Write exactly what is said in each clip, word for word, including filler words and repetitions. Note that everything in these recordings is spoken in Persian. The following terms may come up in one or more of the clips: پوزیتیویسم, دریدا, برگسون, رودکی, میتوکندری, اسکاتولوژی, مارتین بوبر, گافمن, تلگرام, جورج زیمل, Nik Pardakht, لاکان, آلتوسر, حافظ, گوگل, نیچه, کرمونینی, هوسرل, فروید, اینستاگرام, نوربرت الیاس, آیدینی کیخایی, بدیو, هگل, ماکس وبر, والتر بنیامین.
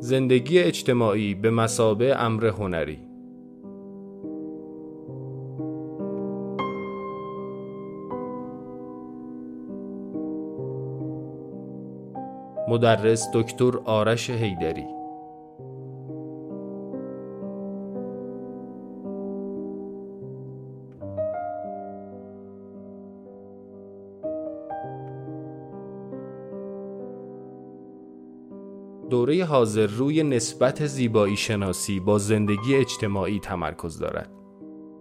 زندگی اجتماعی به مثابه امر هنری. مدرس دکتر آرش حیدری. دوره حاضر روی نسبت زیبایی شناسی با زندگی اجتماعی تمرکز دارد.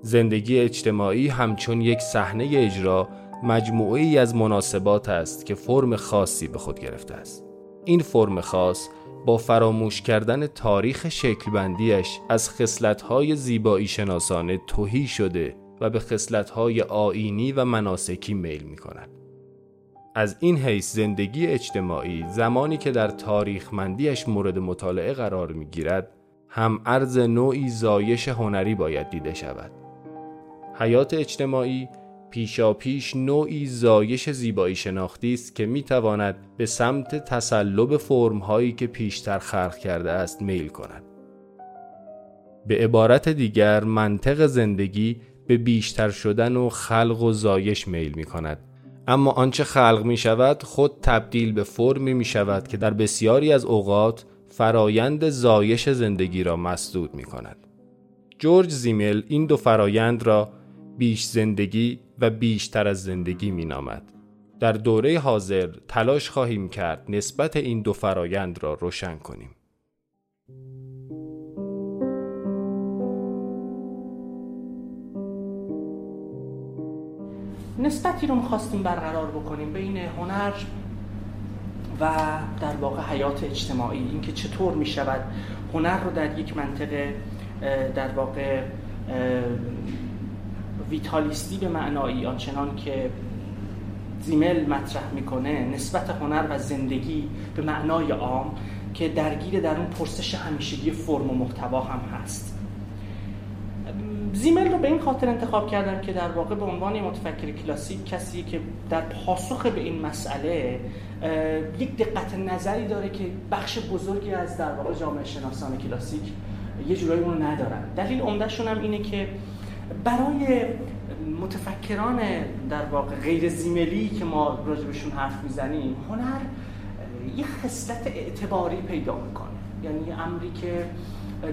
زندگی اجتماعی همچون یک صحنه اجرا، مجموعه‌ای از مناسبات است که فرم خاصی به خود گرفته است. این فرم خاص با فراموش کردن تاریخ شکلبندیش از خصلت‌های زیبایی شناسانه تهی شده و به خصلت‌های آیینی و مناسکی میل می‌کند. از این حیث زندگی اجتماعی زمانی که در تاریخمندیش مورد مطالعه قرار می‌گیرد، هم عرض نوعی زایش هنری باید دیده شود. حیات اجتماعی پیشاپیش نوعی زایش زیبایی شناختی است که میتواند به سمت تسلب فرم‌هایی که پیشتر خلق کرده است میل کند. به عبارت دیگر منطق زندگی به بیشتر شدن و خلق و زایش میل میکند، اما آنچه خلق میشود خود تبدیل به فرمی میشود که در بسیاری از اوقات فرایند زایش زندگی را مسدود میکند. جورج زیمل این دو فرایند را بیش زندگی و بیشتر از زندگی می نامد. در دوره حاضر تلاش خواهیم کرد نسبت این دو فرایند را روشن کنیم. نسبتی رو می‌خواستیم برقرار بکنیم بین هنر و در واقع حیات اجتماعی، اینکه چطور می شود هنر رو در یک منطقه در واقع ویتالیستی به معنایی آنچنان که زیمل مطرح میکنه، نسبت هنر و زندگی به معنای عام که درگیر در اون پرسش همیشگی فرم و محتوا هم هست. زیمل رو به این خاطر انتخاب کردم که در واقع به عنوان متفکر کلاسیک کسی که در پاسخ به این مسئله یک دقت نظری داره که بخش بزرگی از در واقع جامعه شناسان کلاسیک یه جورایی اون رو ندارن. دلیل عمده‌شون هم اینه که برای متفکران در واقع غیر زیملی که ما راجبشون حرف میزنیم، هنر یه خصلت اعتباری پیدا میکنه، یعنی یه امری که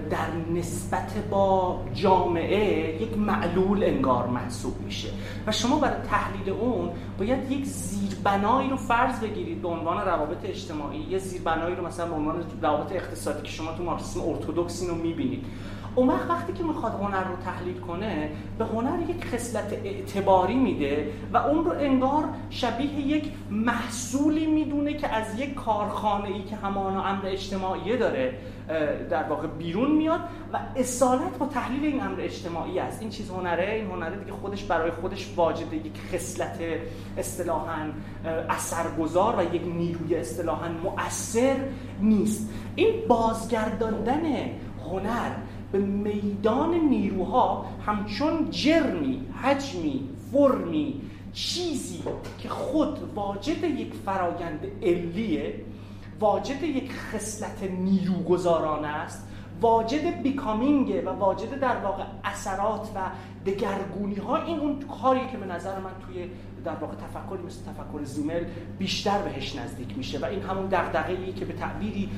در نسبت با جامعه یک معلول انگار محسوب میشه و شما برای تحلیل اون باید یک زیربنایی رو فرض بگیرید به عنوان روابط اجتماعی، یه زیربنایی رو مثلا به عنوان روابط اقتصادی که شما تو مارکسیسم ارتدوکس اینو میبینید. اون وقت وقتی که میخواد هنر رو تحلیل کنه به هنر یک خصلت اعتباری میده و اون رو انگار شبیه یک محصولی میدونه که از یک کارخانه‌ای که همان امر اجتماعی داره در واقع بیرون میاد و اصالت با تحلیل این امر اجتماعی است. این چیز هنره، این هنره دیگه خودش برای خودش واجد یک خصلت اصطلاحاً اثرگذار و یک نیروی اصطلاحاً مؤثر نیست. این بازگرداندن هنر به میدان نیروها همچون جرمی، حجمی، فرمی، چیزی که خود واجد یک فرایند علیه، واجد یک خصلت نیروگذارانه است، واجد بیکامینگه و واجد در واقع اثرات و دگرگونی‌ها. این اون کاری که به نظر من توی در واقع تفکری مثل تفکر زیمل بیشتر بهش نزدیک میشه و این همون دغدغه‌ای که به تعبیری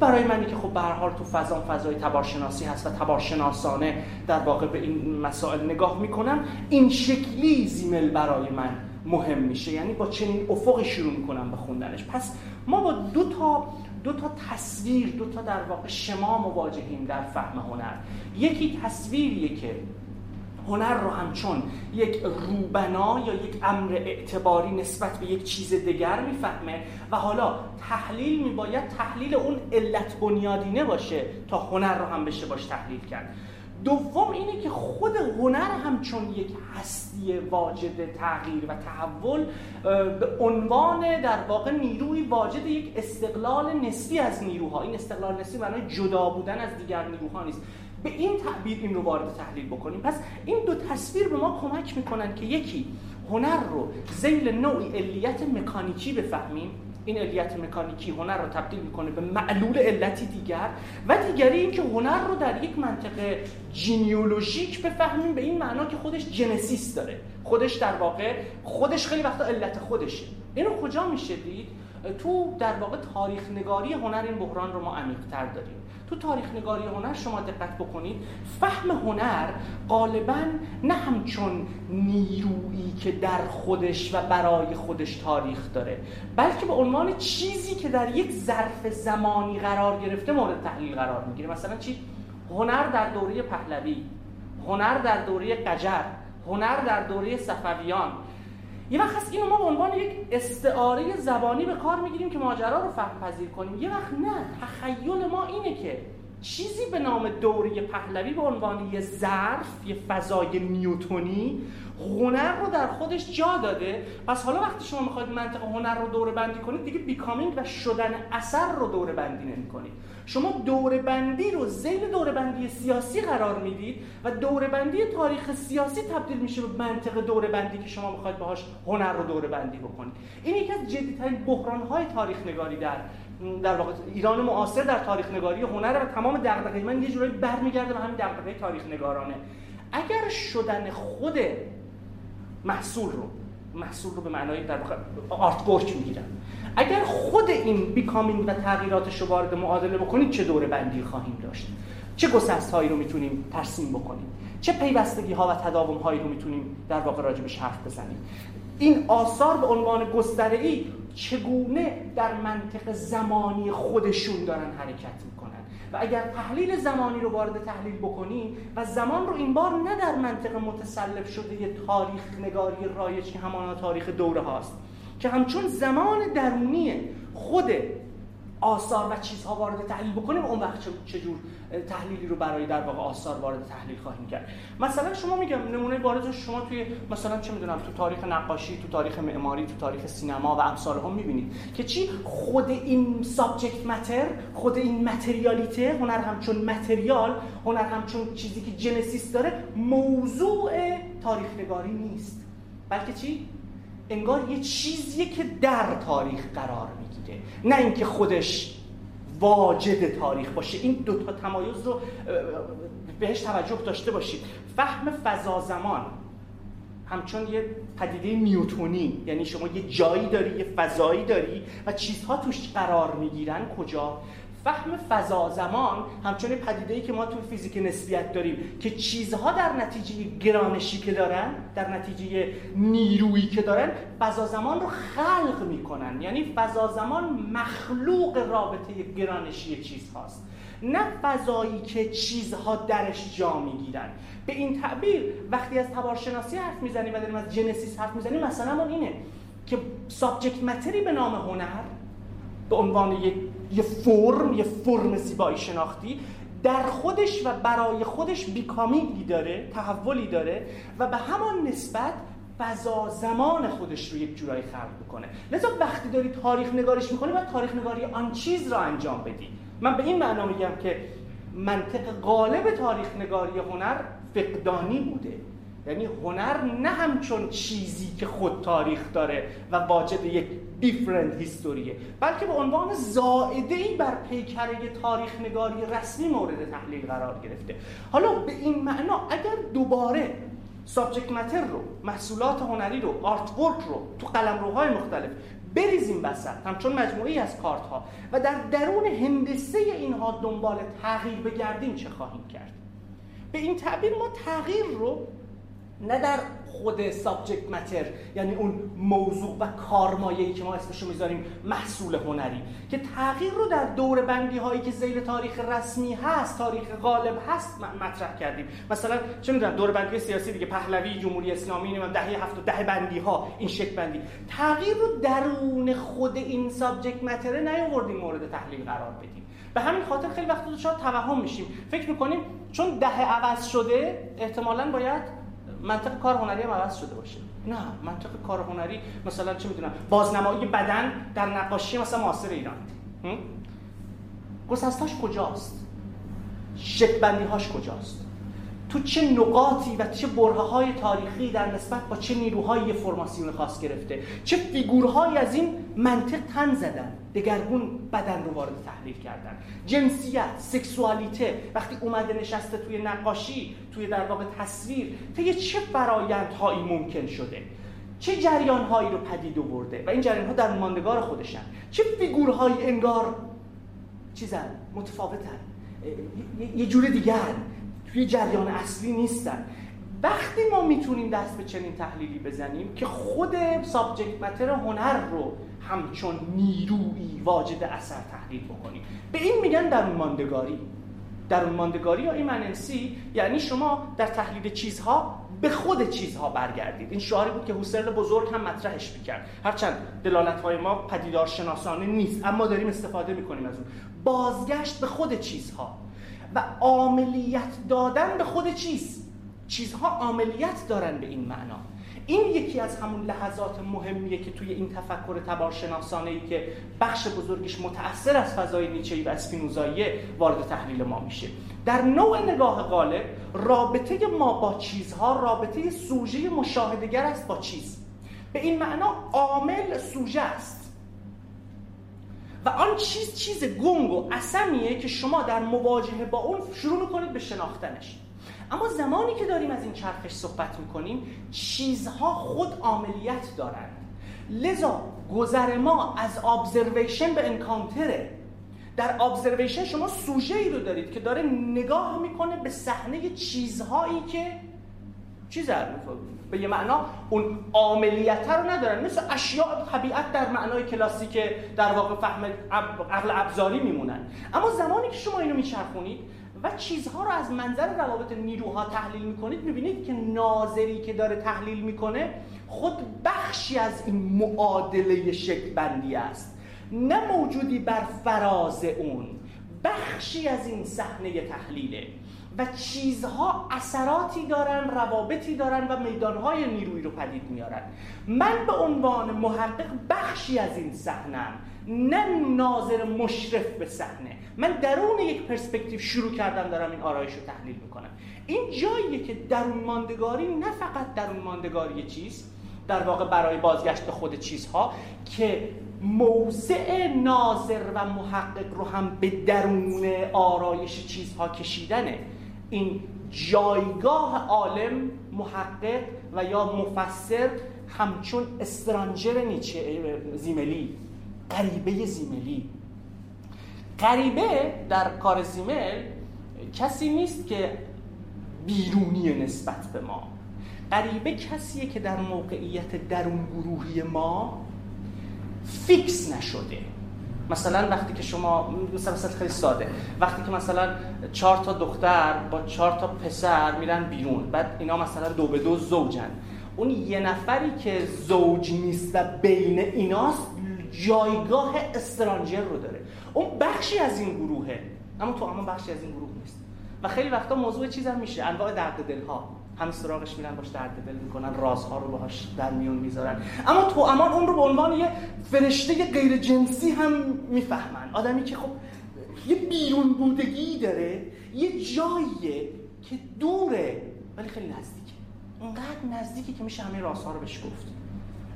برای منی که خب به هر حال تو فضا فضای تبارشناسی هست و تبارشناسانه در واقع به این مسائل نگاه میکنم، این شکلی زیمل برای من مهم میشه، یعنی با چنین افقی شروع میکنم به خوندنش. پس ما با دو تا دو تا تصویر، دو تا در واقع شما مواجهیم در فهم هنر. یکی تصویریه که هنر رو همچون یک روبنا یا یک امر اعتباری نسبت به یک چیز دیگر میفهمه و حالا تحلیل میباید تحلیل اون علت بنیادینه باشه تا هنر رو هم بشه باش تحلیل کرد. دوم اینه که خود هنر همچون یک هستی واجد تغییر و تحول به عنوان در واقع نیروی واجد یک استقلال نسبی از نیروها، این استقلال نسبی معنای جدا بودن از دیگر نیروها نیست، به این تعبیر این رو وارد تحلیل بکنیم. پس این دو تصویر به ما کمک میکنن که یکی هنر رو ذیل نوعی علیت مکانیکی بفهمیم، این علیت مکانیکی هنر رو تبدیل میکنه به معلول علتی دیگر، و دیگری این که هنر رو در یک منطقه جینیولوژیک بفهمیم به این معنا که خودش جنسیس داره، خودش در واقع خودش خیلی وقتا علت خودشه. اینو کجا میشه دید؟ تو در واقع تاریخ نگاری هنر این بحران رو ما عمیق‌تر داریم. تو تاریخ نگاری هنر شما دقت بکنید، فهم هنر غالباً نه همچون نیرویی که در خودش و برای خودش تاریخ داره، بلکه به عنوان چیزی که در یک ظرف زمانی قرار گرفته مورد تحلیل قرار میگیره. مثلا چی؟ هنر در دوره پهلوی، هنر در دوره قجر، هنر در دوره صفویان. یه وقت هست اینو ما به عنوان یک استعاره زبانی به کار میگیریم که ماجرا رو فهم پذیر کنیم، یه وقت نه، تخیل ما اینه که چیزی به نام دوره پهلوی به عنوان یه ظرف، یه فضای نیوتونی هنر رو در خودش جا داده. پس حالا وقتی شما میخواید منطق هنر رو دوره بندی کنید، دیگه بیکامینگ و شدن اثر رو دوره بندی نمی کنید. شما دوره بندی رو ذیل دوره بندی سیاسی قرار میدید و دوره بندی تاریخ سیاسی تبدیل میشه به منطق دوره بندی که شما میخواید باهاش هنر رو دوره بندی بکنید. این یکی از جدی‌ترین بحران‌های تاریخ نگاری در در واقع ایران معاصر در تاریخ نگاری هنر و تمام دغدغه‌های من یه جورایی برمیگرده به همین دغدغه تاریخ نگارانه. اگر شدن خود محصول رو محصول رو به معنای در واقع آرت ورک میگیرن، اگر خود این بیکامینگ و تغییراتش رو وارد معادله بکنید، چه دوره بندی خواهیم داشت، چه گسست‌هایی رو میتونیم ترسیم بکنیم، چه پیوستگی‌ها و تداوم‌هایی رو میتونیم در واقع راجبش حرف بزنیم. این آثار به عنوان گستره‌ای چگونه در منطق زمانی خودشون دارن حرکت میکنن، و اگر تحلیل زمانی رو وارد تحلیل بکنیم و زمان رو این بار نه در منطق متسلب شده یه تاریخ نگاری رایج که همان تاریخ دوره هاست، که همچون زمان درونی خود آثار و چیزها وارد تحلیل بکنیم، اون وقت چجور تحلیلی رو برای در واقع آثار وارد تحلیل خواهیم کرد. مثلا شما میگم نمونه بارزش شما توی مثلا چه میدونم تو تاریخ نقاشی، تو تاریخ معماری، تو تاریخ سینما و امثال هم میبینید که چی خود این سابجکت متر، خود این متریالیته، هنر همچون متریال، هنر همچون چیزی که جنسیس داره، موضوع تاریخ نگاری نیست، بلکه چی انگار یه چیزیه که در تاریخ قرار میگیره، نه اینکه خودش واجد تاریخ باشه. این دوتا تمایز رو بهش توجه داشته باشید. فهم فضا زمان همچون یه پدیده نیوتونی، یعنی شما یه جایی داری، یه فضایی داری و چیزها توش قرار میگیرن کجا. فهم فضا زمان همچون یه پدیده‌ای که ما تو فیزیک نسبیت داریم که چیزها در نتیجه گرانشی که دارن، در نتیجه نیرویی که دارن، فضا زمان رو خلق میکنن. یعنی فضا زمان مخلوق رابطه گرانشی چیزهاست، نه فضایی که چیزها درش جا میگیرن. به این تعبیر وقتی از تبارشناسی حرف میزنیم و داریم از جنسیس حرف میزنیم، مثلا ما اینه که سابجکت متری به نام هنر به عنوان یک یه فرم، یه فرم زیبایی شناختی در خودش و برای خودش بیکامینگی داره، تحولی داره و به همان نسبت فضا زمان خودش رو یک جورایی خلق بکنه. لذا وقتی داری تاریخ نگاریش میکنی، باید تاریخ نگاری آن چیز را انجام بدی. من به این معنا میگم که منطق غالب تاریخ نگاری هنر فقدانی بوده، یعنی هنر نه همچون چیزی که خود تاریخ داره و واجد یک دیفرنت هیستوریه، بلکه به عنوان زائده‌ای بر پیکره تاریخ نگاری رسمی مورد تحلیل قرار گرفته. حالا به این معنا اگر دوباره سابجکت متر رو، محصولات هنری رو، آرت ورک رو تو قلمروهای مختلف بریزیم وسط همچون مجموعه‌ای از کارت‌ها و در درون هندسه اینها دنبال تغییر بگردیم، چه خواهیم کرد؟ به این تعبیر ما تغییر رو نه در خود سابجکت متر، یعنی اون موضوع و کارمایه‌ای که ما اسمشو میذاریم محصول هنری، که تغییر رو در دوره بندی هایی که ذیل تاریخ رسمی هست، تاریخ غالب هست مطرح کردیم. مثلا چه میدونم دوره بندی سیاسی دیگه، پهلوی، جمهوری اسلامی، نمیدونم دهه هفت و ده بندی ها، این شکل بندی تغییر رو درون خود این سابجکت متر نیاوردیم مورد تحلیل قرار بدیم. به همین خاطر خیلی وقت دچار توهم میشیم، فکر میکنیم چون دهه عوض شده احتمالاً باید منطق کار هنری هم عوض شده باشه. نه، منطق کار هنری مثلا چه میدونم بازنمایی بدن در نقاشی مثلا معاصر ایران، گسستهاش کجاست؟ شکل‌بندی‌هاش کجاست؟ تو چه نقاطی و چه برهه‌های تاریخی در نسبت با چه نیروهای یه فرماسیون خاص گرفته، چه فیگورهایی از این منطق تن زدن، دگرگون بدن رو وارد تحلیل کردن. جنسیت، سکسوالیته وقتی اومده نشسته توی نقاشی، توی در واقع تصویر، طی چه فرآیندهایی ممکن شده، چه جریانهایی رو پدید آورده و این جریان‌ها در ماندگار خودشن، چه فیگورهایی انگار چیزن، متفاوتن، یه جور دیگه هن، توی جریان اصلی نیستن. وقتی ما میتونیم دست به چنین تحلیلی بزنیم که خود سابجکت متر هنر رو همچون نیرویی واجد اثر تحلیل بکنیم، به این میگن درون ماندگاری. درون ماندگاری یا ایمننسی یعنی شما در تحلیل چیزها به خود چیزها برگردید. این شعاری بود که هوسرل بزرگ هم مطرحش می‌کرد، هرچند دلالت‌های ما پدیدارشناسانه نیست اما داریم استفاده می‌کنیم از اون. بازگشت به خود چیزها و عاملیت دادن به خود چیز. چیزها عاملیت دارن به این معنا. این یکی از همون لحظات مهمیه که توی این تفکر تبارشناسانه‌ای که بخش بزرگش متأثر از فضای نیچه‌ای و اسپینوزاییه وارد تحلیل ما میشه. در نوع نگاه غالب رابطه ما با چیزها رابطه سوژه مشاهده‌گر است با چیز. به این معنا عامل سوژه است و آن چیز چیز گنگ و عصمیه که شما در مواجهه با اون شروع می‌کنید به شناختنش. اما زمانی که داریم از این چرخش صحبت میکنیم چیزها خود عاملیت دارند، لذا گذر ما از ابزرویشن به انکانتره. در ابزرویشن شما سوژه‌ای رو دارید که داره نگاه میکنه به صحنه چیزهایی که چیزا به یه معنا اون عاملیت رو ندارن، مثل اشیاء طبیعت در معنای کلاسیک در واقع فهم عقل ابزاری میمونن. اما زمانی که شما اینو میچرخونید و چیزها رو از منظر روابط نیروها تحلیل میکنید، میبینید که ناظری که داره تحلیل میکنه خود بخشی از این معادله شکل بندی است، نه موجودی بر فراز اون، بخشی از این صحنه تحلیله و چیزها اثراتی دارن، روابطی دارن و میدانهای نیرویی رو پدید میارن. من به عنوان محقق بخشی از این صحنه‌ام، نه ناظر مشرف به صحنه. من درون یک پرسپکتیو شروع کردم دارم این آرایش رو تحلیل میکنم. این جاییه که درون ماندگاری، نه فقط درون ماندگاری چیز در واقع برای بازگشت به خود چیزها، که موضع ناظر و محقق رو هم به درون آرایش چیزها کشیدنه. این جایگاه عالم، محقق و یا مفسر همچون استرانجر نیچه، زیملی، غریبه زیملی. غریبه در کار زیمل کسی نیست که بیرونی نسبت به ما. غریبه کسیه که در موقعیت درون گروهی ما فیکس نشده. مثلا وقتی که شما، مثلا خیلی ساده، وقتی که مثلا چهار تا دختر با چهار تا پسر میرن بیرون، بعد اینا مثلا دو به دو زوجن، اون یه نفری که زوج نیست و بین ایناست جایگاه استرانجر رو داره. اون بخشی از این گروهه اما تو اما بخشی از این گروه نیست و خیلی وقتا موضوع چیز هم میشه، انواع درد دلها هم سراغش میرن، باش درد دل میکنن، رازها رو باهاش در میون میذارن. اما تو امان اون رو به عنوان یه فرشته غیر جنسی هم میفهمن، آدمی که خب یه بیرون بودگی داره، یه جاییه که دوره ولی خیلی نزدیکه، انقدر نزدیکه که میشه همه رازها رو بهش گفت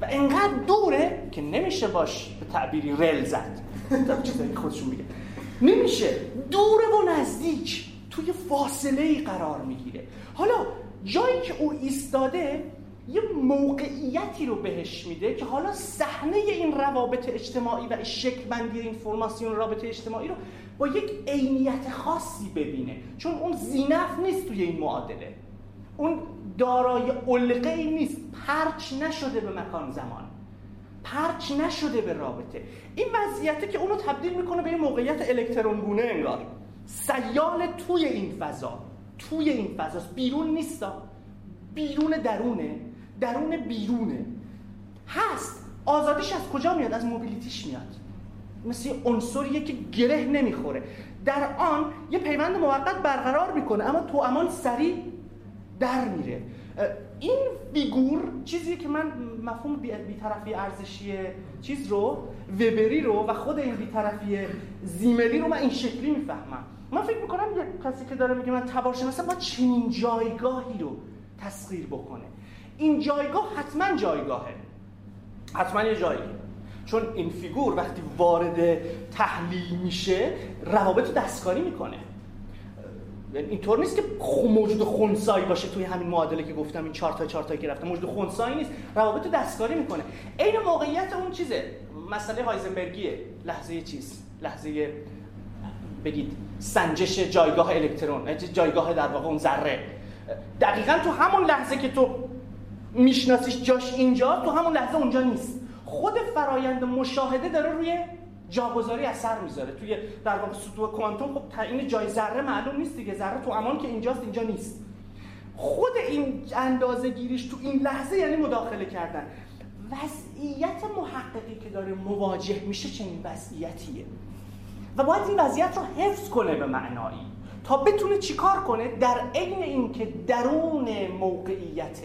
و انقدر دوره که نمیشه باش به تعبیری رل زد. چیزایی خودشون میگه نمیشه، دوره و نزدیک توی فاصله‌ای قرار میگیره. حالا جایی که او ایستاده یه موقعیتی رو بهش میده که حالا صحنه این روابط اجتماعی و شکل بندی این فرماسیون رابطه اجتماعی رو با یک عینیت خاصی ببینه، چون اون زینف نیست توی این معادله، اون دارای علقه‌ای نیست، پرچ نشده به مکان زمان، پرچ نشده به رابطه. این وضعیته که اونو تبدیل میکنه به یه موقعیت الکترونگونه، انگار سیال توی این فضا، توی این فضاست، بیرون نیستا، بیرون درونه، درون بیرونه هست. آزادیش از کجا میاد؟ از موبیلیتیش میاد، مثل یه عنصریه که گره نمیخوره، در آن یه پیوند موقت برقرار میکنه اما تو امان سریع در میره. این فیگور چیزی که من مفهوم بی‌طرفی ارزشی چیز رو، وبری رو و خود این بی‌طرفی زیملی رو من این شکلی میفهمم. من فکر میکنم یک کسی که داره میگه من تبارشناسه با چنین جایگاهی رو تسخیر بکنه. این جایگاه حتما جایگاهه، حتما یه جایگاه، چون این فیگور وقتی وارد تحلیل میشه روابط رو دستکاری میکنه. اینطور نیست که موجود خنثایی باشه توی همین معادله که گفتم، این چهار تا چهار تا که رفتم موجود خنثایی نیست، روابط رو دستکاری میکنه. عین واقعیت اون چیزه، مسئله هایزنبرگیه، لحظه چیز، لحظه بگید سنجش جایگاه الکترون، جایگاه در واقع اون ذره. دقیقاً تو همون لحظه که تو میشناسیش جاش اینجا، تو همون لحظه اونجا نیست. خود فرایند مشاهده داره روی جاگذاری اثر میذاره. توی در واقع سطوح کوانتوم خب تعیین جای ذره معلوم نیست دیگه، ذره تو امان که اینجاست اینجا نیست. خود این اندازه گیریش تو این لحظه یعنی مداخله کردن. وضعیت محققی که داره مواجه میشه چنین وضعیتیه و باید این وضعیت رو حفظ کنه به معنایی تا بتونه چیکار کنه؟ در عین اینکه درون موقعیت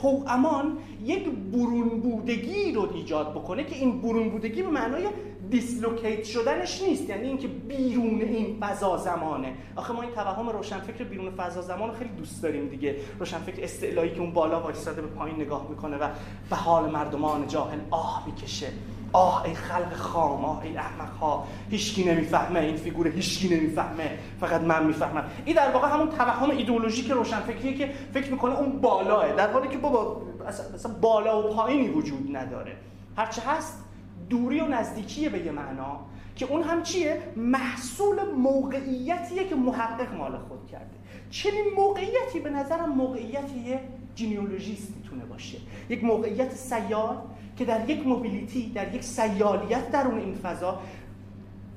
توأمان یک برون بودگی رو ایجاد بکنه که این برون بودگی به معنای دیسلوکیت شدنش نیست، یعنی اینکه بیرون این فضا زمانه. آخه ما این توهم روشنفکر بیرون فضا زمان رو خیلی دوست داریم دیگه، روشنفکر استعلایی که اون بالا وایساده به پایین نگاه میکنه و به حال مردمان جاهل آه میکشه، آه ای خلق خام، آه ای احمق ها، هیچکی نمیفهمه، این فیگور هیچکی نمیفهمه، فقط من میفهمم. این در واقع همون توهم ایدئولوژیک روشنفکریه که فکر میکنه اون بالاه، در حالی که بابا اصلا بالا و پایینی وجود نداره. هرچه هست دوری و نزدیکیه به یه معنا که اون هم چیه؟ محصول موقعیتیه که محقق مال خود کرده. چنین موقعیتی به نظرم موقعیتی جینئولوژیست میتونه باشه، یک موقعیت سیال که در یک موبیلیتی، در یک سیالیت درون این فضا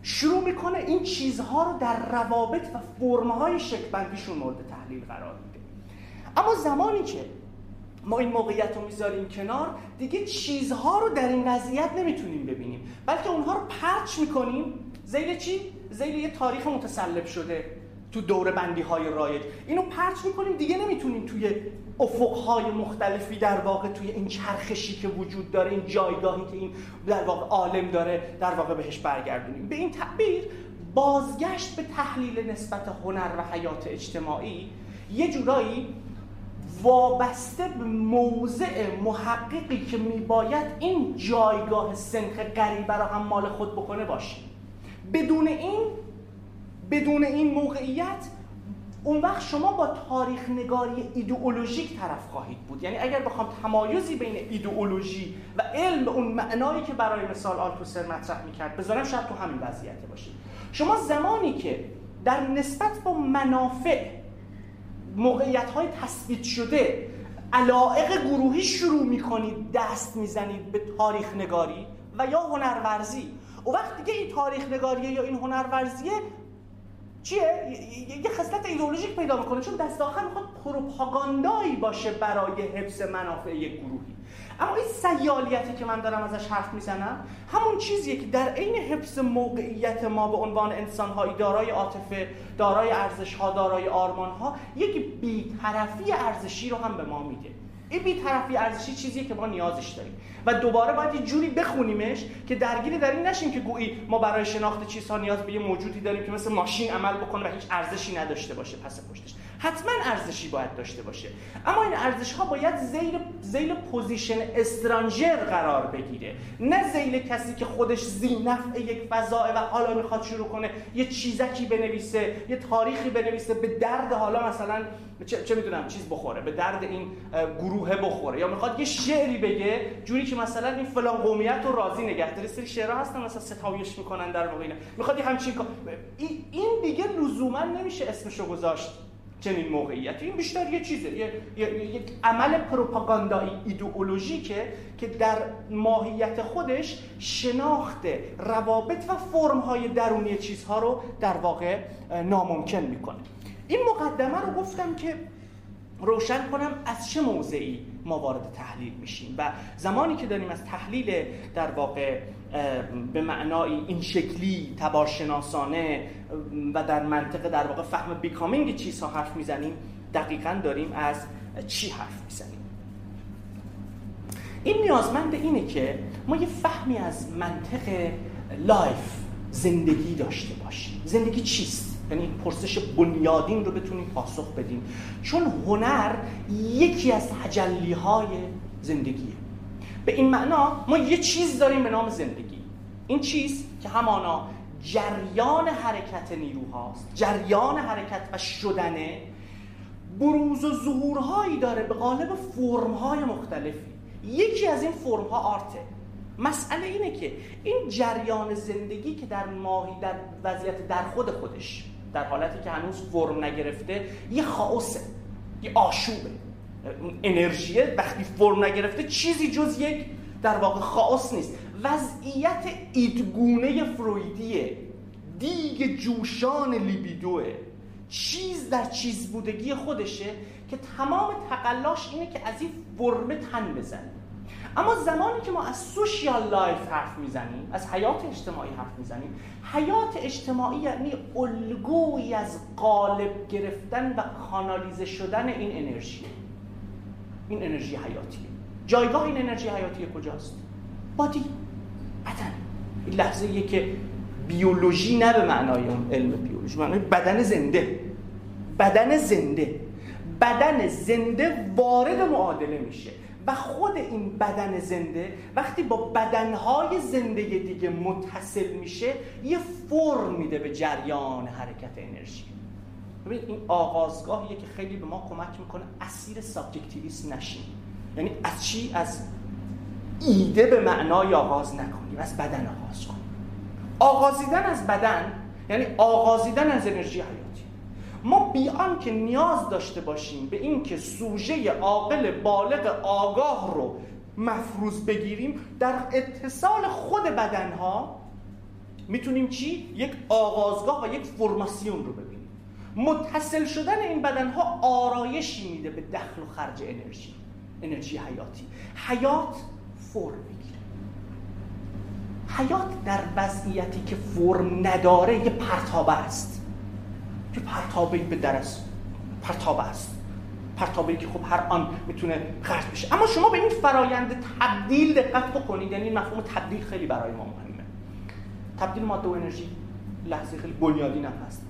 شروع میکنه این چیزها رو در روابط و فرم‌های شکل‌بندیشون مورد تحلیل قرار میده. اما زمانی که ما این موقعیت رو میذاریم کنار، دیگه چیزها رو در این وضعیت نمیتونیم ببینیم، بلکه اونها رو پرچ میکنیم زیر چی؟ زیر یه تاریخ متسلب شده تو دوره بندی های رایج. اینو پرچ میکنیم، دیگه نمیتونیم توی افقهای مختلفی در واقع توی این چرخشی که وجود داره، این جایگاهی که این در واقع عالم داره در واقع بهش برگردونیم. به این تعبیر بازگشت به تحلیل نسبت هنر و حیات اجتماعی یه جورایی وابسته به موضع محققی که میباید این جایگاه سنخ غریبه را هم مال خود بکنه باشه. بدون این بدون این موقعیت اون وقت شما با تاریخ نگاری ایدئولوژیک طرف خواهید بود. یعنی اگر بخوام تمایزی بین ایدئولوژی و علم اون معنایی که برای مثال آلتوسر مطرح میکرد بذارم، شاید تو همین وضعیت باشید. شما زمانی که در نسبت با منافع موقعیت‌های تثبیت شده، علایق گروهی شروع می‌کنید دست می‌زنید به تاریخ نگاری و یا هنرورزی، اون وقت دیگه این تاریخ نگاریه یا این هنرورزیه چیه؟ یه خصلت ایدئولوژیک پیدا می‌کنه، چون دست آخر می‌خواد پروپاگاندایی باشه برای حفظ منافع یک گروهی. اما این سیالیتی که من دارم ازش حرف می‌زنم همون چیزیه که در عین حفظ موقعیت ما به عنوان انسان‌های دارای عاطفه، دارای ارزش‌ها، دارای آرمان‌ها، یک بی‌طرفی ارزشی رو هم به ما میده. این بی‌طرفی ارزشی چیزیه که ما نیازش داریم و دوباره باید یه جوری بخونیمش که درگیر در این نشیم که گویی ما برای شناخت چیزها نیاز به یه موجودی داریم که مثل ماشین عمل بکنه و هیچ ارزشی نداشته باشه پس پشتش. حتما ارزشی باید داشته باشه، اما این ارزش‌ها باید ذیل ذیل پوزیشن استرانجر قرار بگیره، نه ذیل کسی که خودش ذی نفع یک فضا و حالا میخواد شروع کنه یه چیزکی بنویسه، یه تاریخی بنویسه به درد حالا مثلا چه, چه میدونم چیز بخوره، به درد این گروه بخوره، یا میخواد یه شعری بگه جوری که مثلا این فلان قومیت رو راضی نگه داره. سری شعرها هستن مثلا ستایش میکنن در واقع، اینا میخواد همین کار. این دیگه لزوما نمیشه اسمشو گذاشت چنین موقعیتی، این بیشتر یه چیزه، یک عمل پروپاگاندایی ایدئولوژیکه که در ماهیت خودش شناخت روابط و فرم‌های درونی چیزها رو در واقع ناممکن میکنه. این مقدمه رو گفتم که روشن کنم از چه موضعی ما وارد تحلیل میشیم و زمانی که داریم از تحلیل در واقع به معنای این شکلی تبارشناسانه و در منطقه در واقع فهم بیکامینگ چیزها حرف میزنیم، دقیقاً داریم از چی حرف میزنیم. این نیازمند اینه که ما یه فهمی از منطق لایف، زندگی داشته باشیم. زندگی چیست؟ یعنی پرسش بنیادین رو بتونیم پاسخ بدیم، چون هنر یکی از تجلی‌های زندگیه. به این معنا ما یه چیز داریم به نام زندگی. این چیز که همانا جریان حرکت نیروهاست، جریان حرکت و شدن، بروز و ظهورهایی داره به قالب فرم‌های مختلفی. یکی از این فرم‌ها آرته. مسئله اینه که این جریان زندگی که در ماهی در وضعیت در خود خودش، در حالتی که هنوز فرم نگرفته، یه خاوسه، یه آشوبه. انرژیه وقتی فرم نگرفته چیزی جز یک در واقع خاوس نیست. وضعیت ایدگونه فرویدیه، دیگ جوشان لیبیدوه، چیز در چیز بودگی خودشه که تمام تقلاش اینه که از این فرم تن بزنه. اما زمانی که ما از سوشیال لایف حرف میزنیم، از حیات اجتماعی حرف میزنیم، حیات اجتماعی یعنی الگویی از قالب گرفتن و کانالیزه شدن این انرژی، این انرژی حیاتیه. جایگاه این انرژی حیاتی کجاست؟ بادی، بدن. این لحظه‌ایه که بیولوژی نه به معنای اون علم بیولوژی، معنای بدن زنده، بدن زنده، بدن زنده وارد معادله میشه و خود این بدن زنده وقتی با بدنهای زنده دیگه متصل میشه یه فرم میده به جریان حرکت انرژی. ببینید این آغازگاهیه که خیلی به ما کمک میکنه اسیر سابجکتیویسم نشیم. یعنی از چی؟ از ایده به معنای آغاز نکنیم، از بدن آغاز کنیم. آغازیدن از بدن یعنی آغازیدن از انرژی حیاتی. ما بیان که نیاز داشته باشیم به این که سوژه عاقل بالغ آگاه رو مفروض بگیریم، در اتصال خود بدنها میتونیم چی؟ یک آغازگاه و یک فرماسیون رو ببینیم. متصل شدن این بدنها آرایشی میده به دخل و خرج انرژی، انرژی حیاتی. حیات فرم میگیره. حیات در وضعیتی که فرم نداره یه پرتابه است، که پرتابه به درس پرتابه است، پرتابه‌ای که خب هر آن میتونه خرج بشه. اما شما به این فرایند تبدیل دقت بکنید. یعنی مفهوم تبدیل خیلی برای ما مهمه. تبدیل ماده و انرژی لحظه خیلی بنیادین هست.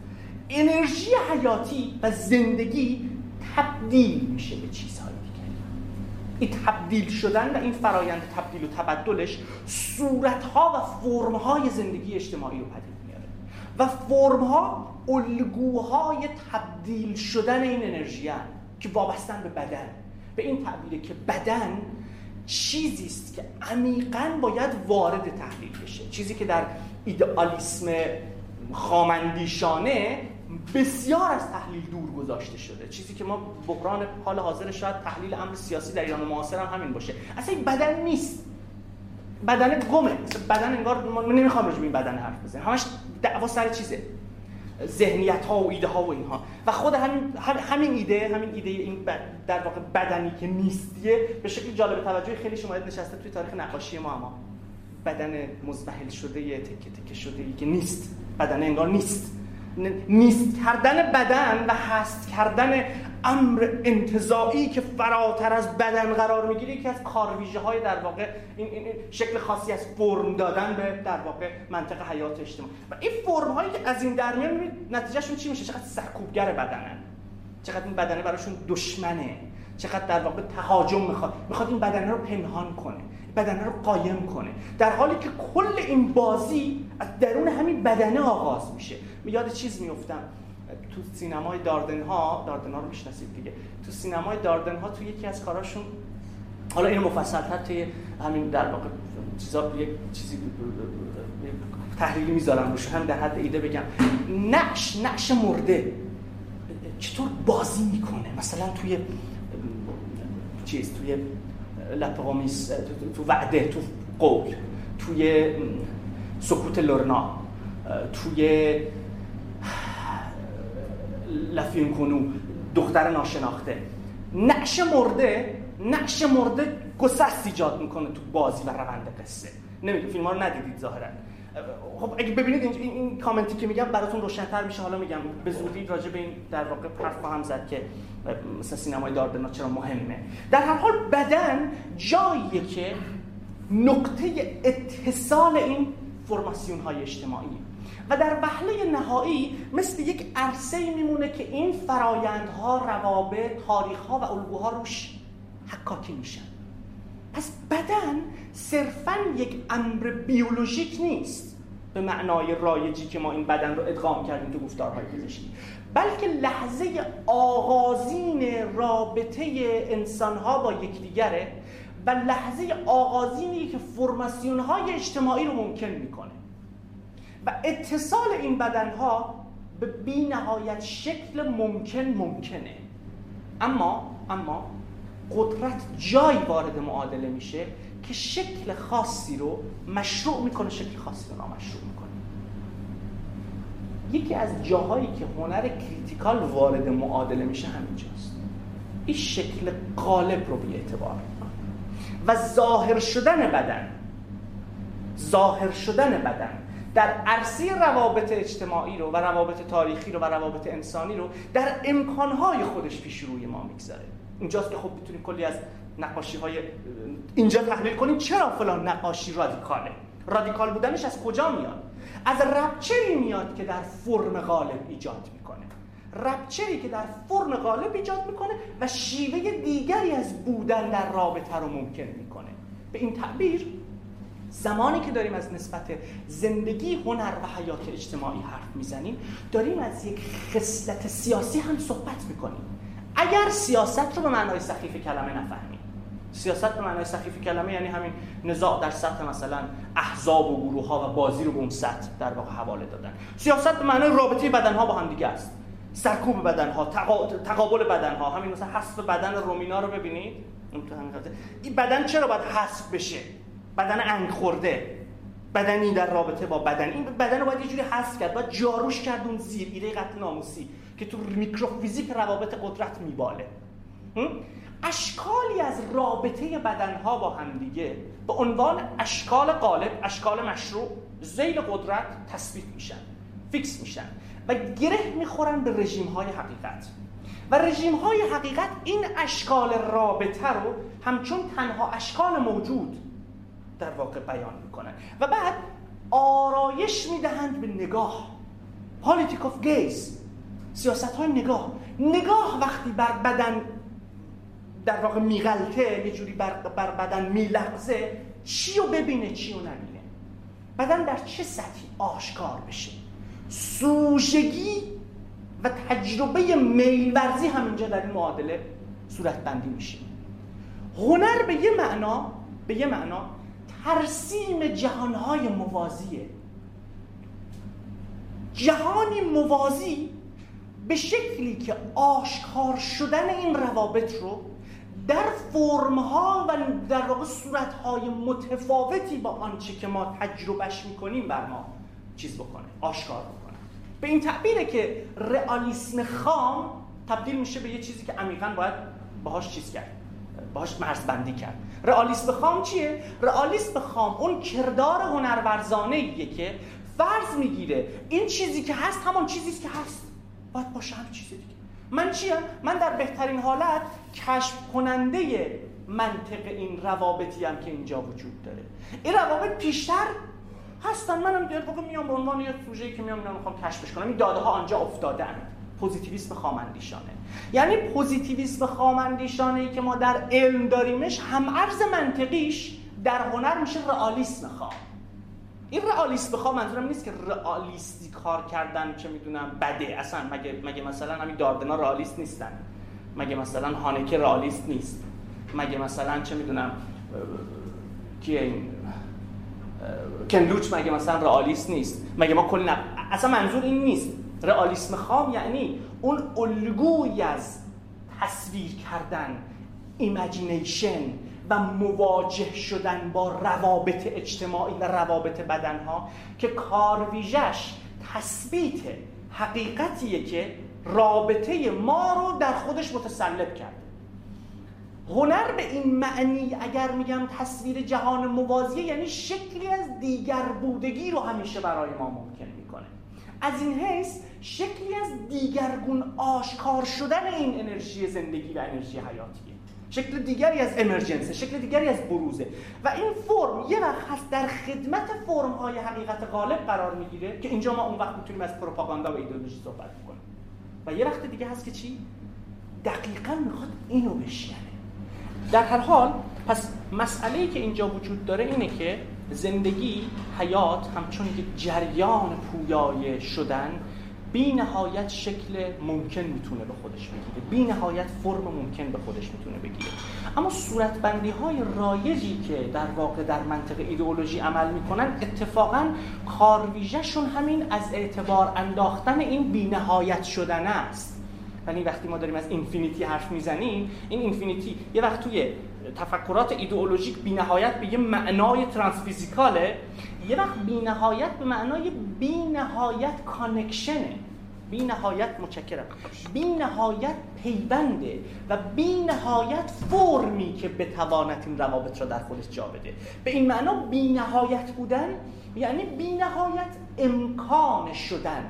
انرژی حیاتی و زندگی تبدیل میشه به چیزهای دیگه. این تبدیل شدن و این فرایند تبدیل و تبدلش صورت‌ها و فرم‌های زندگی اجتماعی رو پدید میاره و فرم‌ها الگوهای تبدیل شدن این انرژی هست که وابستن به بدن. به این تعبیره که بدن چیزی است که عمیقاً باید وارد تحلیل بشه. چیزی که در ایدئالیسم خامندیشانه بسیار از تحلیل دور گذاشته شده. چیزی که ما بحران حال حاضر، شاید تحلیل امر سیاسی در ایران معاصر هم همین باشه. اصلا این بدن نیست، بدن گمه. بدن انگار ما نمیخوام راجع به این بدن حرف بزنیم، همش دعوا سر چیزه، ذهنیت ها و ایده ها و اینها. و خود همین همین ایده همین ایده این در واقع بدنی که نیستیه به شکل جالب توجهی خیلی شماید نشسته توی تاریخ نقاشی ما. اما بدن مزبحل شده، یه تکه تکه شده که نیست، بدن انگار نیست. نیست کردن بدن و هست کردن امر انتزاعی که فراتر از بدن قرار میگیره که از کارویژه های در واقع این, این شکل خاصی از فرم دادن به در واقع منطق حیات اجتماعی. و این فرم هایی که از این درمیان میبینید نتیجهشون چی میشه؟ چقدر سرکوبگر بدنن، چقدر این بدنه براشون دشمنه، چقدر در واقع تهاجم میخواد میخواد این بدنه رو پنهان کنه، بدنه رو قایم کنه، در حالی که کل این بازی از درون همین بدنه آغاز میشه. یاد چیز میافتم تو سینمای داردنها، داردنها رو میشناسید دیگه، تو سینمای داردنها تو یکی از کاراشون، حالا اینو مفصل‌تر توی همین در واقع چیزا یک چیزی تحلیلی میذارم روش، هم در حد ایده بگم، نقش نقش مرده چطور بازی میکنه. مثلا توی چیز، توی لپقامیس، تو وعده، تو قول، توی سکوت لورنا، توی لفیون کنو، دختر ناشناخته، نقش مرده نقش مرده گسست ایجاد میکنه تو بازی و روند قصه. نمیدونم فیلم‌ها رو ندیدید ظاهرا. خب اگه ببینید این, این کامنتی که میگم براتون روشن‌تر میشه. حالا میگم به زودی راجع به این در واقع حرف خواهم زد که مثلا سینمای داربنا چرا مهمه. در هر حال بدن جاییه که نقطه اتصال این فرماسیون‌های اجتماعی و در وهله نهایی مثل یک عرصه میمونه که این فرایندها، روابط، تاریخ‌ها و الگوها روش حکاکی میشن. پس بدن صرفاً یک امر بیولوژیک نیست به معنای رایجی که ما این بدن رو ادغام کردیم تو گفتارهای پزشکی، بلکه لحظه آغازین رابطه انسان‌ها با یکدیگره و لحظه آغازینی که فرماسیون‌های اجتماعی رو ممکن میکنه و اتصال این بدن‌ها به بی نهایت شکل ممکن ممکنه. اما اما قدرت جای وارد معادله میشه که شکل خاصی رو مشروع میکنه، شکل خاصی رو نامشروع میکنه. یکی از جاهایی که هنر کریتیکال وارد معادله میشه همینجاست. این شکل غالب رو بی اعتبار میکنه و ظاهر شدن بدن، ظاهر شدن بدن در عرصه روابط اجتماعی رو و روابط تاریخی رو و روابط انسانی رو در امکانهای خودش پیش روی ما میگذاره. اینجاست که خب میتونیم کلی از نقاشی‌های اینجا تحلیل کنیم. چرا فلان نقاشی رادیکاله؟ رادیکال بودنش از کجا میاد؟ از رپچری میاد که در فرم غالب ایجاد میکنه، رپچری که در فرم غالب ایجاد میکنه و شیوه دیگری از بودن در رابطه رو ممکن میکنه. به این تعبیر زمانی که داریم از نسبت زندگی، هنر و حیات اجتماعی حرف میزنیم، داریم از یک خصلت سیاسی هم صحبت میکنیم. اگر سیاست رو به معنای سخیف کلمه نفهمیم، سیاست به معنای سخیف کلمه یعنی همین نزاع در سطح مثلا احزاب و گروه ها و بازی رو به اون سطح در واقع حواله دادن. سیاست به معنای رابطه بدن ها با هم دیگه است، سرکوب بدن ها، تقابل بدن ها. همین مثلا حذف بدن رومینا رو ببینید، اون تو همین حالت این بدن چرا باید حذف بشه؟ بدن انگ خورده، بدنی در رابطه با بدن، این بدن رو باید یه جوری حذف کرد، باید جاروش کرد اون زیر، ایده قتل ناموسی که تو میکروفیزیک روابط قدرت میباله. اشکالی از رابطه بدنها با همدیگه به عنوان اشکال غالب، اشکال مشروع، ذیل قدرت تثبیت میشن، فیکس میشن و گره میخورن به رژیم‌های حقیقت و رژیم‌های حقیقت این اشکال رابطه رو همچون تنها اشکال موجود در واقع بیان میکنن و بعد آرایش میدهند به نگاه. Politics of gaze، سیاست های نگاه. نگاه وقتی بر بدن در واقع میغلطه، یه جوری بر, بر بدن میلغزه، چی رو ببینه چی رو نبینه، بدن در چه سطحی آشکار بشه. سوژگی و تجربه میلورزی همینجا در این معادله صورت بندی میشه. هنر به یه معنا، به یه معنا ترسیم جهانهای موازیه. جهانی موازی به شکلی که آشکار شدن این روابط رو در فرم‌ها و در واقع صورت‌های متفاوتی با آنچه که ما تجربهش می‌کنیم بر ما چیز بکنه، آشکار بکنه. به این تعبیره که رئالیسم خام تبدیل میشه به یه چیزی که عمیقاً باید باهاش چیز کرد، باهاش مرزبندی کرد. رئالیسم خام چیه؟ رئالیسم خام اون کردار هنرورزانه‌ایه که فرض می‌گیره این چیزی که هست همان چیزیست که هست، باید باشه هم چیز دیگه. من چیم؟ من در بهترین حالت کشف کننده منطق این روابطی هم که اینجا وجود داره. این روابط پیشتر هستن، منم در واقع میام به عنوان یه سوژه‌ای که میام اینا میخوام کشفش کنم. این داده ها آنجا افتادن. پوزیتیویسم خام‌اندیشانه، یعنی پوزیتیویسم خام‌اندیشانه‌ای که ما در علم داریمش هم عرض منطقیش در هنر میشه رئالیسم خام. این رئالیسم بخوام منظورم نیست که رئالیستی کار کردن چه میدونم بده، اصلا مگه مگه مثلا همین داردنا رئالیست نیستن، مگه مثلا هانکه رئالیست نیست، مگه مثلا چه میدونم کیه این کنلوچ مگه مثلا رئالیست نیست، مگه ما کلی نب... اصلا منظور این نیست. رئالیسم خام یعنی اون الگوی از تصویر کردن، ایمیجینیشن و مواجه شدن با روابط اجتماعی و روابط بدنها که کارویژش تثبیت حقیقتیه که رابطه ما رو در خودش متسلب کرده. هنر به این معنی اگر میگم تصویر جهان موازیه، یعنی شکلی از دیگر بودگی رو همیشه برای ما ممکن میکنه. از این حیث شکلی از دیگرگون آشکار شدن این انرژی زندگی و انرژی حیاتیه، شکل دیگری از امرجنسه، شکل دیگری از بروزه و این فرم یه وقت هست در خدمت فرم‌های حقیقت غالب قرار میگیره که اینجا ما اون وقت میتونیم از پروپاگاندا و ایدئولوژی صحبت بکنیم و یه وقت دیگه هست که چی؟ دقیقاً میخواد اینو بشکنه. در هر حال پس مسئله‌ای که اینجا وجود داره اینه که زندگی، حیات همچون یک جریان پویای شدن بی نهایت شکل ممکن میتونه به خودش بگیره، بی نهایت فرم ممکن به خودش میتونه بگیره. اما صورتبندی های رایجی که در واقع در منطق ایدئولوژی عمل میکنن اتفاقا کارویژه‌شون همین از اعتبار انداختن این بی نهایت شدن است. یعنی وقتی ما داریم از اینفینیتی حرف میزنیم، این اینفینیتی یه وقت توی تفکرات ایدئولوژیک بی نهایت به یه معنای ترانسفیزیکاله، یه وقت بی نهایت به معنای بی نهایت کانکشنه، بی نهایت متشکرم، بی نهایت پیونده و بی نهایت فرمی که بتواند این روابط را در خودش جا بده. به این معنا بی نهایت بودن یعنی بی نهایت امکان شدن،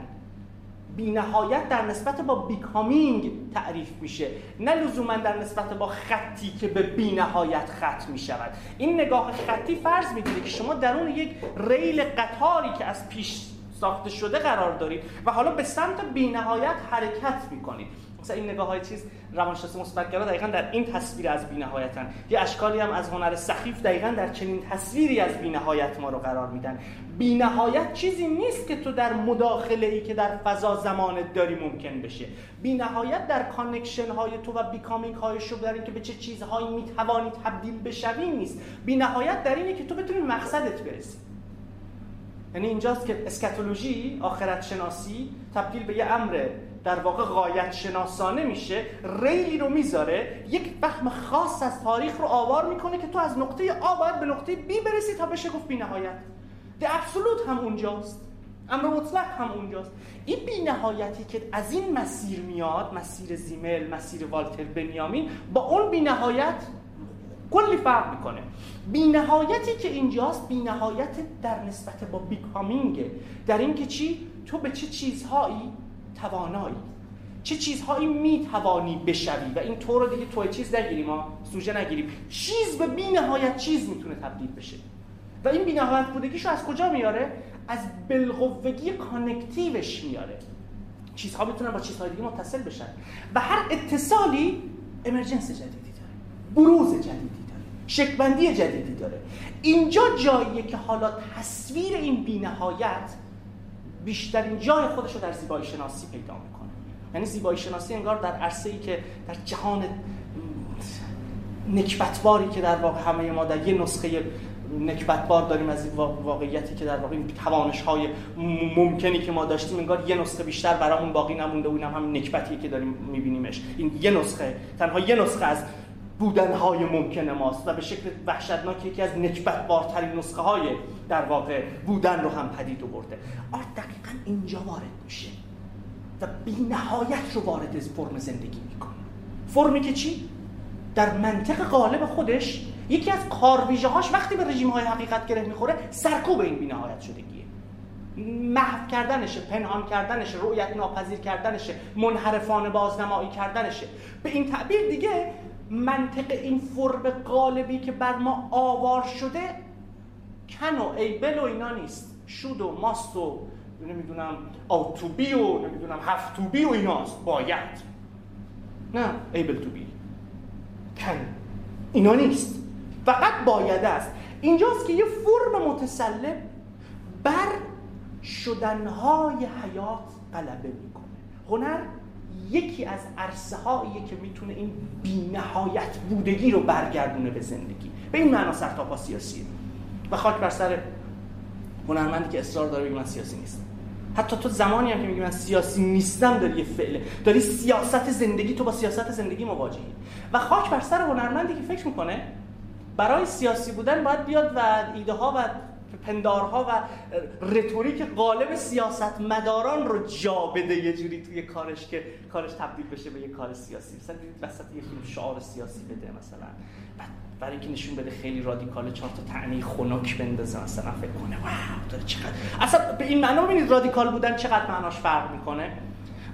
بی نهایت در نسبت با بیکامینگ تعریف میشه، نه لزوما در نسبت با خطی که به بی نهایت خط میشود. این نگاه خطی فرض میگیره که شما درون یک ریل قطاری که از پیش ساخته شده قرار دارید و حالا به سمت بی نهایت حرکت میکنید. مثلا این نگاه های چیز روانشناسی مثبت‌گرا دقیقاً در این تصویر از بی نهایتن. یه اشکالی هم از هنر سخیف دقیقاً در چنین تصویری از بی نهایت ما رو قرار میدن. بی نهایت چیزی نیست که تو در مداخله‌ای که در فضا زمانت داری ممکن بشه. بی نهایت در کانکشن های تو و بیکامینگ های شو، در این که به چه چیزهایی میتوانی تبدیل بشوی نیست. بی نهایت در اینه که تو بتونی مقصدت برسی. یعنی اینجاست که اسکاتولوژی، آخرت شناسی تبدیل به یه امر در واقع غایت شناسانه میشه، ریلی رو میذاره، یک بخم خاص از تاریخ رو آوار میکنه که تو از نقطه آ باید به نقطه بی برسی تا بشه گفت بی نهایت. ده ابسولوت هم اونجاست، امر مطلق هم اونجاست. این بی نهایتی که از این مسیر میاد، مسیر زیمل، مسیر والتر بنیامین، با اون بی نهایت کلی فرق میکنه. بی نهایتی که اینجاست بی نهایت در نسبت با بیکامینگه، در این که چی؟ تو به چه چیزهایی توانایی، چه چیزهایی میتوانی بشوی و این طور دیگه توی چیز نگیریم، ما سوژه نگیریم، چیز به بی نهایت چیز میتونه تبدیل بشه و این بی نهایت بودگیشو از کجا میاره؟ از بلقوه‌گی کانکتیوش میاره. چیزها میتونن با چیزهای دیگه متصل بشن و هر اتصالی امرجنس جدیدی داره، بروز جدیدی داره، شکل‌بندی جدیدی داره. اینجا جاییه که حالا تصویر این بی نهایت بیشترین جای خودش رو در زیبایی شناسی پیدا میکنه. یعنی زیبایی شناسی انگار در عرصه‌ای که در جهان نکبتباری که در واقع همه ما در یه نسخه نکبتبار داریم از این واقعیتی که در واقع این توانش‌های ممکنی که ما داشتیم، انگار یه نسخه بیشتر برامون باقی نمونده، اونم همین نکبتیه که داریم می‌بینیمش. این یه نسخه، تنها یه نسخه از بودن‌های ممکن ماست و به شکل وحشتناک یکی از نکبتبارترین نسخه‌های در واقع بودن رو هم پدید آورده. آرت دقیقاً اینجا وارد میشه و بی‌نهایت رو وارد از فرم زندگی میکنه. فرمی که چی؟ در منطق غالب خودش یکی از کارویژه‌هاش وقتی به رژیم‌های حقیقت گره میخوره سرکوب این بی‌نهایت شدگیه، محو کردنشه، پنهان کردنشه، رؤیت ناپذیر کردنشه، منحرفانه بازنمایی کردنشه. به این تعبیر دیگه منطق این فرم غالبی که بر ما آوار شده کن و ایبل و اینا نیست، شود و ماست و نمیدونم آو تو بی و نمیدونم هفت تو بی و ایناست، باید، نه ایبل تو بی کن اینا نیست، فقط باید است. اینجاست که یه فرم متسلب بر شدنهای حیات غلبه میکنه. هنر یکی از عرصه‌هاییه که میتونه این بی‌نهایت بودگی رو برگردونه به زندگی. به این معنا سرتاپا سیاسیه و خاک بر سر هنرمندی که اصرار داره بگه من سیاسی نیستم. حتی تو زمانی هم که میگی من سیاسی نیستم داری یه فعله، داری سیاست زندگی، تو با سیاست زندگی مواجهی و خاک بر سر هنرمندی که فکر میکنه برای سیاسی بودن باید بیاد و ایده ها و پندارها و رتوریک غالب سیاستمداران رو جا بده یه جوری توی کارش که کارش تبدیل بشه به یه کار سیاسی. مثلا وسط یه فیلم شعار سیاسی بده، مثلا برای اینکه نشون بده خیلی رادیکاله، چهار تا طعنه خنک بندازه مثلا، فکر کنه واو داره چقدر اصلا به این معنا. ببینید رادیکال بودن چقدر معناش فرق میکنه.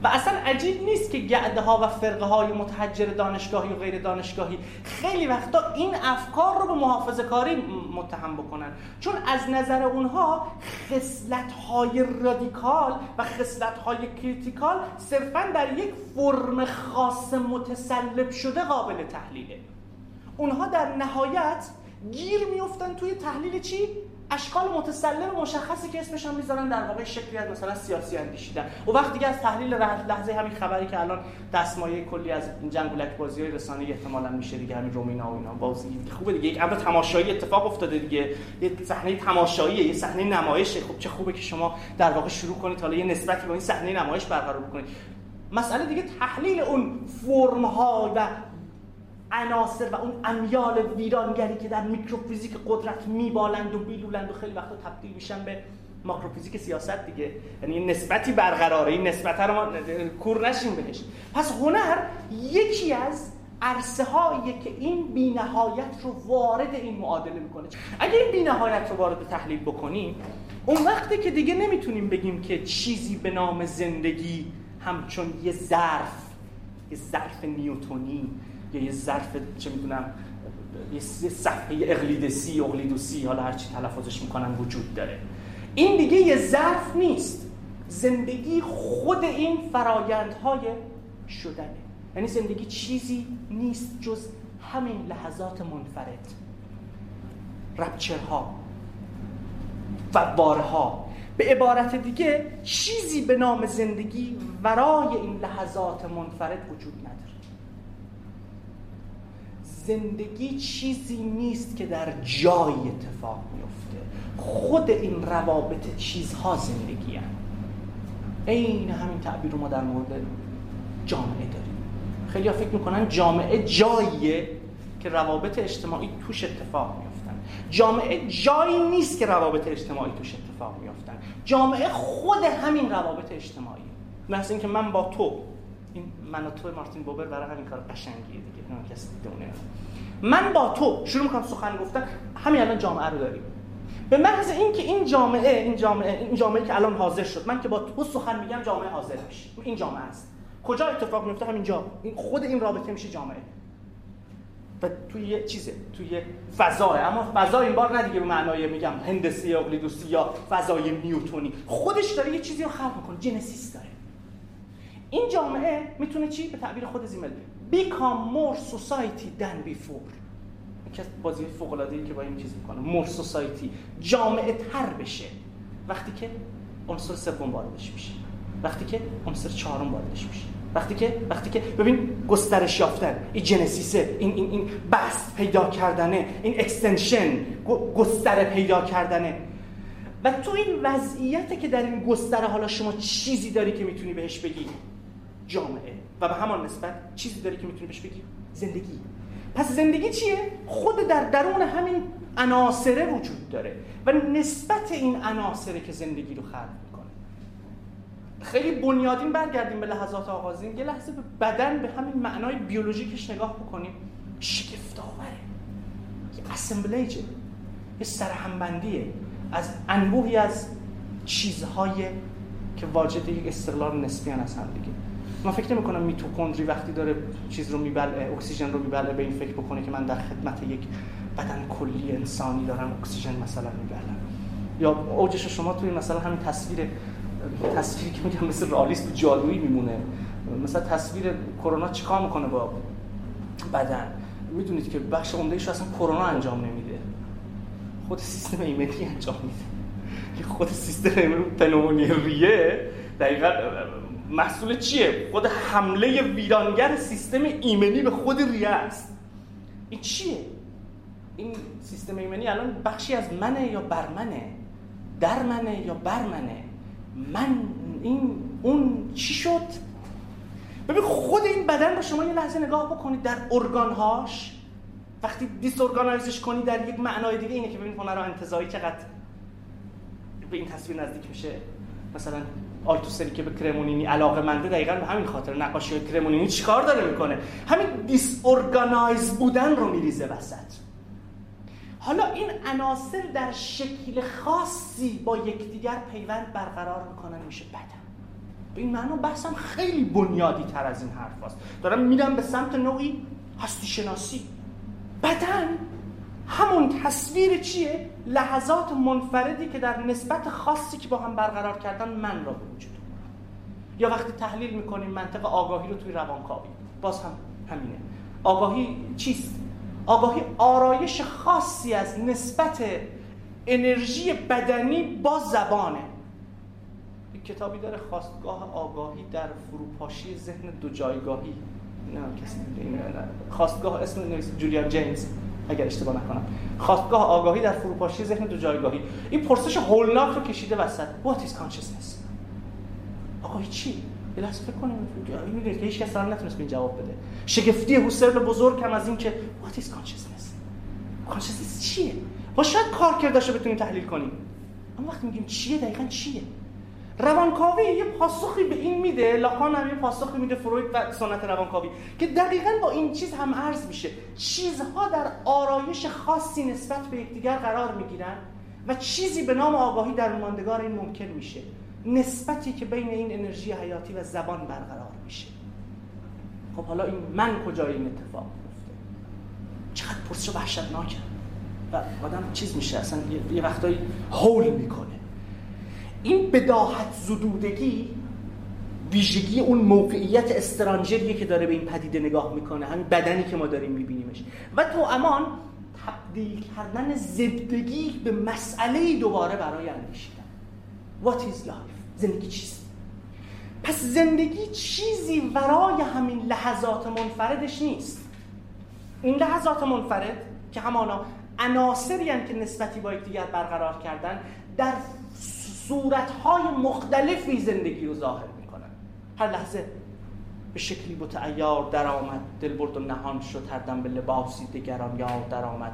و اصلا عجیب نیست که گعده ها و فرقه های متحجر دانشگاهی و غیر دانشگاهی خیلی وقتا این افکار رو به محافظه‌کاری متهم بکنن، چون از نظر اونها خصلت های رادیکال و خصلت های کریتیکال صرفاً در یک فرم خاص متسلب شده قابل تحلیله. اونها در نهایت گیر میافتن توی تحلیل چی؟ اشکال متسلم مشخصی که اسمش هم میذارن در واقع شکلی از مثلا سیاسی اندیشیدن. و وقتی دیگه از تحلیل لحظه، همین خبری که الان دستمایه کلی از جنگولک بازی‌های رسانه‌ای احتمالاً میشه دیگه، همین رومینا و اینا بازی خوبه دیگه، یک امر تماشایی اتفاق افتاده دیگه، یک صحنه تماشاییه، یه صحنه نمایشه. خب چه خوبه که شما در واقع شروع کنید حالا یه نسبتی با این صحنه نمایش برقرار بکنید. مسئله دیگه تحلیل اون فرم‌ها و عناصر و اون امیال ویرانگری که در میکروفیزیک قدرت میبالند و بیلولند و خیلی وقتا تبدیل میشن به ماکروفیزیک سیاست دیگه، یعنی نسبتی برقراره، این نسبت رو ما کور نشیم بهش. پس هنر یکی از عرصه هاییه که این بی‌نهایت رو وارد این معادله میکنه. اگه این بی‌نهایت رو وارد تحلیل بکنیم، اون وقته که دیگه نمیتونیم بگیم که چیزی به نام زندگی همچون یه ظرف، یه ظرف نیوتونی یا یه ظرف، چه میدونم، یه صفحه اقلیدسی، اقلیدوسی، حالا هرچی تلفظش میکنن، وجود داره. این دیگه یه ظرف نیست. زندگی خود این فرایندهای شدنه. یعنی زندگی چیزی نیست جز همین لحظات منفرد، رپچرها و بارها. به عبارت دیگه چیزی به نام زندگی ورای این لحظات منفرد وجود نداره. زندگی چیزی نیست که در جای اتفاق میفته. خود این روابط چیزها زندگی هست. این همین تعبیر رو ما در مورد جامعه داریم. خیلی ها فکر میکنن جامعه جاییه که روابط اجتماعی توش اتفاق میفتن. جامعه جایی نیست که روابط اجتماعی توش اتفاق میفتن. جامعه خود همین روابط اجتماعی. مثل این که من با تو، این من و تو مارتین بوبر برای همین کار قشنگیه دیگه، نه کسی دیونه. من با تو شروع می‌کنم سخن گفتن، همین الان جامعه رو داریم. به محض اینکه این جامعه این جامعه این جامعه که الان حاضر شد، من که با تو سخن میگم، جامعه حاضر میشه. این جامعه است. کجا اتفاق میفته؟ همینجا. این خود این رابطه میشه جامعه. و توی یه چیزه، توی یه فضاه، اما فضا این بار نه دیگه به معنای میگم هندسی یا اقلیدوسی یا فضای نیوتونی. خودش داره یه چیزی رو خلق می‌کنه، جنسیس داره. این جامعه میتونه چی؟ به تعبیر خود زیمل become more society than before. یکی از بازی فوق‌العاده‌ای که با این چیز میکنه، more society، جامعه تر بشه. وقتی که عنصر سوم واردش میشه، وقتی که عنصر چهارم واردش میشه، وقتی که وقتی که ببین گسترش یافتن، این جنسیسه، این این این بست پیدا کردنه، این اکستنشن، گستره پیدا کردنه. و تو این وضعیته که در این گستره حالا شما چیزی داری که میتونی بهش بگی جامعه، و به همان نسبت چیزی داری که میتونی بهش بگی زندگی. پس زندگی چیه؟ خود در درون همین عناصره وجود داره و نسبت این عناصره که زندگی رو خلق میکنه. خیلی بنیادین برگردیم به لحظات آغازین، یه لحظه به بدن، به همین معنای بیولوژیکش نگاه بکنیم. شگفت آوره، یه اسمبلیجه، یه سرهمبندیه از انبوهی از چیزهایی که واجد یک استقلال نسبیان از هم دیگه. من فکر نمی‌کنم میتوکندری وقتی داره چیز رو میبلعه، اکسیژن رو میبلعه، به این فکر بکنه که من در خدمت یک بدن کلی انسانی دارم اکسیژن مثلا میبلعم. یا اوجش شما توی مثلا همین تصویر تصویری که میگم مثل رئالیسم جادویی میمونه، مثلا تصویر کرونا چیکار میکنه با بدن؟ میدونید که بخش عمده‌ایش اصلا کرونا انجام نمیده، خود سیستم ایمنی انجام میده. خود سیستم ایمنی پنومونی ریه دقیقاً محصول چیه؟ خود حمله ویرانگر سیستم ایمنی به خود ریه است. این چیه؟ این سیستم ایمنی الان بخشی از منه یا بر منه؟ در منه یا بر منه؟ من این اون چی شد؟ ببین خود این بدن رو شما یه لحظه نگاه بکنید در ارگانهاش، وقتی دیس ارگانایزش کنی در یک معنای دیگه، اینه که ببین هنر انتزاعی چقدر به این تصویر نزدیک میشه. مثلا آلتوسری که به کرمونینی علاقه‌منده دقیقاً به همین خاطر نقاشی کرمونینی چیکار داره میکنه؟ همین دیس ارگانایز بودن رو میریزه وسط. حالا این عناصر در شکل خاصی با یکدیگر پیوند برقرار میکنن، میشه بدن. به این معنی بحثم خیلی بنیادی تر از این حرف هست. دارم میرم به سمت نوعی هستی شناسی. بدن همون تصویر چیه؟ لحظات منفردی که در نسبت خاصی که با هم برقرار کردن من را به وجود آورد. یا وقتی تحلیل میکنیم منطق آگاهی رو توی روانکاوی، باز هم همینه. آگاهی چیست؟ آگاهی آرایش خاصی از نسبت انرژی بدنی با زبانه. یک کتابی داره خاستگاه آگاهی در فروپاشی ذهن دو جایگاهی. نه کسی نمی‌دونه. خاستگاه اسم نویسنده جولیان جینز اگر اشتباه نکنم. خاستگاه آگاهی در فروپاشی ذهن دو جایگاهی. این پرسش هولناک رو کشیده وسط. What is consciousness؟ آگاهی چی؟ یه لحظه فکر کنیم. می‌دونید که هیچ کس الان نتونست به این جواب بده. شگفتی هوسرل بزرگ هم از این که what is consciousness؟ consciousness چیه؟ ما شاید کار کرداشو بتونیم تحلیل کنیم. اما وقتی میگیم چیه دقیقاً چیه؟ روانکاوی یه پاسخی به این میده، لاکان هم یه پاسخی میده، فروید و سنت روانکاوی که دقیقاً با این چیز هم عرض میشه. چیزها در آرایش خاصی نسبت به یکدیگر قرار میگیرن و چیزی به نام آگاهی در ماندگار این ممکن میشه، نسبتی که بین این انرژی حیاتی و زبان برقرار میشه. خب حالا این من کجای این اتفاق میفته؟ چقدر پرسش وحشتناکه و آدم چیز میشه، اصلا یه وقتایی هول میکنه. این بداهت زدودگی ویژگی اون موقعیت استرانجریه که داره به این پدیده نگاه میکنه، همین بدنی که ما داریم میبینیمش و تو امان تبدیل کردن زندگی به مسئله‌ای دوباره برای اندیشیدن. What is life؟ زندگی چیست؟ پس زندگی چیزی ورای همین لحظات منفردش نیست. این لحظات منفرد که همانا عناصری هستند که نسبتی با یکدیگر برقرار کردن در صورت‌های مختلفی زندگی رو ظاهر می‌کنن. هر لحظه به شکلی متعیار در آمد، دلبرد و نهان شد، هر دم به لباسی دگران یار در آمد،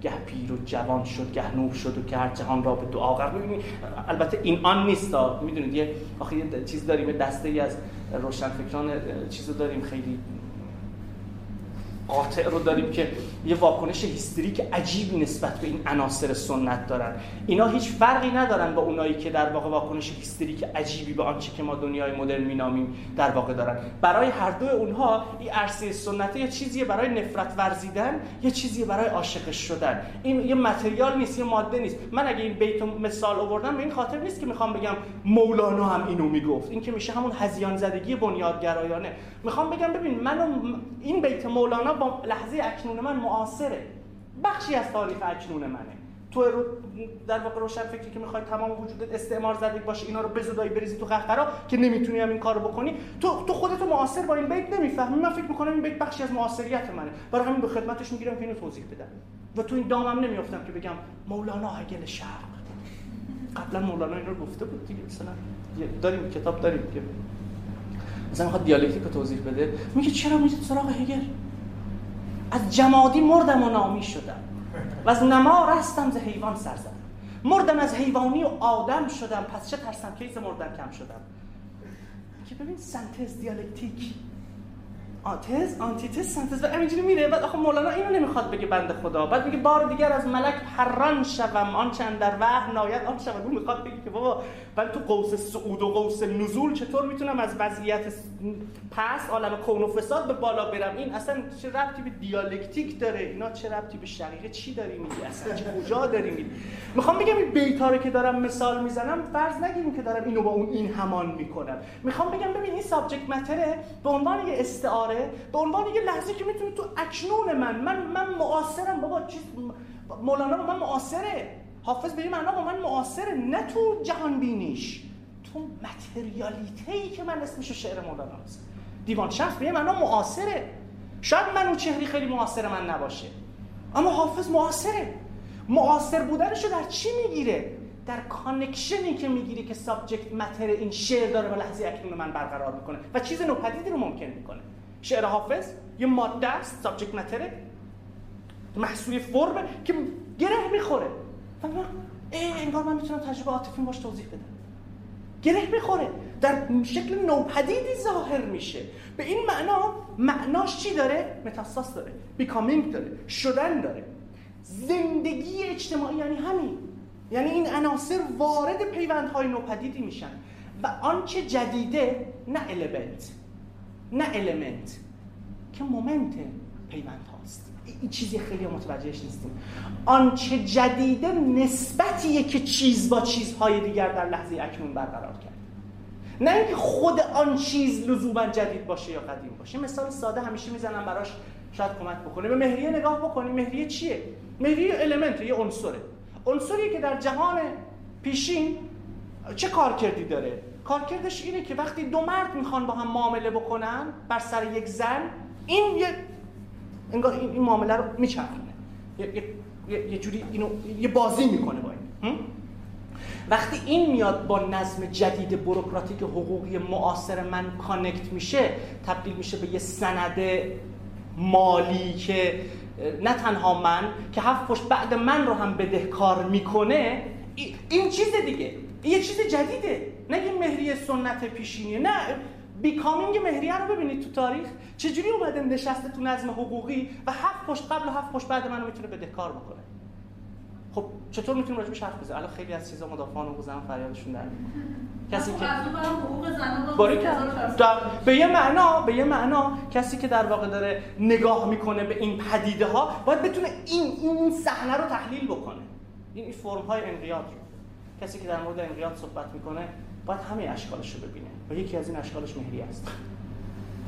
گه پیر و جوان شد، گه نوح شد و که هر جهان را به دعا غرق. می‌بینید البته این آن نیست، می‌دونید یه آخه یه چیز داریم، یه دسته‌ای از روشنفکران چیزو داریم خیلی قاطع رو داریم که یه واکنش هیستریک عجیبی نسبت به این عناصر سنت دارن. اینا هیچ فرقی ندارن با اونایی که در واقع واکنش هیستریک عجیبی به آنچه که ما دنیای مدرن مینامیم در واقع دارن. برای هر دو اونها این عرصه سنته یه چیزیه برای نفرت ورزیدن، یه چیزیه برای عاشقش شدن. این یه متریال نیست، یه ماده نیست. من اگه این بیتو مثال آوردم به این خاطر نیست که میخوام بگم مولانا هم اینو میگفت. این که میشه همون هذیان زدگی بنیادگرایانه. میخوام بگم ببین منو این بیت مولانا با لحظه اکنون من معاصره، بخشی از تاریخ اکنون منه. تو رو در واقع روشن فکری که میخوای تمام وجودت استعمار زدگی باشه، اینا رو بزدایی بریزی تو قهقرا که نمیتونی هم این کارو بکنی، تو تو خودت معاصر با این بیت نمیفهمی. من فکر میکنم این بیت بخشی از معاصریت منه، برای همین به خدمتش میگیرم که اینو توضیح بدم و تو این دامم نمیافتم که بگم مولانا هگل شرق. قبلا مولانا اینو گفته بود دیگه. مثلا داریم کتاب داریم که مثلا میخواد دیالکتیک رو توضیح بده، میگه چرا میشه سراغ هگل؟ از جمادی مردم و نامی شدم و از نما رستم ز حیوان سر زدم، مردم از حیوانی و آدم شدم، پس چه ترسم که از مردن کم شدم. که ببین سنتز دیالکتیک، آنتز آنتیتز سنتز و همینجوری میره. بعد آخه مولانا اینو نمیخواد بگه بنده خدا، بعد میگه بار دیگر از ملک پران شوم آن چند در وحی ناید آن شوم. اون میخواد بگه که بابا من تو قوس صعود و قوس نزول چطور میتونم از وضعیت پس عالم کون و فساد به بالا برم؟ این اصلا چه ربطی به دیالکتیک داره؟ اینا چه ربطی به شقیقه چی داری میگی؟ اصلا چه کجا داری میگی؟ میخوام بگم این بیتا رو که دارم مثال میزنم فرض نگیریم که دارم اینو با اون این همان میکنم. میخوام بگم ببین این سابجکت متره به عنوان یه استعاره، به عنوان یه لحظه که میتونی تو اکنون من من من معاصرم. بابا چیز مولانا با من معاصره، حافظ به این معنا با من معاصره، نه تو جهان بینیش، تو متریالیته‌ای که من اسمشو شعر مولانا هست. دیوان شمس به این معنا معاصره. شاید منوچهری خیلی معاصر من نباشه اما حافظ معاصره. معاصر بودنشو در چی میگیره؟ در کانکشنی که میگیری که سابجکت متر این شعر داره با لحظه اکنون من برقرار میکنه و چیز نوپدیدی رو ممکن میکنه. شعر حافظ یه ماده است، سابجکت متره، محصول فرمه که گره میخوره و من انگار من میتونم تجربه عاطفی باش توضیح بدم. گره میخوره، در شکل نوپدیدی ظاهر میشه. به این معنا معناش چی داره؟ متاساس داره، بیکامینگ داره، شدن داره. زندگی اجتماعی یعنی همین، یعنی این عناصر وارد پیوندهای نوپدیدی میشن و آنچه جدیده نه المنت، نه المنت که مومنت پیوند هاست. این چیزی خیلی متوجهش نیستیم. آنچه جدیده نسبتیه که چیز با چیزهای دیگر در لحظه اکنون برقرار کرد، نه اینکه خود آن چیز لزوما جدید باشه یا قدیم باشه. مثال ساده همیشه میزنم براش شاید کمک بکنه. به مهریه نگاه بکنیم. مهریه چیه؟ مهریه المنته، یه عنصره. عنصریه که در جهان پیشین چه کارکردی داره؟ کارکردش اینه که وقتی دو مرد میخوان با هم معامله بکنن بر سر یک زن، این یه انگار این, این معامله رو میچرخونه، یه،, یه،, یه جوری اینو یه بازی میکنه با این. وقتی این میاد با نظم جدید بوروکراتیک حقوقی معاصر من کانکت میشه، تبدیل میشه به یه سند مالی که نه تنها من که هفت پشت بعد من رو هم بدهکار میکنه. این چیز دیگه، یه چیز جدیده، نه یه مهریه سنت پیشینیه. نه، بیکامینگ مهریه رو ببینید تو تاریخ چجوری اومده نشسته تو نظم حقوقی و هفت پشت قبل و هفت پشت بعد منو میتونه بدهکار بکنه. خب چطور میتونیم راجبش حرف بزنیم؟ الان خیلی از چیزا مدافعان حقوق فریادشون در میاد. کسی که به یه معنا به یه معنا کسی که در واقع داره نگاه میکنه به این پدیده ها باید بتونه این این صحنه رو تحلیل بکنه، این فرم های انقیاد رو. کسی که در مورد انقیاد صحبت میکنه باید همه اشکالش رو ببینه و یکی از این اشکالش مهریه است.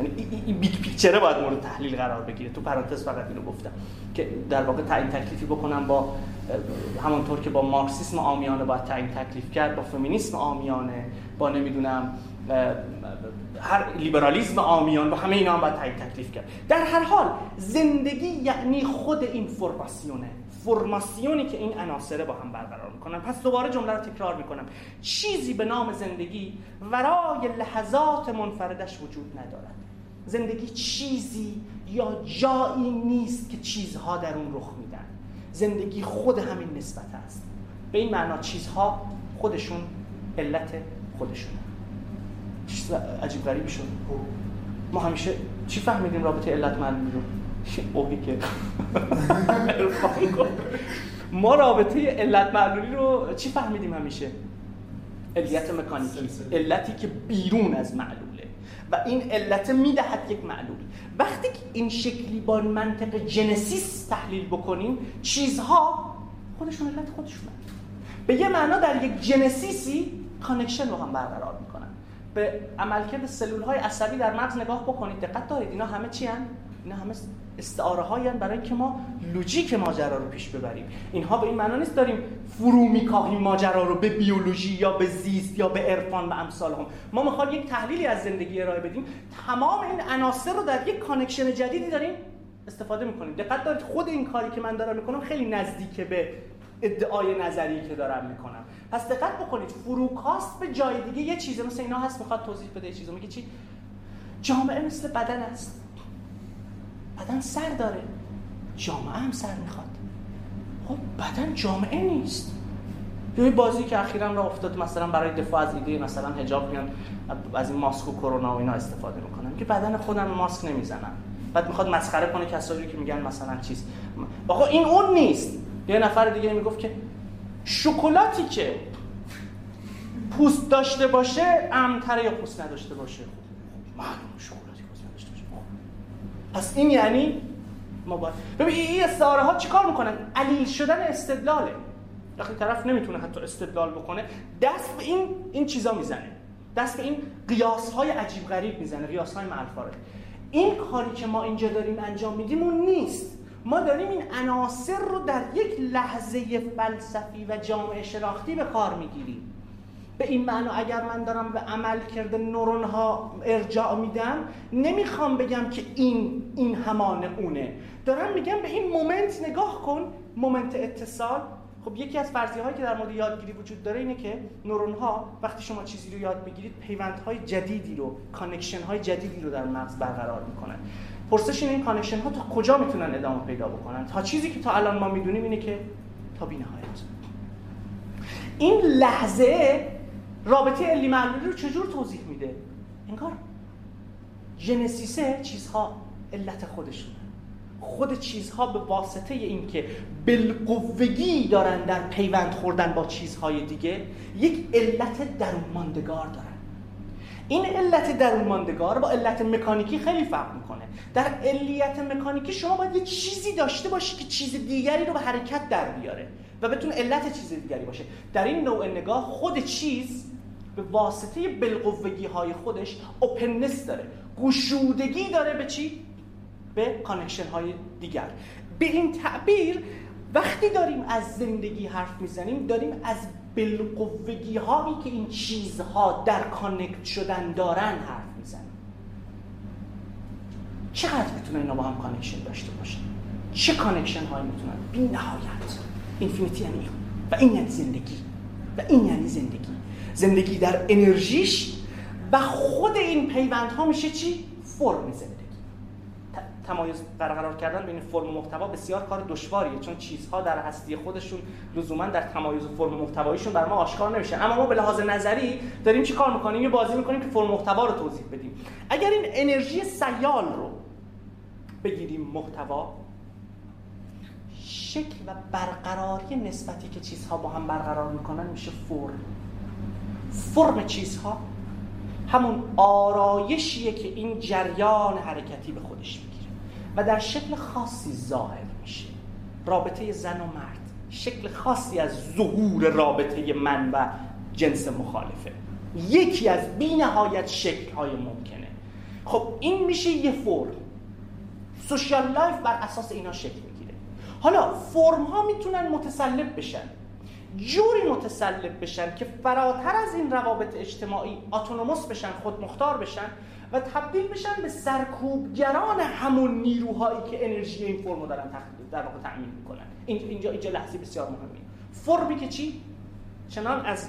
یعنی این بیگ پیکچره باید مورد تحلیل قرار بگیره. تو پرانتز فقط اینو گفتم که در واقع تعیین تکلیفی بکنم با همونطور که با مارکسیسم عامیانه باید تعیین تکلیف کرد، با فمینیسم عامیانه، با نمیدونم هر لیبرالیسم عامیانه، با همه اینا هم باید تعیین تکلیف کرد. در هر حال زندگی یعنی خود این فرماسیونه، فرماسیونی که این عناصر با هم برقرار میکنن. پس دوباره جمله رو تکرار میکنم، چیزی به نام زندگی ورای لحظات منفردش وجود ندارد. زندگی چیزی یا جایی نیست که چیزها در اون رخ میدن. زندگی خود همین نسبت است. به این معنا چیزها خودشون علت خودشون. چیز عجیب غریبی شد. ما همیشه چی فهمیدیم رابطه علت معلولی رو؟ اوهی که ما رابطه علت معلولی رو چی فهمیدیم همیشه؟ علیت مکانیکی، علتی که بیرون از معلوله و این علت میدهد یک معلول. وقتی که این شکلی با منطق جنسیس تحلیل بکنیم، چیزها خودشون علت خودشونه. به یه معنا در یک جنسیسی کانکشن رو هم برقرار میکنن. به عملکرد سلول‌های عصبی در مغز نگاه بکنید، دقت دارید اینا همه چی ان؟ اینا همه استعاره هایی هستند برای اینکه ما لوجیک ماجرا رو پیش ببریم. اینها به این معنا نیست داریم فرو میکاهیم ماجرا رو به بیولوژی یا به زیست یا به عرفان و امثال هم. ما میخوایم یک تحلیلی از زندگی ارائه بدیم، تمام این عناصر رو در یک کانکشن جدیدی داریم استفاده میکنیم. دقت دارید خود این کاری که من دارم میکنم خیلی نزدیک به ادعای نظری که دارم میکنم. پس دقت بکنید، فروکاست به جای دیگه یه چیزه. مثلا اینا هست میخواد توضیح بده چیزو، میگه چی؟ جامعه مثل بدن است. بدن سر داره، جامعه هم سر میخواد. خب بدن جامعه نیست. یه بازی که اخیراً راه افتاد مثلا برای دفاع از ایده مثلا حجاب میان از این ماسک و کرونا و اینا استفاده میکنن که بدن خودم ماسک نمیزنن، بعد میخواد مسخره کنه کسایی که میگن مثلا چیز. آقا این اون نیست. یه نفر دیگه میگفت که شکلاتی که پوست داشته باشه امن‌تره یا پوست نداشته باشه. معلومه شکلات پس این یعنی ما باید ببین این استعاره ها چیکار میکنن؟ علیل شدن استدلاله. وقتی طرف نمیتونه حتی استدلال بکنه، دست به این این چیزا میزنه، دست به این قیاس های عجیب غریب میزنه، قیاس های معالفاره. این کاری که ما اینجا داریم انجام میدیم اون نیست. ما داریم این عناصر رو در یک لحظه فلسفی و جامعه شناختی به کار میگیریم. به این معنا اگر من دارم به عمل کرده نورون ها ارجاع میدم، نمیخوام بگم که این این همان اونه. دارم میگم به این مومنت نگاه کن، مومنت اتصال. خب یکی از فرضیه هایی که در مورد یادگیری وجود داره اینه که نورون ها وقتی شما چیزی رو یاد میگیرید، پیوند های جدیدی رو، کانکشن های جدیدی رو در مغز برقرار میکنن. پرسش اینه این کانکشن ها تا کجا میتونن ادامه پیدا بکنن؟ تا چیزی که تا الان ما میدونیم اینه که تا بی‌نهایت. این لحظه رابطه علی معلولی رو چجور توضیح میده؟ انگار ژنسیسه چیزها علت خودشونه، خود چیزها به واسطه این که بالقوگی دارن در پیوند خوردن با چیزهای دیگه یک علت درونماندگار دارن. این علت درونماندگار با علت مکانیکی خیلی فرق میکنه. در علیت مکانیکی شما باید یه چیزی داشته باشی که چیز دیگری رو به حرکت در بیاره و بتون علت چیز دیگری باشه. در این نوع نگاه خود چیز به واسطه بالقوگی های خودش اوپننس داره، گشودگی داره به چی؟ به کانکشن های دیگر. به این تعبیر وقتی داریم از زندگی حرف میزنیم داریم از بالقوگی هایی که این چیزها در کانکت شدن دارن حرف میزنیم. چقدر میتونه اینا با هم کانکشن داشته باشن؟ چه کانکشن هایی میتونن؟ بی نهایت. اینفینیتی یعنی این و این یعنی زندگی و این یعنی زندگی. زندگی در انرژیش و خود این پیوند ها میشه چی؟ فرم زندگی. تمایز برقرار کردن بین فرم و محتوا بسیار کار دشواریه، چون چیزها در هستی خودشون لزوما در تمایز و فرم و محتوایشون بر ما آشکار نمیشه. اما ما به لحاظ نظری داریم چی کار میکنیم؟ یه بازی میکنیم که فرم و محتوا رو توضیح بدیم. اگر این انرژی سیال رو بگیریم محتوا، شکل و برقراری نسبتی که چیزها با هم برقرار میکنن میشه فرم. فرم چیزها همون آرایشیه که این جریان حرکتی به خودش میگیره و در شکل خاصی ظاهر میشه. رابطه زن و مرد شکل خاصی از ظهور رابطه من و جنس مخالفه، یکی از بی‌نهایت شکل‌های ممکنه. خب این میشه یه فرم. سوشال لایف بر اساس اینا شکل میگیره. حالا فرم‌ها میتونن متسلب بشن، جوری متسلب بشن که فراتر از این روابط اجتماعی اتونوموس بشن، خودمختار بشن و تبدیل بشن به سرکوبگران همون نیروهایی که انرژی این فرمو دارن در واقع تأمین میکنن. اینجا اینجا لحظه بسیار مهمه. فرمی که چی؟ چنان از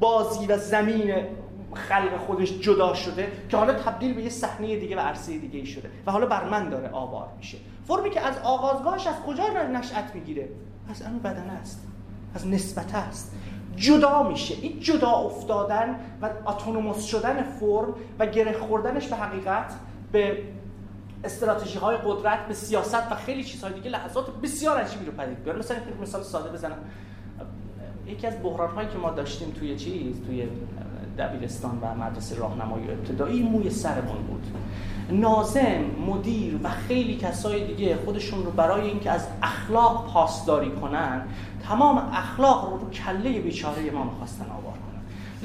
بازی و زمین خلق خودش جدا شده که حالا تبدیل به یه صحنه دیگه و عرصه دیگه شده و حالا بر من داره آوار میشه. فرمی که از آغازگاهش از کجا نشأت میگیره؟ از اون بدنه است، از نسبت است. جدا میشه. این جدا افتادن و اتونوموس شدن فرم و گره خوردنش به حقیقت، به استراتژی های قدرت، به سیاست و خیلی چیزهای دیگه لحظات بسیار عجیبی رو پدید بیاره. مثلا یک مثال ساده بزنم، یکی از بحران هایی که ما داشتیم توی چیز توی دبیرستان و مدرسه راهنمایی ابتدایی موی سرمون بود. ناظم، مدیر و خیلی کسای دیگه خودشون رو برای اینکه از اخلاق پاسداری کنن تمام اخلاق رو رو کله بیچاره ما می‌خواستن آوار کنن.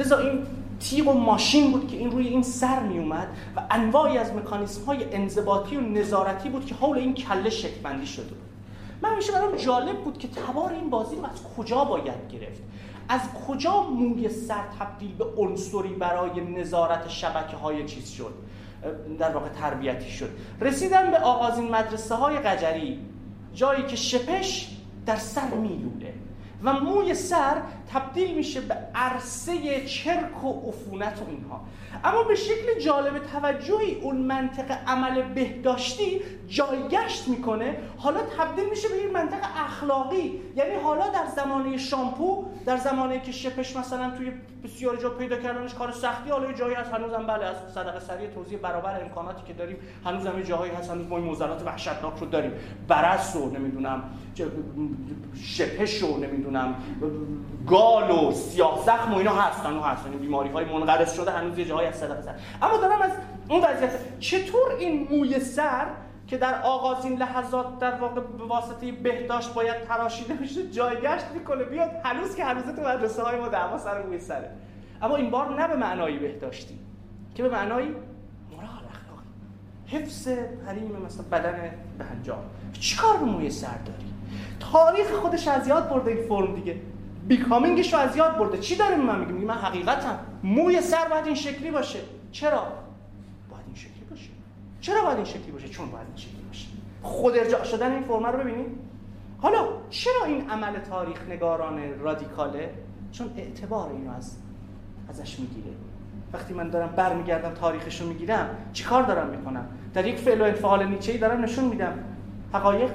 لذا این تیغ و ماشین بود که این روی این سر می اومد و انواعی از مکانیزم‌های انضباطی و نظارتی بود که حول این کله شکل‌بندی شده بود. من همیشه برام جالب بود که تبار این بازی رو از کجا باید گرفت؟ از کجا موی سر تبدیل به عنصری برای نظارت شبکه‌های چیز شد؟ در واقع تربیتی شد. رسیدن به آغازین مدرسه‌های قجری، جایی که شپش در سر میلوله و موی سر تبدیل میشه به عرصه چرک و عفونت و اینها. اما به شکل جالب توجهی اون منطقه عمل بهداشتی جایگشت میکنه، حالا تبدیل میشه به این منطقه اخلاقی. یعنی حالا در زمانه شامپو، در زمانه که شپش مثلا توی بسیار جا پیدا کردنش کار سختی، حالا جایی هست هنوزم بله از صدقه سریع توزیع برابر امکاناتی که داریم هنوزم یه جایی هست، هنوز ما این موزلات وحشتناک رو داریم، برس و نمیدونم شپش و نمیدونم گال و سیاه زخم و اینا هستن و هستن بیماری های منقرض شده هنوز یه جایی از صدقه سر. اما دارم از اون وضعیت چطور این موی سر که در آغازین لحظات در واقع به واسطه بهداشت باید تراشیده میشه جایگشت میکنه بیاد هنوز که هنوز تو مدرسه های ما دعوا سر موی سره، اما این بار نه به معنای بهداشتی که به معنای مورال، اخلاقی، حفظ حریم مثلا بدن بهنجار. چیکار به موی سر داری؟ تاریخ خودش از یاد برده این فرم دیگه، بیکامینگش رو از یاد برده. چی داره به من میگه؟ میگه من حقیقتم. موی سر باید این شکلی باشه. چرا باید این شکلی باشه؟ چرا باید این شکلی باشه؟ چون باید این شکلی باشه. خود ارجاع شدن این فرم رو ببینید. حالا چرا این عمل تاریخ نگاران رادیکاله؟ چون اعتبار اینو از ازش میگیره. وقتی من دارم برمیگردم تاریخش رو میگیرم، چیکار دارم میکنم؟ در یک فعل و انفعال نیچه‌ای دارم نشون میدم حقایق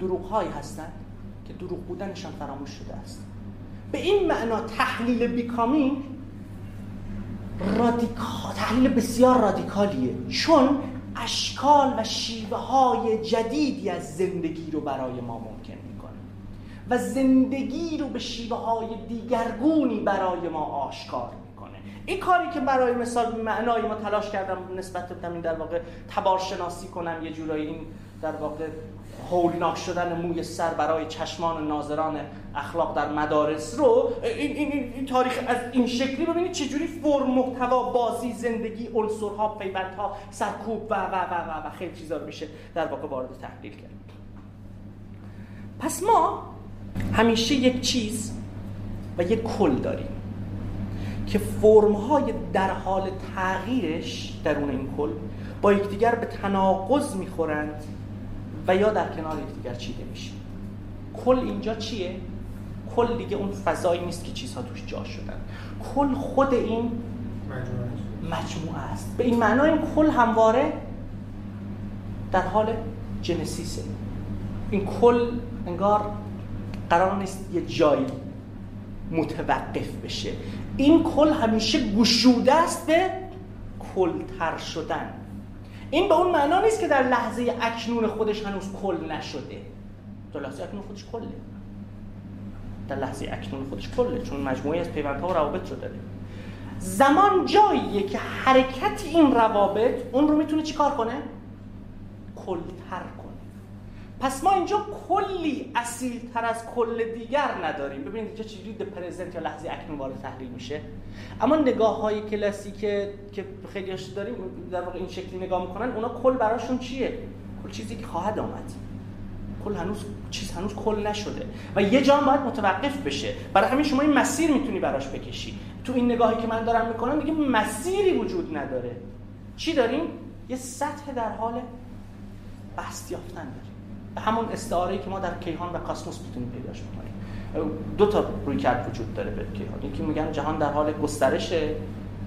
دروغ‌هایی هستند که دروغ بودنشان فراموش شده است به این معنا تحلیل بیکامینگ رادیکال، تحلیل بسیار رادیکالیه، چون اشکال و شیوه های جدیدی از زندگی رو برای ما ممکن میکنه و زندگی رو به شیوه های دیگرگونی برای ما آشکار میکنه. این کاری که برای مثال معنای ما تلاش کردم نسبت بدم، در واقع تبارشناسی کنم، یه جورایی این در واقع هولناک شدن موی سر برای چشمان ناظران اخلاق در مدارس رو، این, این, این تاریخ از این شکلی ببینید چجوری فرم، محتوا، بازی، زندگی، عنصرها، پیوندها، سرکوب و و و و خیلی چیزا رو میشه در واقع وارد تحلیل کرد. پس ما همیشه یک چیز و یک کل داریم که فرم‌های در حال تغییرش درون این کل با یکدیگر به تناقض میخورند و یا در کنار یکدیگر چیده میشه. کل اینجا چیه؟ کل دیگه اون فضایی نیست که چیزها توش جا شدن. کل خود این مجموعه است. به این معنا این کل همواره در حال جنسیسه. این کل انگار قرار نیست یه جایی متوقف بشه. این کل همیشه گشوده است به کلتر شدن. این به اون معنا نیست که در لحظه اکنون خودش هنوز کل نشده. در لحظه اکنون خودش کله. در لحظه اکنون خودش کله، چون مجموعی از پیوندها و روابط رو داره. زمان جاییه که حرکت این روابط اون رو میتونه چیکار کنه؟ کلتر کنه. پس ما اینجا کلی اصیل‌تر از کل دیگر نداریم. ببینید اینجا چجوری د پرزنت یا لحظه اکنون وارد تحلیل میشه. اما نگاه‌های کلاسیک که خیلی‌هاش داریم در واقع این شکلی نگاه می‌کنن، اونا کل براشون چیه؟ کل چیزی که خواهد آمد. کل هنوز چیز هنوز کل نشده و یه جا باید متوقف بشه. برای همین شما این مسیر میتونی براش بکشی. تو این نگاهی که من دارم می‌کنم دیگه مسیری وجود نداره. چی داریم؟ یه سطح در حال بسط یافتن داریم. همون استعاره‌ای که ما در کیهان و کاسموس می‌تونیم پیداش بکنیم. دو تا رویکرد وجود داره به کیهان. یکی میگن جهان در حال گسترشه،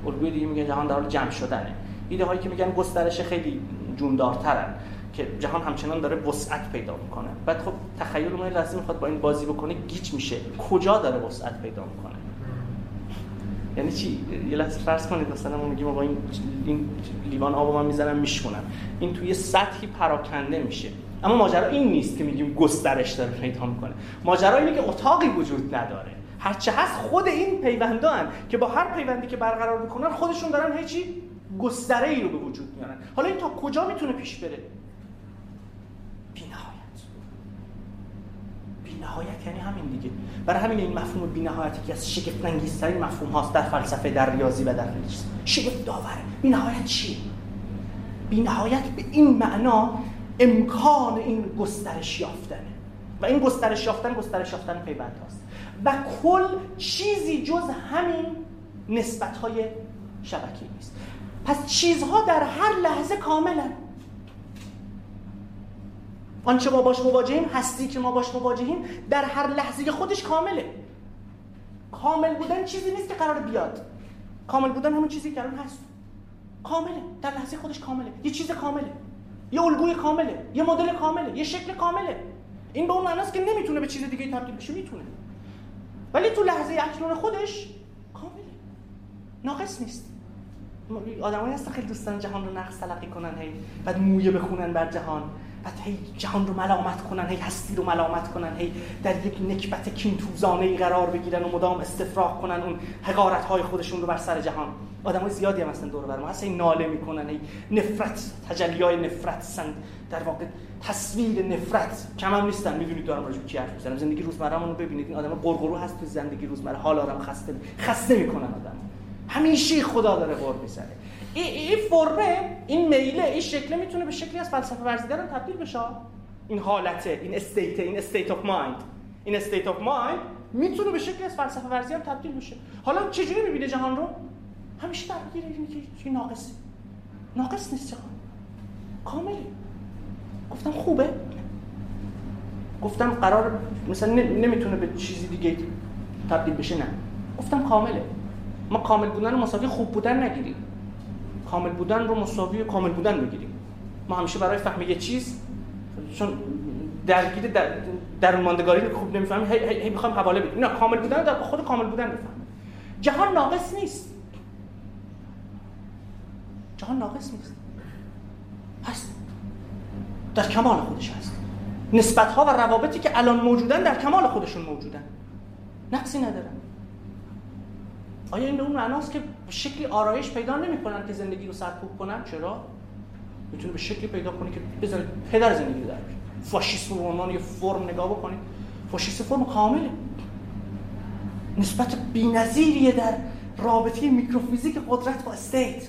الگوی دیگه میگه جهان در حال جمع شدنه. ایده هایی که میگن گسترشه خیلی جوندارترن که جهان همچنان داره وسعت پیدا میکنه. بعد خب تخیل اون لازم میخواد با این بازی بکنه، گیج میشه. کجا داره وسعت پیدا میکنه؟ یعنی چی؟ یه لحظه فرض کنید مثلا ما میگیم آقا این این لیوان آبو من میذارم میشکنم. این توی سطحی پراکنده میشه. اما ماجرا این نیست که میگیم گسترش داره پیدا میکنه. ماجرا اینه که اتاقی وجود نداره. هرچه هست خود این پیوندان که با هر پیوندی که برقرار میکنن خودشون دارن هیچی گستره ای رو به وجود میارن. حالا این تا کجا میتونه پیش بره؟ بی‌نهایت. بی‌نهایت یعنی همین دیگه. برای همین این مفهوم بی‌نهایتی که از شگفت انگیزترین مفهوم هاست در فلسفه، در ریاضی و در فیزیک. شگفت داوره. بی‌نهایت چی؟ بی‌نهایت به این معنا امکان این گسترش یافتنه و این گسترش یافتن گسترش یافتن پیوند هاست و کل چیزی جز همین نسبت های شبکی نیست. پس چیزها در هر لحظه کاملا آنچه ما باش مواجهیم، هستی که ما باش مواجهیم در هر لحظه خودش کامله. کامل بودن چیزی نیست که قرار بیاد. کامل بودن همون چیزی که الان هست. کامله، در لحظه خودش کامله، یه چیز کامله، یه الگوی کامله، یه مدل کامله، یه شکل کامله. این به اون معناست که نمیتونه به چیز دیگه تبدیل بشه. میتونه، ولی تو لحظه اکنون خودش کامله، ناقص نیست. آدمایی هستن خیلی دوست دارن جهان رو نقص تلقی کنن، هی بعد مویه بخونن بر جهان، بعد هی جهان رو ملامت کنن، هی هستی رو ملامت کنن، هی در یک نکبت کینتوزانه‌ای قرار بگیرن و مدام استفراغ کنن اون حقارت‌های خودشون رو بر سر جهان. آدمای زیادی هم هستن دور و بر ما، اصلا ناله میکنن، هی نفرت، تجلیای نفرت سند، در واقع تصویر نفرت. کم هم نیستن. میدونید دارم راجع به چی حرف میزنم. زندگی روزمره‌مون رو ببینید، این آدم‌ها قرقرو هست تو زندگی روزمره، حال آدم خسته خسته میکنن. آدم همیشه خدا داره قرب میزنه. این فرمه، این میله، این شکله میتونه به شکلی از فلسفه ورزیدن تبدیل بشه. این حالته، این استیت، این استیت اف مایند، این استیت اف مایند میتونه به شکلی از فلسفه ورزیدن تبدیل بشه. حالا چجوری میبینه جهان رو؟ همیشه درگیر اینه که چی ناقصه. ناقص نیست جهان. کامله. گفتم خوبه. گفتم قرار مثلا نمیتونه به چیزی دیگه تبدیل بشه، نه. گفتم کامله. ما کامل بودن رو مساوی خوب بودن نگیریم. کامل بودن رو مساوی کامل بودن بگیریم. ما همیشه برای فهم یه چیز، چون درگیر در درون‌ماندگاری رو خوب نمی‌فهمیم، هی هی می‌خوام حواله بدیم. نه، کامل بودن در خود کامل بودن می‌فهمیم. جهان ناقص نیست. جهان ناقص نیست. هست. در کمال خودش هست. نسبت‌ها و روابطی که الان موجودن در کمال خودشون موجودن. نقصی ندارن. آیا این به اون معناست که شکلی آرایش پیدا نمی‌کنن که زندگی رو سرکوب کنن؟ چرا؟ میتونه به شکلی پیدا کنه که بزنه پدر زندگی رو در بیاره. فاشیست رو عنوان یه فرم نگاه بکنید، فاشیست فرم کامله، نسبت بی‌نظیریه در رابطه میکروفیزیک قدرت با استیت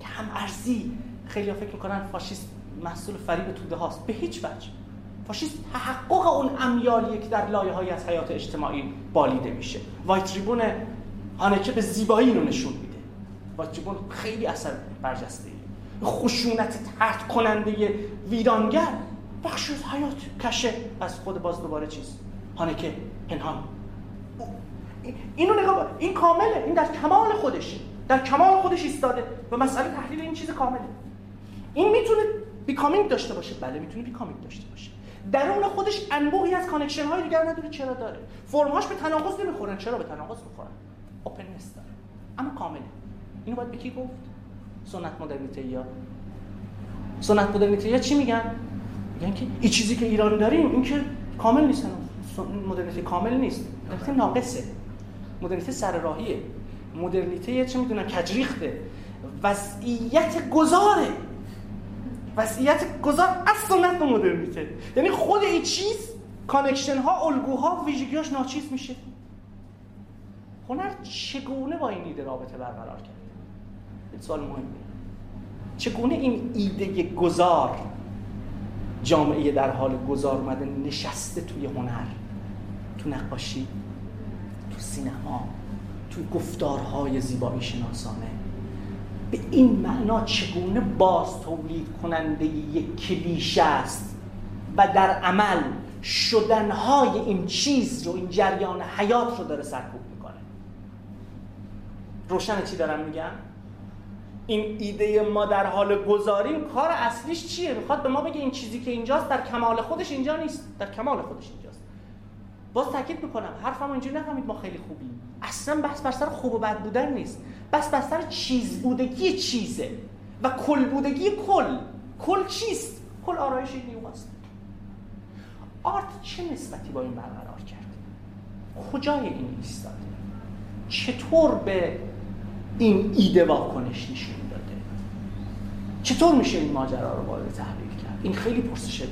که هم ارزی. خیلی فکر میکنن فاشیست محصول فریب توده هاست، به هیچ وجه. فاشیست تحقق اون امیالیه که در لایه‌های از حیات اجتماعی بالیده میشه. وایت تریبون آنچه به زیبایی رو نشون میده، وایت تریبون خیلی اثر برجسته، خشونت طرد کننده ویرانگر بخشی از حیات کشه از خود. باز دوباره چیز هانکه پنهان. اینو نگاه، این کامله، این در کمال خودش، در کمال خودش ایستاده و مسئله تحلیل این چیز کامله. این میتونه بیکامینگ داشته باشه، بله میتونه بیکامینگ داشته باشه، درون خودش انبوهی از کانکشن های دیگر نداره. چرا داره؟ فرم‌هاش به تناقض نمیخورن. چرا به تناقض میخورن؟ اوپننس داره اما کامله. اینو باید به کی گفت؟ سنت مدرنیته یا سنت مدرنیته یا چی میگن؟ میگن که این چیزی که ایران داریم این که کامل نیست، مدرنیته کامل نیست، مدرنیته ناقصه، مدرنیته سرراهیه، مدرنیته چه میدونن کجریخته، وضعیت گذاره، وضعیت گذار از سنت مدرنیته. یعنی خود این چیز کانکشن ها، الگوها، ویژگیاش ناچیز میشه. هنر چگونه با این ایده رابطه برقرار کرد؟ این سوال مهمه. چگونه این ایده گذار، جامعه در حال گذار اومده نشسته توی هنر، تو نقاشی، تو سینما، تو گفتارهای زیبایی شناسانه، به این معنا چگونه باز تولید کننده یک کلیشه است و در عمل شدنهای این چیز رو، این جریان حیات رو داره سرکوب میکنه. روشن چی دارم میگم؟ این ایده ما در حال گذاریم کار اصلیش چیه؟ میخواد به ما بگه این چیزی که اینجاست در کمال خودش اینجا نیست، در کمال خودش اینجاست. باز تاکید میکنم، حرفمو اینجوری نفهمید ما خیلی خوبیم. اصلا بحث بر سر خوب و بد بودن نیست، بحث بر سر چیز بودگی چیزه و کل بودگی کل. کل چیست؟ کل آرایش نیوماست. آرت چه نسبتی با این برقرار کرد؟ کجای این ایستاده؟ چطور به این ایده واکنش نشون داده؟ چطور میشه این ماجرا رو وارد تحلیل کرد؟ این خیلی پرسش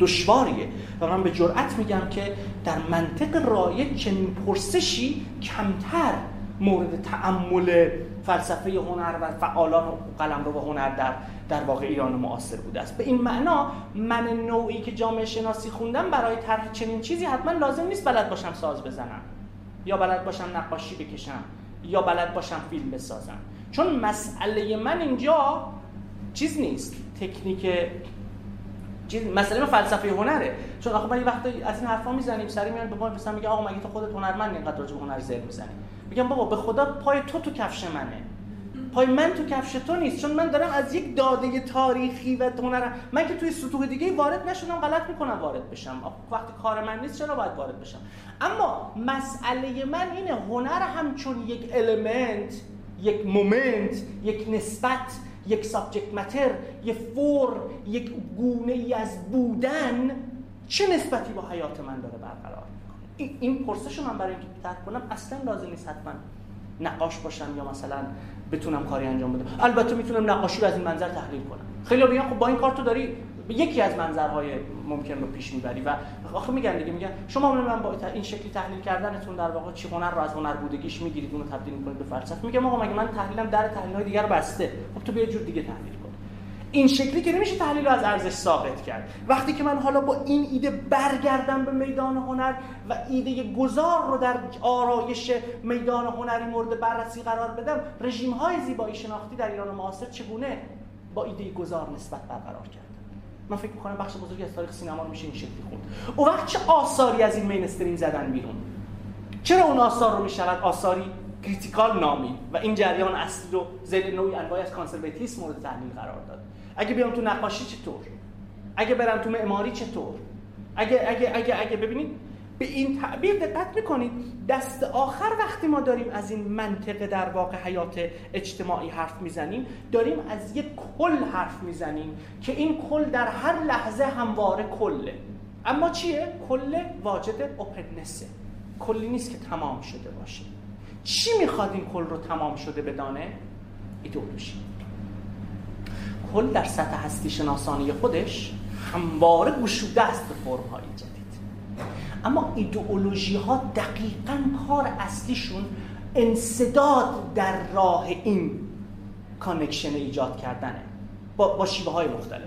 دشواریه و من به جرئت میگم که در منطق رایج چنین پرسشی کمتر مورد تأمل فلسفه هنر و فعالان قلمرو و هنر در در واقع ایران معاصر بوده است. به این معنا من نوعی که جامعه شناسی خوندم برای طرح چنین چیزی حتما لازم نیست بلد باشم ساز بزنم یا بلد باشم نقاشی بکشم یا بلد باشم فیلم بسازم، چون مسئله من اینجا چیز نیست، تکنیک چیز، مسئله من فلسفه هنره. چون آخه ما یه وقتا از این حرفا میزنیم، سری میان به ما مثلا میگه آقا مگه تو خودت هنرمند اینقدر راجع به هنر زر میزنی؟ میگم بابا به خدا پای تو تو کفش منه، پای من تو کفش تو نیست، چون من دارم از یک داده تاریخی و هنر، من که توی سطوح دیگه وارد نشدم، غلط میکنم وارد بشم. وقتی کار من نیست چرا باید وارد بشم؟ اما مسئله من اینه هنر همچون یک المنت، یک مومنت، یک نسبت، یک سابجکت متر، یک فور، یک گونه ای از بودن چه نسبتی با حیات من داره برقرار میکنه. این پرسش رو من برای اینکه طرح کنم اصلا لازم نیست حتما نقاش باشم یا مثلا بتونم کاری انجام بدم. البته میتونم نقاشی رو از این منظر تحلیل کنم. خیلی میگن خب با این کار تو داری یکی از منظرهای ممکن رو پیش میبری و آخه میگن دیگه، میگن شما من با این شکلی تحلیل کردنتون در واقع چی هنر رو از هنر بودگیش میگیرید اون رو تبدیل میکنید به فلسفه. میگم آقا مگه من تحلیلم در تحلیل‌های دیگر بسته؟ خب تو بیا جور دیگه تحلیل کن. این شکلی که نمیشه تحلیل رو از ارزش ساقط کرد. وقتی که من حالا با این ایده برگردم به میدان هنر و ایده گذار رو در آرایش میدان هنری مورد بررسی قرار بدم، رژیم‌های زیبایی شناختی در ایران معاصر چگونه با ایده گذار نسبت برقرار کرد؟ من فکر می‌کنم بخش بزرگی از تاریخ سینما رو میشه این شکلی خوند. اون وقت چه آثاری از این مینستریم زدن بیرون؟ چرا اون آثار رو میشود آثاری کریتیکال نامید و این جریان اصلی رو زیر نوعی انواعی از کانسرواتیسم مورد تحلیل قرار داد؟ اگه بیام تو نقاشی چطور؟ اگه برم تو معماری چطور؟ اگه اگه اگه اگه ببینید به این تعبیر دقت میکنید، دست آخر وقتی ما داریم از این منطقه در واقع حیات اجتماعی حرف میزنیم، داریم از یک کل حرف میزنیم که این کل در هر لحظه همواره کله، اما چیه؟ کل واجد اوپننسه، کلی نیست که تمام شده باشه. چی میخواد این کل رو تمام شده بدانه؟ ایدئولوژی. کل در سطح هستی شناسانی خودش همواره گشوده است به فرم‌های جدید، اما ایدئولوژی ها دقیقاً کار اصلیشون انسداد در راه این کانکشن ایجاد کردنه با, با شیوه های مختلف.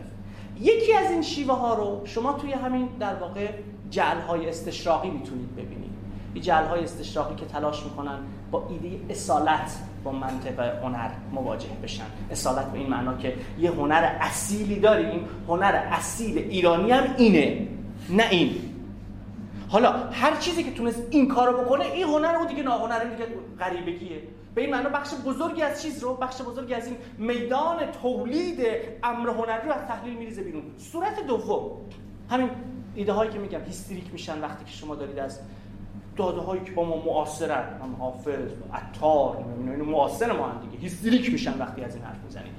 یکی از این شیوه ها رو شما توی همین در واقع جعل های استشراقی میتونید ببینید، این جعل های استشراقی که تلاش میکنن با ایده اصالت با منطق هنر مواجه بشن. اصالت به این معنا که یه هنر اصیلی داریم، هنر اصیل ایرانی هم اینه، نه این. حالا هر چیزی که تونست این کارو بکنه این هنر، اون دیگه ناهنر، این دیگه غریبگیه. به این معنا بخش بزرگی از چیز رو، بخش بزرگی از این میدان تولید امر هنری رو از تحلیل میریزه بیرون. صورت دوم همین ایده هایی که میگم هیستریک میشن وقتی که شما دارید از داده هایی که با ما معاصرن، هم حافظ، عطار، اینو معاصر ما هم دیگه هیستریک میشن وقتی از این حرف میزنید.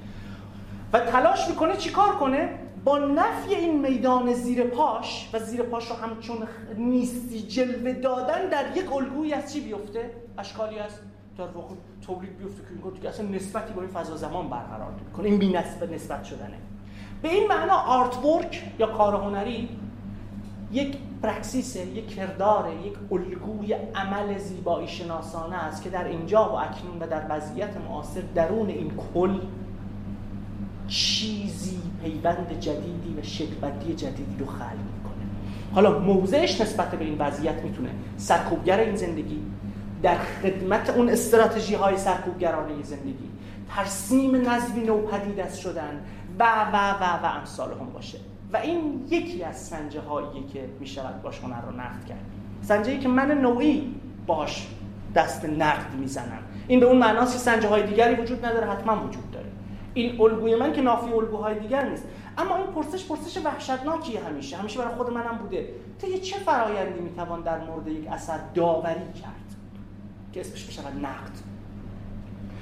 و تلاش میکنه چیکار کنه؟ با نفی این میدان زیر پاش و زیر پاش رو همچون نیستی جلوه دادن در یک الگویی از چی بیفته؟ اشکالی از در واقع تولید بیفته که اینگاه دیگه اصلا نسبتی با این فضا زمان برقرار کنه. این بی نسبت نسبت شدنه. به این معنا آرت ورک یا کار هنری یک پرکسیسه، یک کرداره، یک الگوی عمل زیبایی شناسانه است که در اینجا و اکنون و در وضعیت معاصر درون این کل چیزی، پیوند جدیدی و شکل‌بندی جدیدی رو خلق میکنه. حالا موضعش نسبت به این وضعیت میتونه سرکوبگر این زندگی، در خدمت اون استراتژی های سرکوبگرانه زندگی، ترسیم نظمی نوپدید از شدن و و و و امثال هم باشه. و این یکی از سنجه هایی که میشود باش هنر رو نقد کرد، سنجه ای که من نوعی باش دست نقد میزنم. این به اون معناست که سنجه های دیگری وجود نداره، حتما وجود داره. این الگوی من که نافی الگوهای دیگر نیست، اما این پرسش پرسش وحشتناکیه. همیشه همیشه برای خود منم بوده طی چه فرایندی میتوان در مورد یک اثر داوری کرد که اسمش بشه نقد.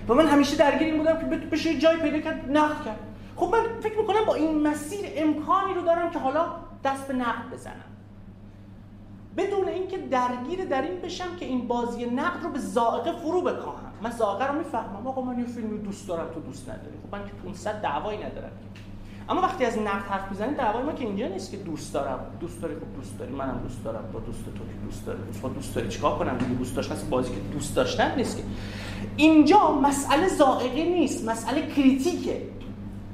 و من همیشه درگیر این بودم که بشه جای پیدا کرد نقد کرد. خب من فکر میکنم با این مسیر امکانی رو دارم که حالا دست به نقد بزنم، بدون اینکه درگیر در این بشم که این بازی نقد رو به ذائقه فرو بکاهم. من ذائقه رو میفهمم، آقا من یه فیلمی دوست دارم تو دوست نداری، خب من که پانصد دعوایی ندارم. اما وقتی از نقد حرف میزنید دعوای ما که اینجا نیست که دوست دارم، دوست داری خب دوست داری، منم دوست دارم، با دوست تو که دوست داری خب دوست داری، چیکار کنم دیگه؟ دوست داشتن بازی که دوست داشتن نیست که. اینجا مسئله ذائقه نیست، مسئله کریتیکه،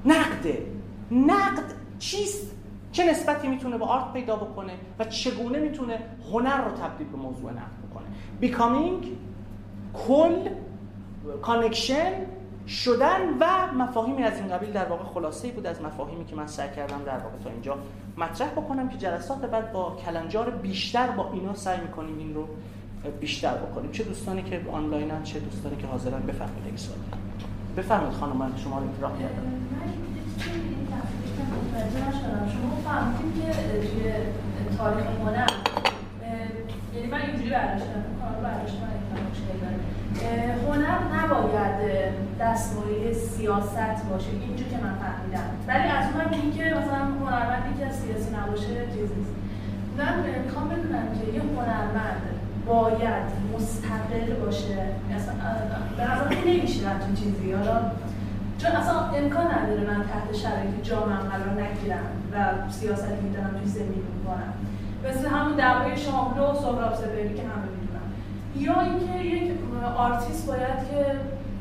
نقده. نقد چیست؟ چه نسبتی میتونه به آرت پیدا بکنه و چگونه میتونه هنر رو تبدیل به موضوع نقد بکنه؟ بیکامینگ، کل، کانکشن، شدن و مفاهیمی از این قبیل در واقع خلاصه‌ای بود از مفاهیمی که من سعی کردم در واقع تا اینجا مطرح بکنم که جلسات بعد با کلنجار بیشتر با اینا سعی میکنیم این رو بیشتر بکنیم. چه دوستانی که آنلاینن، چه دوستانی که حاضرن. بفرمایید یک سوال. بفرمایید خانم، من شما رو اطراح کردم. شما فهمیدیم که توی تاریخ هنر، یعنی من اینجوری برداشتم، کار رو برداشتم هنر نباید دستمایه سیاست باشه، اینجور که من فهمیدم. ولی از اون هم این که مثلا هنرمندی که سیاسی نباشه چیز نیست. من میخوام بدونم که یه هنرمند باید مستقل باشه. به نظرم نمیشه همچین چیزی، حالا چون اصلا امکان نداره من تحت شرایط جامعه قرار نگیرم و سیاست میدونم توی زمین میکنم، مثل همون دعوای شاملو و سهراب سپهری که همه میدونم. یا اینکه یک آرتیست باید که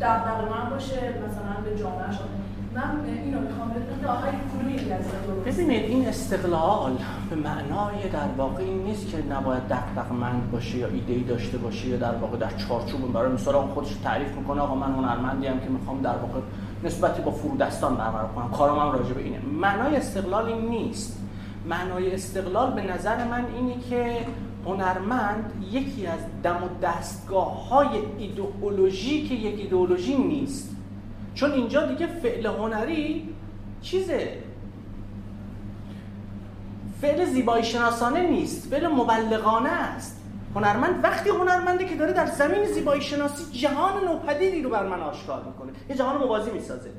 دغدغه من باشه مثلا به جامعه شده. من اینو میخوام بدونم که آخه کدوم از اینا درسته. ببینید این استقلال به معنای در واقع این نیست که نباید دغدغه‌مند باشه یا ایده‌ای داشته باشه یا در واقع در چارچوب برای مثلا خودش تعریف میکنه آقا من هنرمندی ام که میخوام در واقع نسبتی با فرودستان برقرار کنم، کارم هم راجع به اینه. معنای استقلال این نیست. معنای استقلال به نظر من اینه که هنرمند یکی از دم و دستگاه‌های ایدئولوژی که یک ایدئولوژی نیست، چون اینجا دیگه فعل هنری چیزه، فعل زیبایی شناسانه نیست، فعل مبلغانه است. هنرمند وقتی هنرمنده که داره در زمین زیبایی شناسی جهان نوپدیدی رو بر من آشکار میکنه، یه جهان موازی میسازه.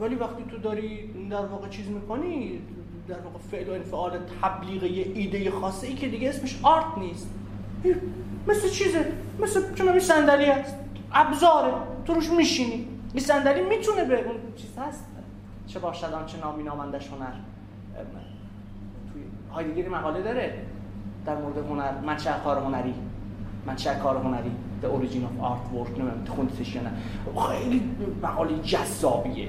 ولی وقتی تو داری در واقع چیز میکنی، در واقع فعل و انفعال تبلیغ یه ایده خاصه ای که دیگه اسمش آرت نیست، مثل چیزه، مثل چون این صندلی است، ابزاره، تو روش میشینی. این صندلی میتونه به اون چیز هست، چه باشد آنچه نامی نامندش هنر. توی هایدگر مقاله داره در مورد هنر، منشأ کار هنری، منشأ کار هنری، The Origin of Artwork، نمیدونم خوندیش یا نه، خیلی مقاله جذابیه.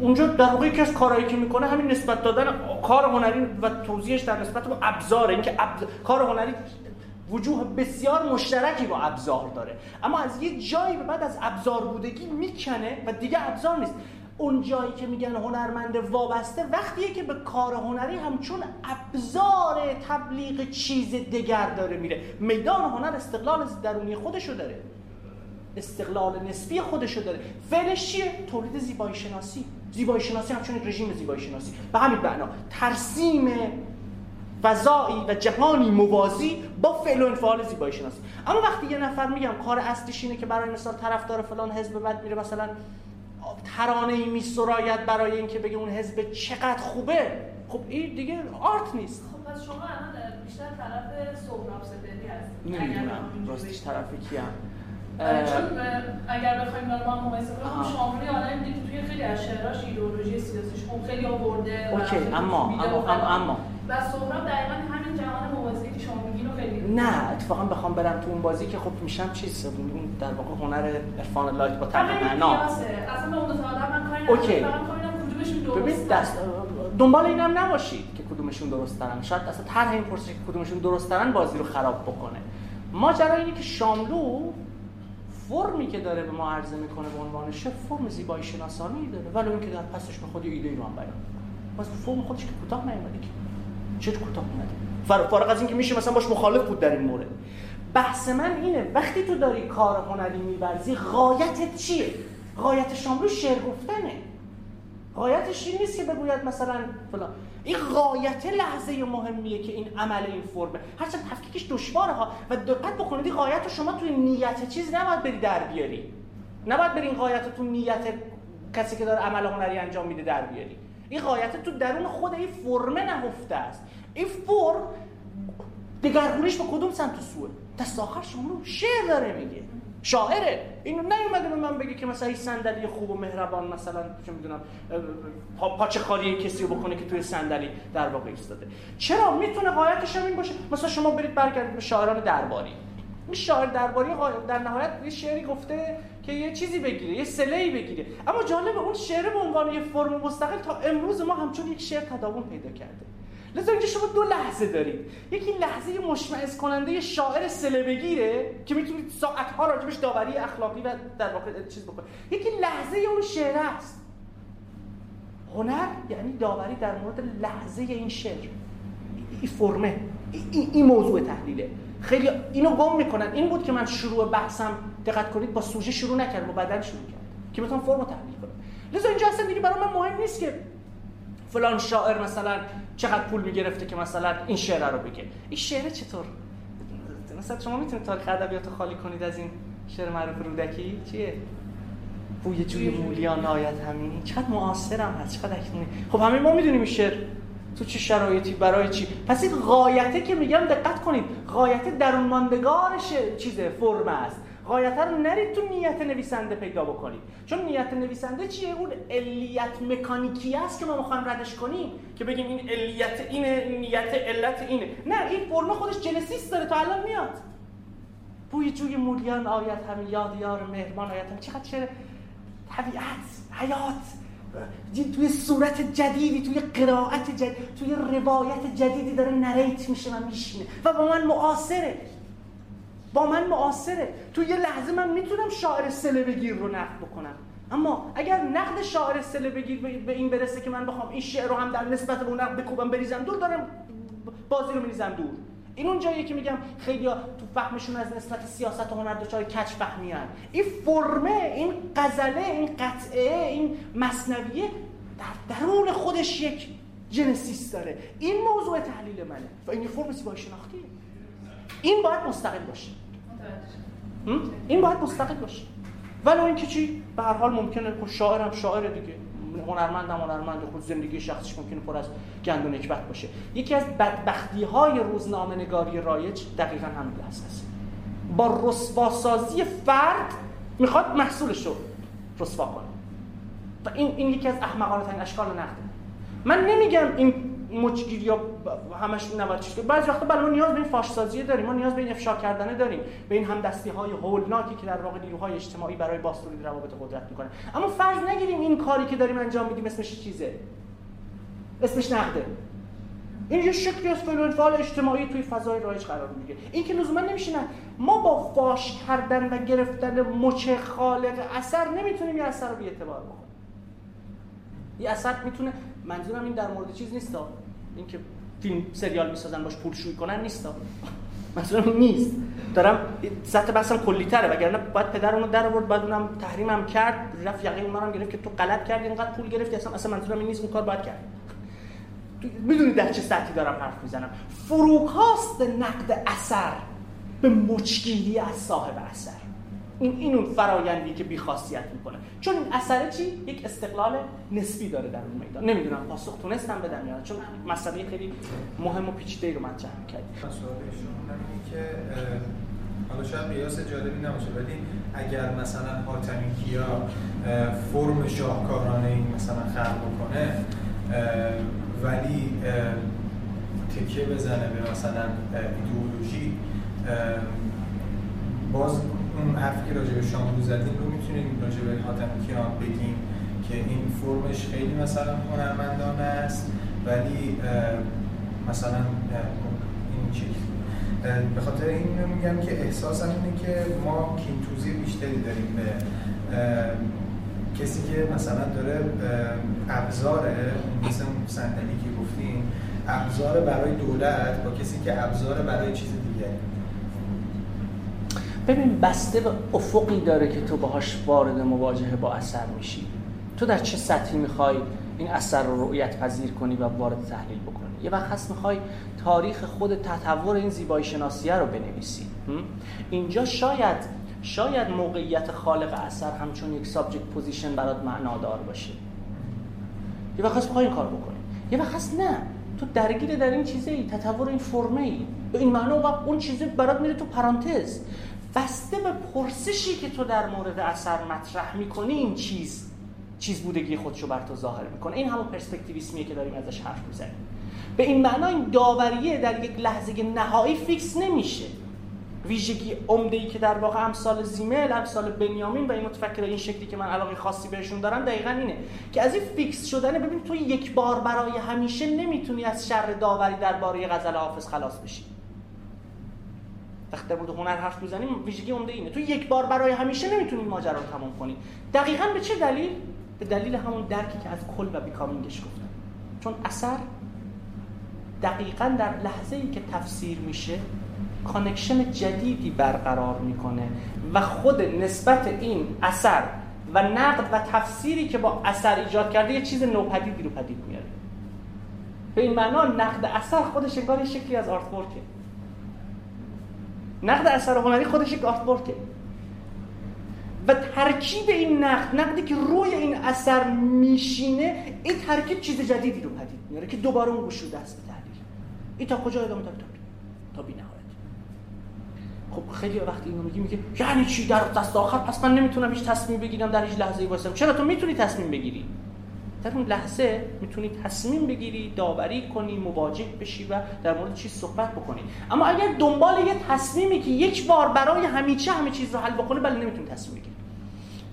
اونجا در واقع یکی از کارهایی که میکنه همین نسبت دادن کار هنری و توضیحش در نسبت به ابزاره، اینکه ابزار کار هنری وجوه بسیار مشترکی با ابزار داره، اما از یه جایی به بعد از ابزار بودگی میکنه و دیگه ابزار نیست. اون جایی که میگن هنرمند وابسته وقتیه که به کار هنری همچون ابزار تبلیغ چیز دیگر داره میره. میدان هنر استقلال درونی خودشو داره، استقلال نسبی خودشو داره. فعلش چیه؟ تولید زیبایی شناسی. زیبایی شناسی همچون رژیم زیبایی شناسی، به همین معنا ترسیم فضایی و جهانی موازی با فعل و انفعال زیبایی شناسی. اما وقتی یه نفر میگم کار اصلیش اینه که برای مثال طرفدار فلان حزب بعد میره مثلا ترانه‌ای میسراید برای اینکه بگه اون حزب چقدر خوبه، خب این دیگه آرت نیست. خب پس شما الان بیشتر طرف سهراب سپهری هستید. نمیدونم راستش طرف کیم، چون اگر بخوایم با هم مقایسه کنیم شاملوی آدم دیگه توی خیلی از شعراش ایدئولوژی سیاسیش خب خیلی آورده. اوکی، اما اما اما و سهراب دقیقاً همین جهان موازی که شما میگین رو خیلی نه اتفاقاً بخوام برم تو اون بازی که خب میشم چیز اون در واقع هنر عرفان لایت با تغییر معنا اصلا به اون دو تا آدم من کاری ندارم. اوکی، برام کاریام کدومشون درست. ببین دست دنبال اینم نباشید که کدومشون درست ترن، شاید اصلا طرح این پرسش که کدومشون درست ترن بازی رو خراب بکنه. ماجرا اینه که شاملو فرمی که داره به ما عرضه میکنه به عنوان شعر فرم زیبایی شناسانی داره، ولی اون که در پسش به خود ایده ای رو هم بیان واسه فرم خودش که کوتاه نمیاد که چه کوتاه نمیاد، فارغ از اینکه میشه مثلا باش مخالف بود در این مورد. بحث من اینه وقتی تو داری کار هنری می‌ورزی غایتت چیه؟ غایت شاملو شعر گفتنه. غایتش این نیست که بگوید مثلا فلان، این غایت لحظه مهمیه که این عمل این فرمه، هرچند تفکیکش دشواره ها. و دقت بکنید این غایت رو شما توی نیت چیز نباید بری در بیاری، نباید بری این غایت رو تو نیت کسی که داره عمل هنری انجام میده در بیاری. این غایت تو درون خود این فرمه نهفته است. این فرم دگرگونیش به کدوم سمت و سوه؟ دست آخر شما رو شعر داره میگه، شاعره. اینو نیومده به من بگه که مثلا این صندلی خوب و مهربان مثلا چه میدونم پا پاچه خالی کسی رو بکنه که توی صندلی در واقع ایستاده. چرا میتونه غایتش هم این باشه؟ مثلا شما برید برگردید به شاعران درباری. این شاعر درباری در نهایت یه شعری گفته که یه چیزی بگیره، یه سله‌ای بگیره، اما جالب اون شعر به عنوان یه فرم مستقل تا امروز ما همچون یک شعر تداوم پیدا کرده. لذا اینجا شما دو لحظه دارید، یکی لحظه مشمئز کننده شاعر سله بگیره که میتونید ساعتها راجبش داوری اخلاقی و در واقع چیز بکنید، یکی لحظه اون شعر است. هنر یعنی داوری در مورد لحظه این شعر، این فرمه، این ای موضوع تحلیله. خیلی اینو گم میکنن. این بود که من شروع بحثم دقت کنید با سوژه شروع نکردم، با بدن شروع کردم که بتونم فرمو تحلیل کنم. لذا اینجا اصلا دیگه برای من مهم نیست که فلان شاعر مثلا چقدر پول میگرفته که مثلا این شعر رو بگه. این شعر چطور مثلا شما میتونید تاریخ ادبیات خالی کنید از این شعر معروف رودکی چیه؟ بوی جوی مولیان آید همین، چقدر معاصرم هست، چقدر اکنونی. خب همه ما میدونیم این شعر تو چه شرایطی برای چی. پس این غایته که میگم دقت کنید، غایته درون ماندگار چیزه فرم است. غایته رو نرید تو نیت نویسنده پیدا بکنید، چون نیت نویسنده چیه؟ اون علیت مکانیکی است که ما میخوایم ردش کنیم که بگیم این علیت اینه، نیت علت اینه. نه، این فرم خودش جنسیس داره. تا الان میاد بوی جوی مولیان آیت همین، یاد یار مهربان آیت همین. چقدر شعر طبیعت، حیات، توی صورت جدیدی، توی قرائت جدید، توی روایت جدیدی داره نریت میشه و میشینه و با من معاصره، با من معاصره. تو یه لحظه من میتونم شاعر سله بگیر رو نقد بکنم، اما اگر نقد شاعر سله بگیر به این برسه که من بخوام این شعر رو هم در نسبت به اون نقد بکوبم بریزم دور، دارم بازی رو میریزم دور. این اون جاییه که میگم خیلی‌ها تو فهمشون از نسبت سیاست و هنر دچار کج فهمی ان. این فرمه، این غزله، این قطعه، این مثنویه در درون خودش یک جنسیس داره. این موضوع تحلیل منه و این فرم سیبای شناختیه. این باید مستقل باشه. این باید مستقل باشه. ولو اینکه چی؟ به هر حال ممکنه شاعرم شاعر دیگه، هنرمندم هنرمند، خود زندگی شخصیش ممکنه پر از گند و نکبت باشه. یکی از بدبختی‌های روزنامه‌نگاری رایج دقیقاً همین است. با رسواسازی فرد میخواد محصولش رو رسوا کنه. و این این یکی از احمقانه ترین اشکال نقده. من نمیگم این مچگیری ها همش نباید چیز کنه. بعضی وقتا بله ما نیاز به این فاش سازی داریم، ما نیاز به این افشا کردنه داریم، به این همدستی های هولناکی که در واقع نیروهای اجتماعی برای باستولید روابط قدرت میکنه. اما فرض نگیریم این کاری که داریم انجام میدیم اسمش چیزه، اسمش نقده. این یه شکلی از فعل اجتماعی توی فضای رایج قرار میگیره. این که لزوما نمیشه نه ما با فاش کردن و گرفتن مچ خالق اثر نمیتونیم یه اثر رو بی اعتبار بکنیم. یه اثر میتونه، منظورم این در مورد چیز نیستا، این که فیلم سریال میسازن باش پولشویی کنن نیستا، منظورم این نیست. دارم سطح بحثم کلی‌تره، وگرنه باید پدر اونو در آورد، بعد اونم تحریمم کرد، رفت یقه اونم رو گرفت که تو غلط کردی اینقدر پول گرفتی. اصلا اصلا منظورم این نیست، اون کار باید کرد. میدونید در چه سطحی دارم حرف میزنم؟ فروکاست نقد اثر به مچگیری از صاحب اثر. این این اون فرایندی که بی‌خاصیت میکنه، چون این اثر چی؟ یک استقلال نسبی داره در اون میدان. نمیدونم پاسخ تونستم بدم یا نه، چون مسئله خیلی مهم و پیچیده‌ای رو مطرح می‌کردید. سوال شما اینه که حالا شاید قیاس جالبی نباشه، ولی اگر مثلا حاتمی کیا فرم شاهکارانه این مثلا خلق بکنه ولی تکیه بزنه به مثلا ایدئولوژی، باز اون حرفی که راجع به شاملو زدیم رو میتونیم راجع به حاتمی کیا بگیم که این فرمش خیلی مثلا هنرمندانه است، ولی مثلا این چیز به خاطر این میگم که احساسم اینه که ما کینتوزی بیشتری داریم به کسی که مثلا داره ابزاره، مثل صندلی که گفتیم ابزاره برای دولت با کسی که ابزاره برای چیز دیگه. ببین بسته به افقی داره که تو باهاش وارد مواجهه با اثر میشی. تو در چه سطحی میخوای این اثر رو رؤیت پذیر کنی و وارد تحلیل بکنی؟ یه وقت هست میخوای تاریخ خود تطور این زیبایی شناسیه رو بنویسی. اینجا شاید شاید موقعیت خالق اثر همچون یک سابجکت پوزیشن برات معنادار باشه. یه وقت هست میخوای این کار بکنی، یه وقت هست نه، تو درگیر در این چیزی، تطور این فرمه‌ای به این معنی، وقت اون چیزی برات میره تو پرانتز. بسته به پرسشی که تو در مورد اثر مطرح میکنی این چیز چیز بودگی خودشو بر تو ظاهر میکنه. این همون پرسپکتیویسمیه که داریم ازش حرف میزنیم. به این معنا این داوریه در یک لحظه نهایی فیکس نمیشه. ویژگی عمده‌ای که در واقع امثال زیمل، امثال بنیامین و این متفکر این شکلی که من علاقه خاصی بهشون دارم دقیقاً اینه که از این فیکس شدنه. ببین تو یک بار برای همیشه نمیتونی از شر داوری درباره غزل حافظ خلاص بشی. وقتی در مورد هنر حرف میزنیم ویژگی عمده اینه، تو یک بار برای همیشه نمیتونی ماجرا رو تمام کنی. دقیقاً به چه دلیل؟ به دلیل همون درکی که از کل و بیکامینگش گفتم. چون اثر دقیقاً در لحظه‌ای که تفسیر میشه کانکشن جدیدی برقرار میکنه و خود نسبت این اثر و نقد و تفسیری که با اثر ایجاد کرده یه چیز نوپدیدی رو پدید میاره. به این معنا نقد اثر خودش انگار یه شکلی از آرت ورکه. نقد اثر هنری خودش یک آرت ورکه و ترکیب این نقد، نقدی که روی این اثر میشینه، این ترکیب چیز جدیدی رو پدید میاره که دوباره اون گشوده است به تحلیل. این تا کجا ادامه داره؟ تا بی‌نهایت. خب خیلی وقتی اینو میگی میگه یعنی چی در دست آخر؟ پس من نمیتونم هیچ تصمیم بگیرم در هیچ لحظه‌ای واسم. چرا تو میتونی تصمیم بگیری؟ در اون لحظه میتونی تصمیم بگیری، داوری کنی، مواجه بشی و در مورد چیز صحبت بکنی. اما اگر دنبال یه تصمیمی که یک بار برای همیشه همه چیز رو حل بکنه، بله نمیتونی تصمیم بگیری.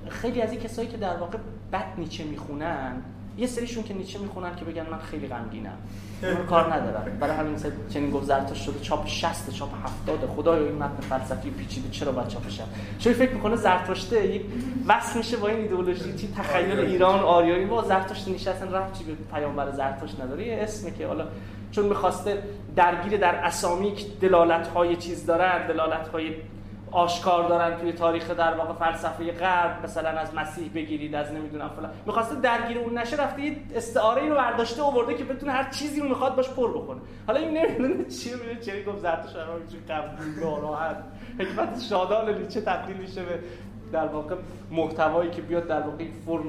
خیلی از این کسایی که در واقع بد نیچه میخونن، یه سریشون که نیچه میخونن که بگن من خیلی غمگینم، من کار ندارم، برای همین سر چنین گفت زرتشت شده چاپ شصت، چاپ هفتاد، خدایا این متن فلسفی پیچیده چرا باید چاپ شد؟ چون فکر میکنه زرتشته یک وصل میشه با این ایدئولوژی تخیل ایران آریایی، با زرتشت نشستن ربطی به پیامبر زرتشت نداره. یه اسمه که حالا چون میخواسته درگیر در اسامی که دلالت‌های چیز دارن، دلالت‌های آشکار دارن توی تاریخ در واقع فلسفه غرب، مثلا از مسیح بگیرید، از نمیدونم فلان، می‌خواسته درگیر اون نشه، رفته یه استعاره‌ای رو برداشته آورده که بتونه هر چیزی رو می‌خواد باش پر بکنه. حالا این نمیدونه چیه، میگه چه گفت زرتشت رو اینجوری قبول و راحت حکمت شادان نیچه تبدیل میشه به در واقع محتوایی که بیاد در واقع فرم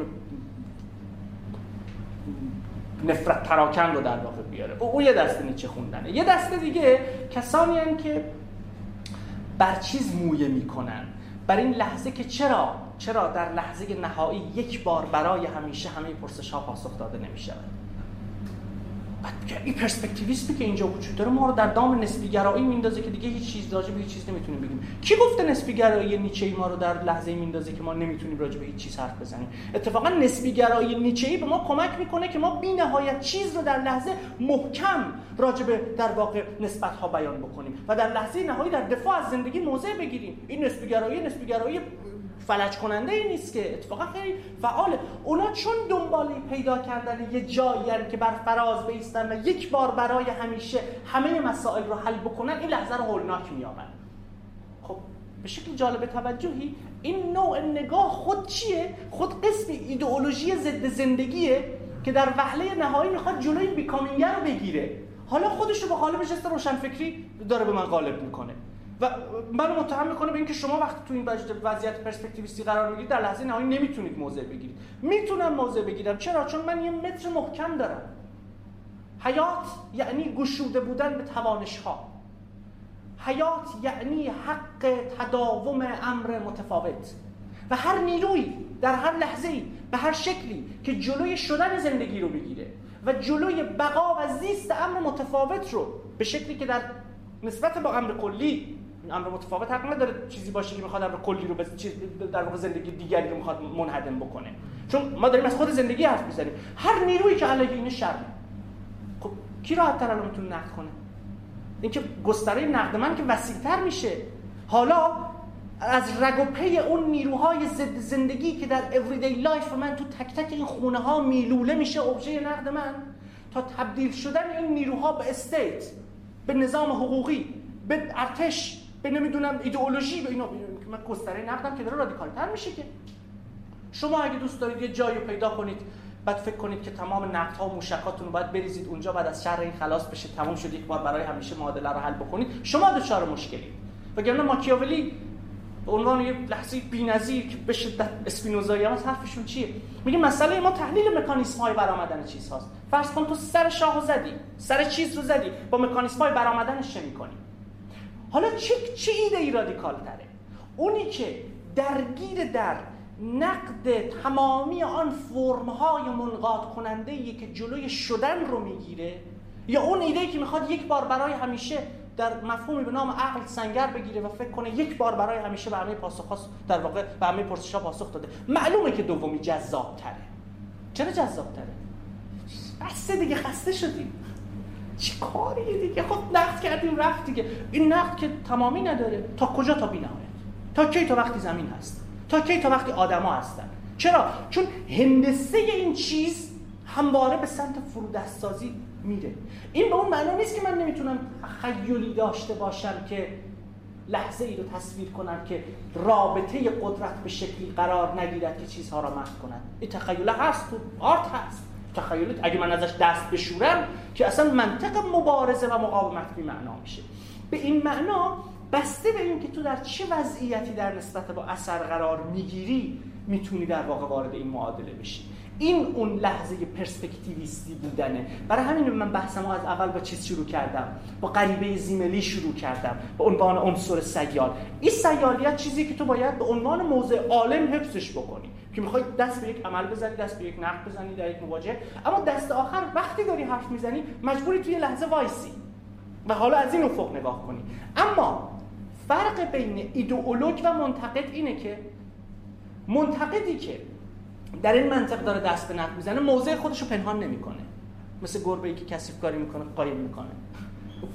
نفرت پراکن رو در واقع بیاره. اون یه دسته نیچه خوندنه. یه دسته دیگه کسانی هستند که بر چیز مویه میکنن، بر این لحظه که چرا چرا در لحظه نهایی یک بار برای همیشه همه پرسش ها پاسخ داده نمیشه. بعد این پرسپکتیویستی که اینجا وجود داره ما رو در دام نسبی گرایی میندازه که دیگه هیچ چیز راجع به هیچ چیز نمیتونیم بگیم. کی گفته نسبی گرایی نیچه ما رو در لحظه میندازه که ما نمیتونیم راجع به هیچ چیز حرف بزنیم؟ اتفاقا نسبی گرایی نیچه به ما کمک میکنه که ما بی‌نهایت چیز رو در لحظه محکم راجع به در واقع نسبت ها بیان بکنیم و در لحظه نهایی در دفاع از زندگی موضع بگیریم. این نسبی گرایی نسبی گرایی فلج کننده ای نیست که، اتفاقا خیلی فعاله. اونا چون دنبالی پیدا کردن یه جایی هن که بر فراز بیستن و یک بار برای همیشه همه مسائل رو حل بکنن، این لحظه رو هولناک میابن. خب به شکل جالب توجهی این نوع نگاه خود چیه؟ خود قسم ایدئولوژی ضد زندگیه که در وهله نهایی میخواد جلوی بیکامینگر رو بگیره. حالا خودش رو به قالبش است روشنفکری داره به من غالب میکنه و منو متهم میکنه به اینکه شما وقتی تو این وضعیت پرسپکتیویستی قرار میگیرید در لحظه نهایی نمیتونید موضع بگیرید. میتونم موضع بگیرم. چرا؟ چون من یه متر محکم دارم. حیات یعنی گشوده بودن به توانش ها. حیات یعنی حق تداوم امر متفاوت و هر نیرویی در هر لحظه‌ای به هر شکلی که جلوی شدن زندگی رو بگیره و جلوی بقا و زیست امر متفاوت رو به شکلی که در نسبت با امر کلی امر متفاوت حق نداره چیزی باشه که میخواد امر کلی رو به چیز در واقع زندگی دیگری رو میخواد منهدم بکنه، چون ما داریم از خود زندگی حرف میزنیم. هر نیرویی که علیه این شر، خب کی راحت‌تر الان میتونه نقد کنه؟ اینکه گستره نقد من که وسیع‌تر میشه، حالا از رگ و پی اون نیروهای زد زندگی که در اوریدی لایف من تو تک تک این خونه ها میلوله میشه ابژه نقد من، تا تبدیل شدن این نیروها به استیت، به نظام حقوقی، به ارتش، به نمیدونم ایدئولوژی، به اینا که من گستره نقدم که داره رادیکال‌تر میشه. که شما اگه دوست دارید یه جایی رو پیدا کنید بعد فکر کنید که تمام نقدها و موشکاتون رو باید بریزید اونجا، بعد از شر این خلاص بشه، تمام شد، یک بار برای همیشه معادله رو حل بکنید، شما دچار مشکلید. وگرنه ماکیاولی به عنوان یه لحظه بی‌نظیر که به شدت اسپینوزایی‌ها حرفشون چیه؟ میگه مسئله ما تحلیل مکانیزم‌های برآمدن چیزهاست. فرض کن تو سر شاهو زدی، سر چیز رو زدی، با مکانیزم‌های برآمدنش چه می‌کنی؟ حالا چه چه ایده‌ای رادیکال‌تره؟ اونی که درگیر در نقد تمامی آن فرم‌های منقاد کننده‌ای که جلوی شدن رو میگیره، یا اون ایده‌ای که میخواد یک بار برای همیشه در مفهومی به نام عقل سنگر بگیره و فکر کنه یک بار برای همیشه به همه پاسخ‌ها در واقع به همه پرسش‌ها پاسخ داده؟ معلومه که دومی جذاب‌تره. چرا جذاب‌تره؟ بس دیگه خسته شدیم. چه کاریه دیگه، خب نقد کردیم رفت دیگه. این نقد که تمامی نداره. تا کجا؟ تا بی‌نهایت. تا کی؟ تا وقتی زمین هست. تا کی؟ تا وقتی آدما هستن. چرا؟ چون هندسه این چیز همواره به سمت فرودست‌سازی میره. این به اون معنا نیست که من نمیتونم تخیلی داشته باشم که لحظه ای رو تصویر کنم که رابطه قدرت به شکلی قرار نگیرد که چیزها را محو کند. این تخیل هست، تو آرت هست. تخیلات اگه من ازش دست بشورم که اصلا منطق مبارزه و مقاومت بی معنا میشه. به این معنا بسته به این که تو در چه وضعیتی در نسبت با اثر قرار میگیری میتونی در واقع وارد این معادله بشی. این اون لحظه پرسپکتیویستی بودنه. برای همین من بحثمو از اول با چیز شروع کردم، با غریبه زیملی شروع کردم به عنوان عنصر سیال. این سیالیت چیزی که تو باید به عنوان موضع عالم حفظش بکنی که میخوای دست به یک عمل بزنی، دست به یک نقد بزنی در یک مواجهه، اما دست آخر وقتی داری حرف میزنی مجبوری توی لحظه وایسی و حالا از این افق نگاه کنی. اما فرق بین ایدئولوژ و منتقد اینه که منتقدی که در این منطق داره دست به نقد میزنه موضع خودش رو پنهان نمیکنه، مثل گربه‌ای که کثیف‌کاری میکنه قایم میکنه،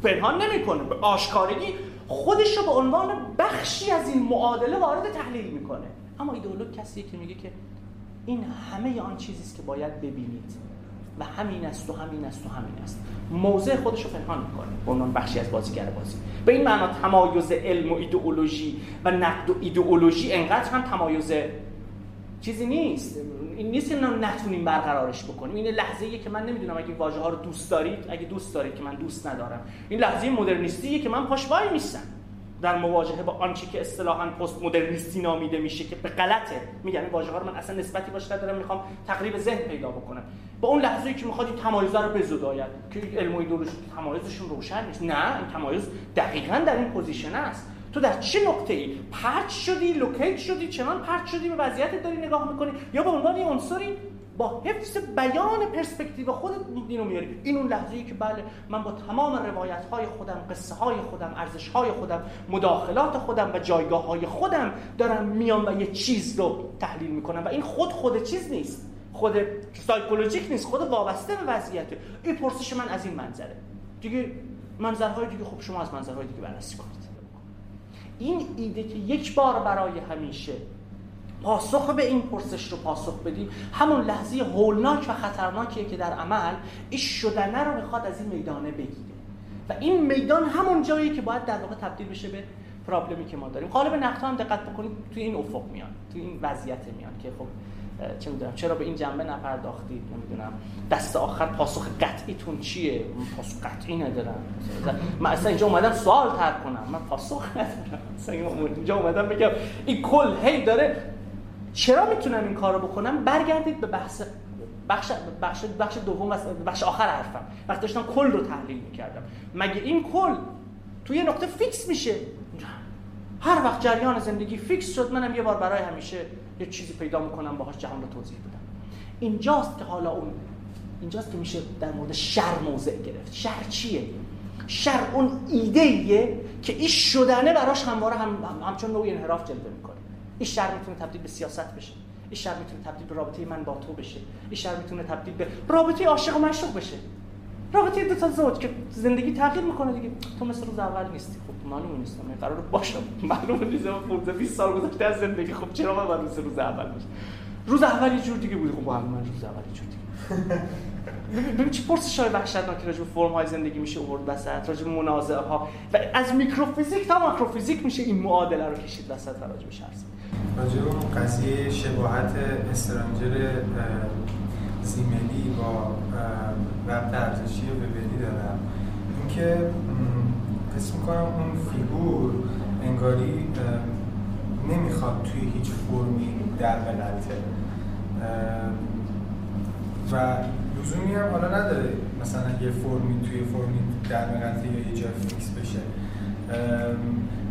پنهان نمیکنه، به آشکارگی خودش رو به عنوان بخشی از این معادله وارد تحلیل میکنه. اما ایدئولوژ کسیه که میگه که این همه آن چیزیه که باید ببینید و همین است و همین است و همین است. موضع خودش رو پنهان می‌کنه به عنوان بخشی از بازیگر بازی. به این معنا تمایز علم و ایدئولوژی و نقد و ایدئولوژی انقدر هم تمایز چیزی نیست. این نیست که نتونیم برقرارش بکنیم. این لحظه‌ایه که من نمیدونم اگه واژه‌ها رو دوست دارید، اگه دوست دارید که من دوست ندارم. این لحظه مدرنیستیه که من پاش وای میستم در مواجهه با آنچه که اصطلاحاً پست مدرنیستی نامیده میشه که به غلطه. میگم این واژه‌ها رو من اصلا نسبتی باش ندارم، میخوام تقریب ذهن پیدا بکنم. با اون لحظه‌ای که می‌خواد این تمایزا رو بزداید که علم و ایدئولوژی تمایزشون روشن نیست. نه، این تمایز دقیقاً در این پوزیشن است. تو در چه نقطه‌ای پرت شدی، لوکیت شدی، چنان پرت شدی به وضعیتت داری نگاه می‌کنی یا به عنوان یه عنصری با حفظ بیان پرسپکتیو خودت اینو میاری. این اون لحظه‌ای که بله من با تمام روایت‌های خودم، قصه‌های خودم، ارزش‌های خودم، مداخلات خودم و جایگاه‌های خودم دارم میام و یه چیز رو تحلیل می‌کنم و این خود خود چیز نیست، خود سایکولوژیک نیست، خود وابسته به وضعیته. این پرسش من از این منظره دیگه. منظرهای دیگه خب شما از منظرهای دیگه بررسی کنید. این ایده که یک بار برای همیشه پاسخ به این پرسش رو پاسخ بدیم، همون لحظه هولناک و خطرناکیه که در عمل این شدنه رو میخواد از این میدانه بگیره و این میدان همون جاییه که باید در واقع تبدیل بشه به پرابلمی که ما داریم. قالب نقدها هم دقت بکنید توی این افق میان، توی این وضعیت میان که خب چه میدونم چرا به این جنبه نپرداختید، نمیدونم دست آخر پاسخ قطعیتون چیه، پاسخ قطعی ندارم، من اصلا اینجا اومدم سوال طرح کنم، من پاسخ ندارم، اصلا اینجا اومدم بگم این کل هی داره چرا میتونم این کارو بکنم. برگردید به بحث بخش بخش بخش دوم، بخش آخر حرفم وقتی داشتم کل رو تحلیل میکردم. مگه این کل توی یه نقطه فیکس میشه؟ هر وقت جریان زندگی فیکس شد منم یه بار برای همیشه یه چیزی پیدا میکنم باهاش جهان رو توضیح بدم. اینجاست که حالا اون اینجاست که میشه در مورد شر موضع گرفت. شر چیه؟ شر اون ایده‌ایه که این شدنه براش همواره هم همچون نوعی انحراف جلوه میکنه. این شر میتونه تبدیل به سیاست بشه. این شر میتونه تبدیل به رابطه من با تو بشه. این شر میتونه تبدیل به رابطه عاشق و معشوق بشه. رابطه دو تا زوج که زندگی تغییر میکنه دیگه. تو مثل روز اول نیستی. خب معلومه نیستم. من قراره باشم. معلومه نیستم. پونزده بیست سال گذشته از زندگی. خب چرا من باید روز اول باشم؟ روز اول یه جور دیگه بود. خب معلومه روز اول یه جور دیگه. ببین چه پرسشای وحشتناکی راجع به فرم‌های زندگی میشه آورد وسط، راجع به منازعه‌ها و از میکروفیزیک تا ماکروفیزیک میشه این معادله رو کشید وسط و راجع بهش حرف. راجع به اون قضیه شباهت استرانجر زیملی با ربط ارزشی و وبری دارم، اینکه حس می‌کنم اون فیگور انگاری نمیخواد توی هیچ فرمی در بنته و لزومی هم حالا نداره مثلا یه فرمی توی فرمی در بنته یا یه جای فیکس بشه،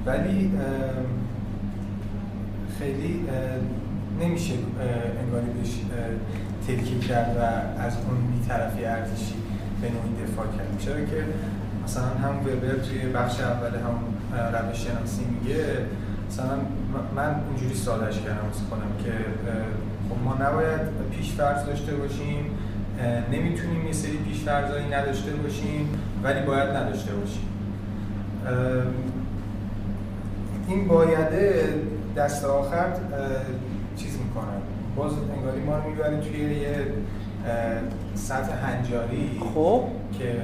ولی خیلی نمیشه انگاری بهش تلکی کرد و از اون بی‌طرفی ارزشی به نوعی دفاع کرد. چرا که مثلا هم وبر توی بخش اول هم روش شناسی میگه، مثلا من اینجوری ساده‌اش کردم از خودم که خب ما نباید پیش‌فرض داشته باشیم، نمیتونیم یه سری پیش‌فرضایی نداشته باشیم ولی باید نداشته باشیم. این بایده دست آخر چیز میکنن، باز انگاری ما رو میبریم توی یه سطح هنجاری خوب. که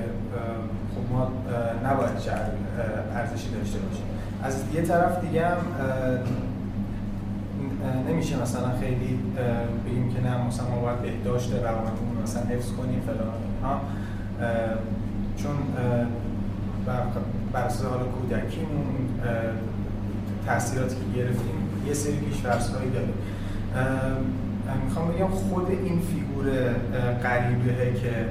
خب ما نباید چه ارزشی داشته باشیم. از یه طرف دیگه هم نمیشه مثلا خیلی بگیم که نه مثلا ما باید بهداشت روانمون مثلا حفظ کنیم فلان ها، چون بر اساس حال کودکیمون تأثیراتی که گرفتیم یه سری پیش‌فرض‌هایی داریم. میخوام بگم خود این فیگور غریبه که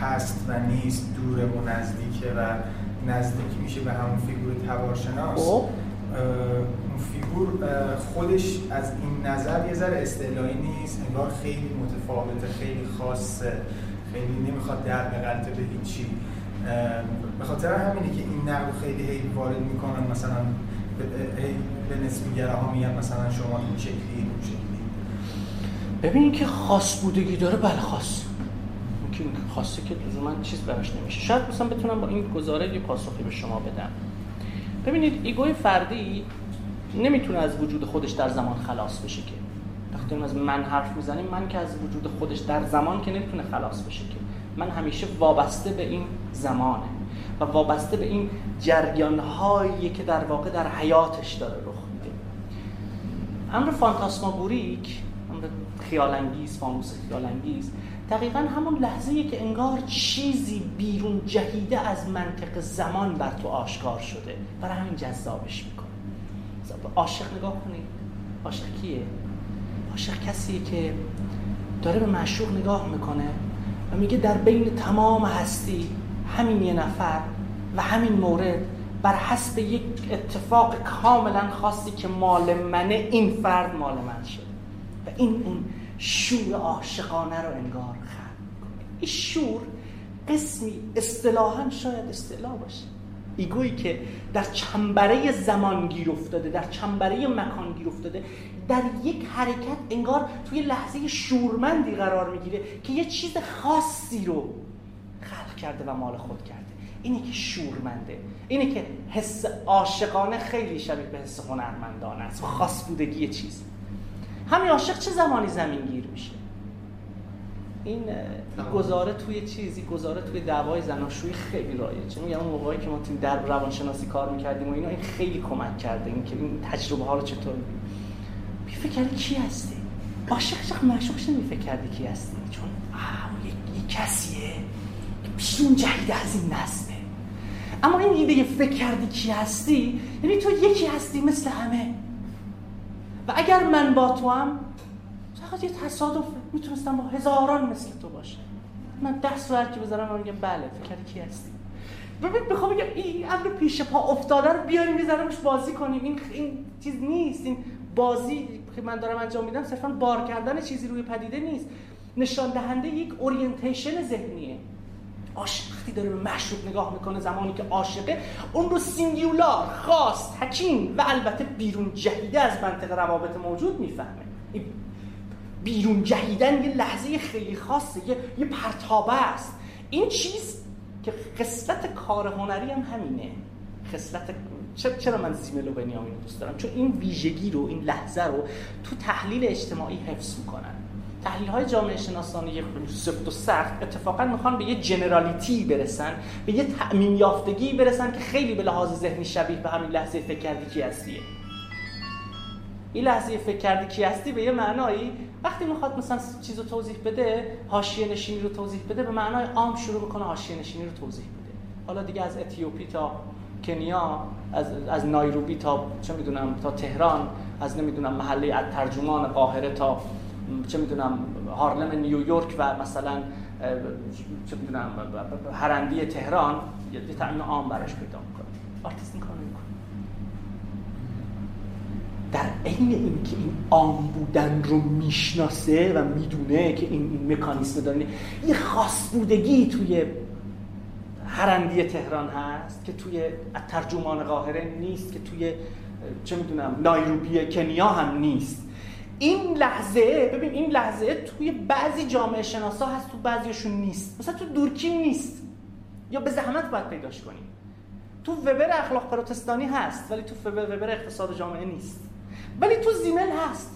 هست و نیست، دوره و نزدیکه و نزدیک میشه به همون فیگور تبارشناس، اون فیگور خودش از این نظر یه ذره اصطلاحی نیست، انگار خیلی متفاوته، خیلی خاصه، خیلی نمیخواد در غلطه به هیچی. به خاطر همینه که این نقل خیلی هی وارد میکنن، مثلا به نسبیگره ها میگن مثلا شما این شکلی این شکلی. ببینید که خاص بودگی داره. بله خاص، اینکه خاصه که لزوما چیز براش نمیشه. شاید مثلا بتونم با این گزاره یه پاسخی به شما بدم. ببینید ایگوی فردی نمیتونه از وجود خودش در زمان خلاص بشه که وقتی از من حرف میزنیم، من که از وجود خودش در زمان که نمیتونه خلاص بشه، که من همیشه وابسته به این زمانه و وابسته به این جریان‌هایی که در واقع در حیاتش داره رخ میده. امر فانتاسماگوریک، امر خیال‌انگیز، فانوس خیال‌انگیز، دقیقاً همون لحظه‌ای که انگار چیزی بیرون جهیده از منطق زمان بر تو آشکار شده، برای همین جذابش میکنه. عاشق نگاه کنید، عاشق کیه؟ عاشق کسیه که داره به معشوق نگاه میکنه و میگه در بین تمام هستی همین یه نفر و همین مورد بر حسب یک اتفاق کاملا خاصی که مال منه، این فرد مال من شد. و این اون شور عاشقانه رو انگار خلق میکنه. این شور قسمی اصطلاحاً شاید اصطلاح باشه، ایگویی که در چنبره زمان گیر افتاده، در چنبره مکان گیر افتاده، در یک حرکت انگار توی لحظه شورمندی قرار میگیره که یه چیز خاصی رو خلق کرده و مال خود کرده. اینه که شورمنده، اینه که حس عاشقانه خیلی شبیه به حس هنرمندانه است و خاص بودگی چیز. همین عاشق چه زمانی زمین گیر میشه؟ این گزاره توی چیزی، گزاره توی دعوای زناشویی خیلی رایجه. میگم اون موقعی که ما توی در روانشناسی کار میکردیم و اینا، این خیلی کمک کرده این که این تجربه ها رو چطور بی فکر کی هستی؟ عاشق چقدر معشوقش نمیفکر کردی کی هستی، چون آه یک کسیه بیرون جهیده از این نسله. اما این ایده فکر کردی کی هستی یعنی تو یکی هستی مثل همه، و اگر من با تو هم فقط یه تصادف، میتونستم با هزاران مثل تو باشه. من دست رو هرکی بذارم و میگم بله فکر کی هستی. ببین بخوام بگم این امر پیش پا افتاده رو بیاریم بذاریمش بازی کنیم، این این چیز نیست. این بازی که من دارم انجام میدم صرفا بار کردن چیزی روی پدیده نیست، نشان دهنده یک اورینتیشن ذهنیه. عاشق وقتی داره به معشوق نگاه میکنه، زمانی که عاشقه، اون رو سینگولار، خاص، حکیم و البته بیرون جهیده از منطق روابط موجود میفهمه. بیرون جهیدن یه لحظه خیلی خاصه، یه, یه پرتابه است. این چیز که خصلت کار هنری هم همینه. خصلت چرا من زیمل بنیامین رو دوست دارم؟ چون این ویژگی رو، این لحظه رو تو تحلیل اجتماعی حفظ میکنن. تحلیل‌های جامعه شناسانی سفت و سخت اتفاقاً میخوان به یه جنرالیتی برسن، به یه تعمیم یافتگی برسن که خیلی به لحاظ ذهنی شبیه به همین لحظه فکر کردی کی هستیه. این لحظه فکر کردی کی هستی به یه معنایی وقتی میخواد مثلا چیز رو توضیح بده، حاشیه نشینی رو توضیح بده، به معنای عام شروع میکنه حاشیه نشینی رو توضیح بده. حالا دیگه از اتیوپی تا کنیا، از از نایروبی تا چه میدونم تا تهران، از نمیدونم محله ترجمان قاهره تا چه میدونم هارلم نیویورک و مثلا چه میدونم هرندی تهران، یه تعمیم عام براش پیدا میکنه. آرتیست این کارو میکنه. در عین اینکه این عام بودن رو میشناسه و میدونه که این, این مکانیسم داره، یه خاص بودگی توی هرندی تهران هست که توی ترجمان قاهره نیست، که توی چه میدونم نایروبی کنیا هم نیست. این لحظه، ببین این لحظه توی بعضی جامعه شناسا هست، تو بعضیشون نیست. مثلا تو دورکیم نیست یا به زحمت باید پیداش کنیم. تو وبر اخلاق پروتستانی هست ولی تو وبر اقتصاد جامعه نیست، ولی تو زیمل هست.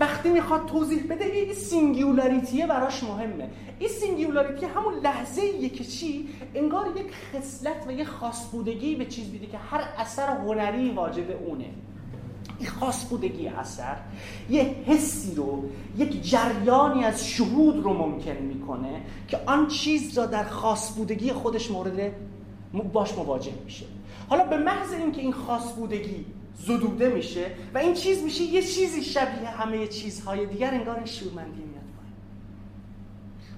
وقتی میخواد توضیح بده یه سینگیولاریتیه براش مهمه. این سینگیولاریتی همون لحظه‌ایه که چی انگار یک خصلت و یک خاص بودگی به چیز میده که هر اثر هنری واجب اونه. این خاص بودگی اثر یه حسی رو، یک جریانی از شهود رو ممکن میکنه که آن چیز را در خاص بودگی خودش مورد باش مواجه میشه. حالا به محض اینکه این خاص بودگی زدوده میشه و این چیز میشه یه چیزی شبیه همه چیزهای دیگر، انگار این شورمندی میاد پایین.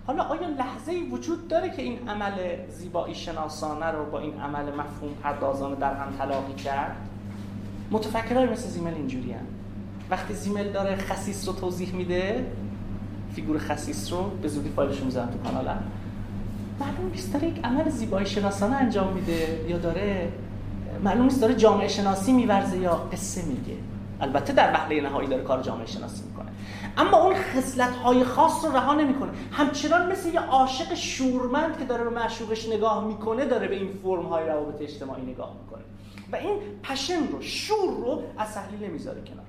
حالا آیا لحظه‌ای وجود داره که این عمل زیبایی شناسانه رو با این عمل مفهوم پردازانه در هم تلاقی کرد؟ متفکرای مثل زیمل اینجوری هم. وقتی زیمل داره خسیس رو توضیح میده، فیگور خسیس رو، به زودی فایلشو میذارم تو کانالم، معلوم نیست داره یک عمل زیبایی شناسانه انجام میده یا داره، معلوم نیست داره جامعه شناسی میورزه یا قصه میگه. البته در وهله نهایی داره کار جامعه شناسی میکنه، اما اون خصلت‌های خاص رو رها نمیکنه. همچنان مثل یه عاشق شورمند که داره به معشوقش نگاه میکنه، داره به این فرم‌های روابط اجتماعی نگاه میکنه و این پشن رو، شور رو از سهلی نمیذاره کنار.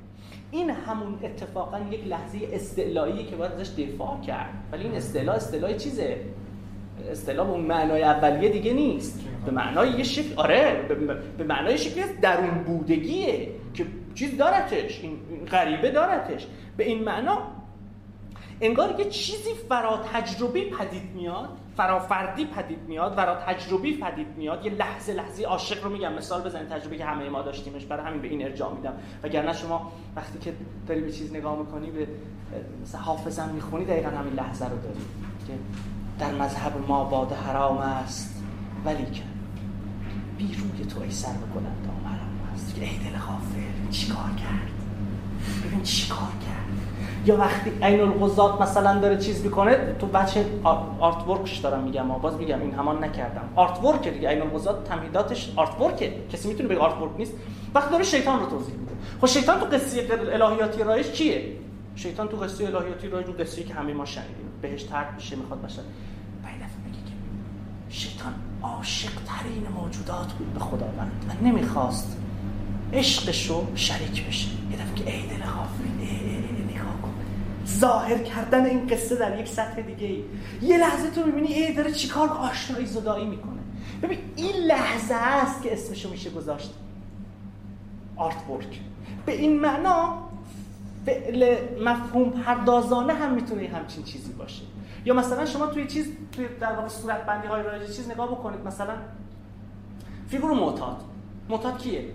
این همون اتفاقا یک لحظه استعلاییه که باید ازش دفاع کرد، ولی این استعلا استعلای چیزه، استعلا به اون معنای اولیه دیگه نیست، به معنای یه شکل، آره به معنای شکلی از درون بودگیه که چیز دارتش، این غریبه دارتش. به این معنا انگار یه چیزی فرا تجربی پدید میاد، فرا فردی پدید میاد، فرا تجربی پدید میاد، یه لحظه لحظه عاشق رو میگم مثال بزنید، تجربه که همه ما داشتیمش، برای همین به این ارجاع میدم. وگرنه شما وقتی که داری به چیز نگاه میکنی، به مثلا حافظ هم میخونی، دقیقا همین لحظه رو داری که در مذهب ما باده حرام است ولی که بی روی تو ای سر بلند دامنم است، ای دل غافل چیکار کرد، ببین چیکار کرد. یا وقتی عین القضات مثلا داره چیز میکنه، تو بچه آرت ورکش دارم میگم، ما باز میگم این همان نکردم، آرت ورک دیگه، عین القضات تمهیداتش آرت ورکه، کسی میتونه بگه آرت ورک نیست. وقتی داره شیطان رو توضیح میده، خب شیطان تو قصه الهیاتی رایش چیه؟ شیطان تو قصه الهیاتی رایش، رو قصه‌ای که همه ما شنیدیم، بهش ترک میشه، میخواد باشه پیدا میگه که شیطان عاشق ترین موجودات بود به خداوند و نمیخواست عشقش رو شریک بشه. یه دفعه که عید الغافل ظاهر کردن این قصه در یک سطح دیگه ای، یه لحظه تو میبینی ای داره چیکار، آشنایی زدایی میکنه. ببین این لحظه است که اسمشو میشه گذاشت آرت ورک. به این معنا فعل مفهوم پردازانه هم میتونه همچین چیزی باشه. یا مثلا شما توی چیز، توی در واقع صورت بندی های رایج چیز نگاه بکنید، مثلا فیگور معتاد، معتاد کیه؟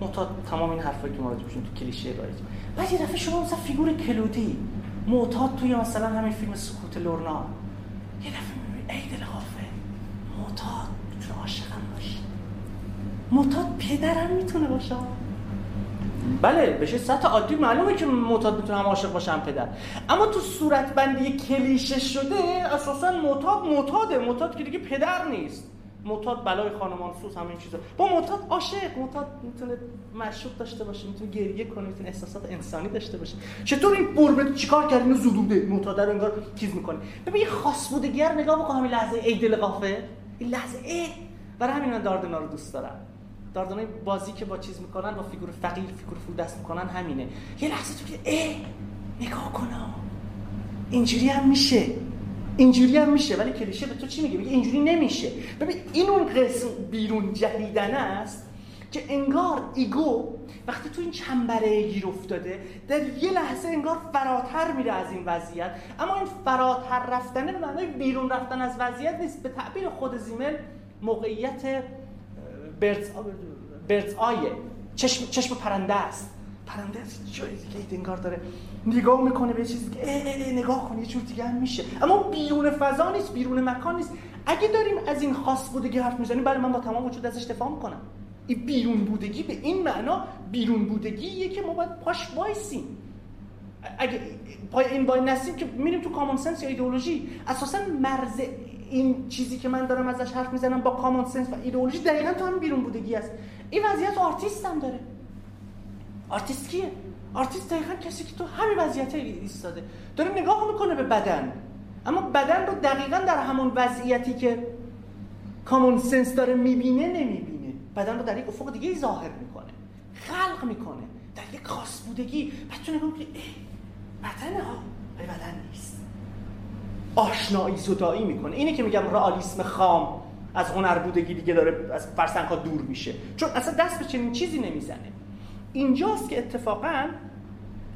معتاد تمام این حرفایی که ما راجع بهش تو کلیشه رایج. بعد یه دفعه شما مثلا فیگور کلودی معتاد توی مثلا همین فیلم سکوت لرنا، یه دفعه میبینی ای دل غافل معتاد میتونه عاشقم باشه، معتاد پدرم میتونه باشه. بله بشه سطح عادی معلومه که معتاد میتونه هم عاشق باشه هم پدر، اما تو صورت بندی کلیشه شده اساسا معتاد معتاده، معتاد که دیگه پدر نیست، معتاد بلای خانمانسوز، همین چیزا. با معتاد عاشق، معتاد میتونه معشوق داشته باشه، میتونه گریه کنه، میتونه احساسات انسانی داشته باشه. چطور این بربه چیکار کرد اینو زدوده معتاد رو انگار چیز میکنه. ببین یه خاص بودگیار نگاه بکن، همین لحظه ای دل غافل، این لحظه ای، برای همین من داردنا رو دوست دارم، داردنای بازی که با چیز میکنن، با فیگور فقیر، فیگور فول دست میکنن، همینه. یه لحظه تو که ای نگاه کنم اینجوری هم میشه، اینجوری هم میشه. ولی کلیشه به تو چی میگه؟ میگه اینجوری نمیشه. ببین این اون قسم بیرون جهیدن است که انگار ایگو وقتی تو این چنبره گیر افتاده، در یه لحظه انگار فراتر میره از این وضعیت. اما این فراتر رفتنه به معنای بیرون رفتن از وضعیت نیست. به تعبیر خود زیمل موقعیت بردز آیه، چشم, چشم پرنده است. پرنده از جایی دیگه انگار داره نگاه میکنه به چیزی که اه اه اه نگاه کنه، یه جور دیگه هم میشه. اما بیرون فضا نیست، بیرون مکان نیست. اگه داریم از این خاص بودگی حرف میزنیم، بله من با تمام وجود ازش دفاع میکنم. این بیرون بودگی به این معنا بیرون بودگیه که ما باید پاش وایسیم. اگه پای این وای نسیم که میریم تو کامون سنس یا ایدئولوژی. اساسا مرز این چیزی که من دارم ازش حرف میزنم با کامون سنس و ایدئولوژی دقیقاً تو هم بیرون بودگی است. این وضعیت آرتیست هم داره. آرتیست کیه؟ آرتیست دقیقاً کسی که تو همین وضعیت ایستاده، داره نگاه میکنه به بدن، اما بدن رو دقیقاً در همون وضعیتی که کامون سنس داره میبینه نمیبینه، بدن رو در یک افق دیگه ظاهر میکنه، خلق میکنه در یک خاص بودگی. بعد تو نگاه میکنی ای بدن ها، ای بدن نیست، آشنایی زدایی میکنه. اینه که میگم رئالیسم خام از هنر بودگی دیگه داره از فرسنگ ها دور میشه، چون اصلا دست به چنین چیزی نمیزنه. اینجاست که اتفاقاً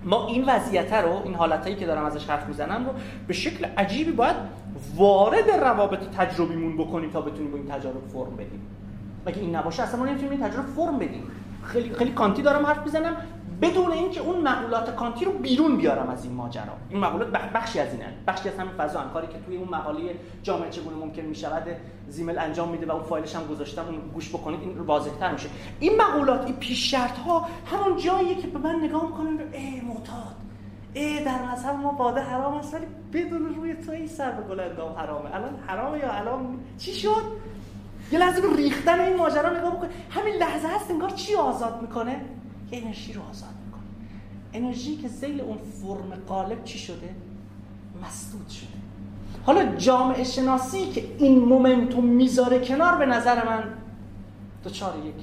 ما این وضعیت رو، این حالتایی که دارم ازش حرف میزنم رو به شکل عجیبی باید وارد روابط تجربیمون بکنیم تا بتونیم با این تجارب فرم بدیم. مگه این نباشه اصلا ما نمیتونیم این تجربه فرم بدیم. خیلی خیلی کانتی دارم حرف میزنم بدون اینکه اون مقولات کانتی رو بیرون بیارم از این ماجرا. این مقولات بخشی از اینن، بخشی از همین فضا انکاری که توی اون مقاله جامعه چگونه ممکن میشود زیمل انجام میده و اون فایلش هم گذاشتم، اون گوش بکنید این واضح‌تر میشه. این مقولات، این پیش شرط‌ها همون جاییه که به من نگاه می‌کنن ای معتاد، ای در مذهب ما باده حرام است ولی بدون روی تو این سر به گلندام حرامه. الان حرامه یا الان چی شد؟ یه لحظه به ریختن این ماجرا نگاه بکن. همین لحظه هست انگار چی آزاد می‌کنه؟ انرژی رو آزاد میکنه، انرژی که ذیل اون فرم قالب چی شده؟ مسدود شده. حالا جامعه شناسی که این مومنتوم میذاره کنار، به نظر من دچار یک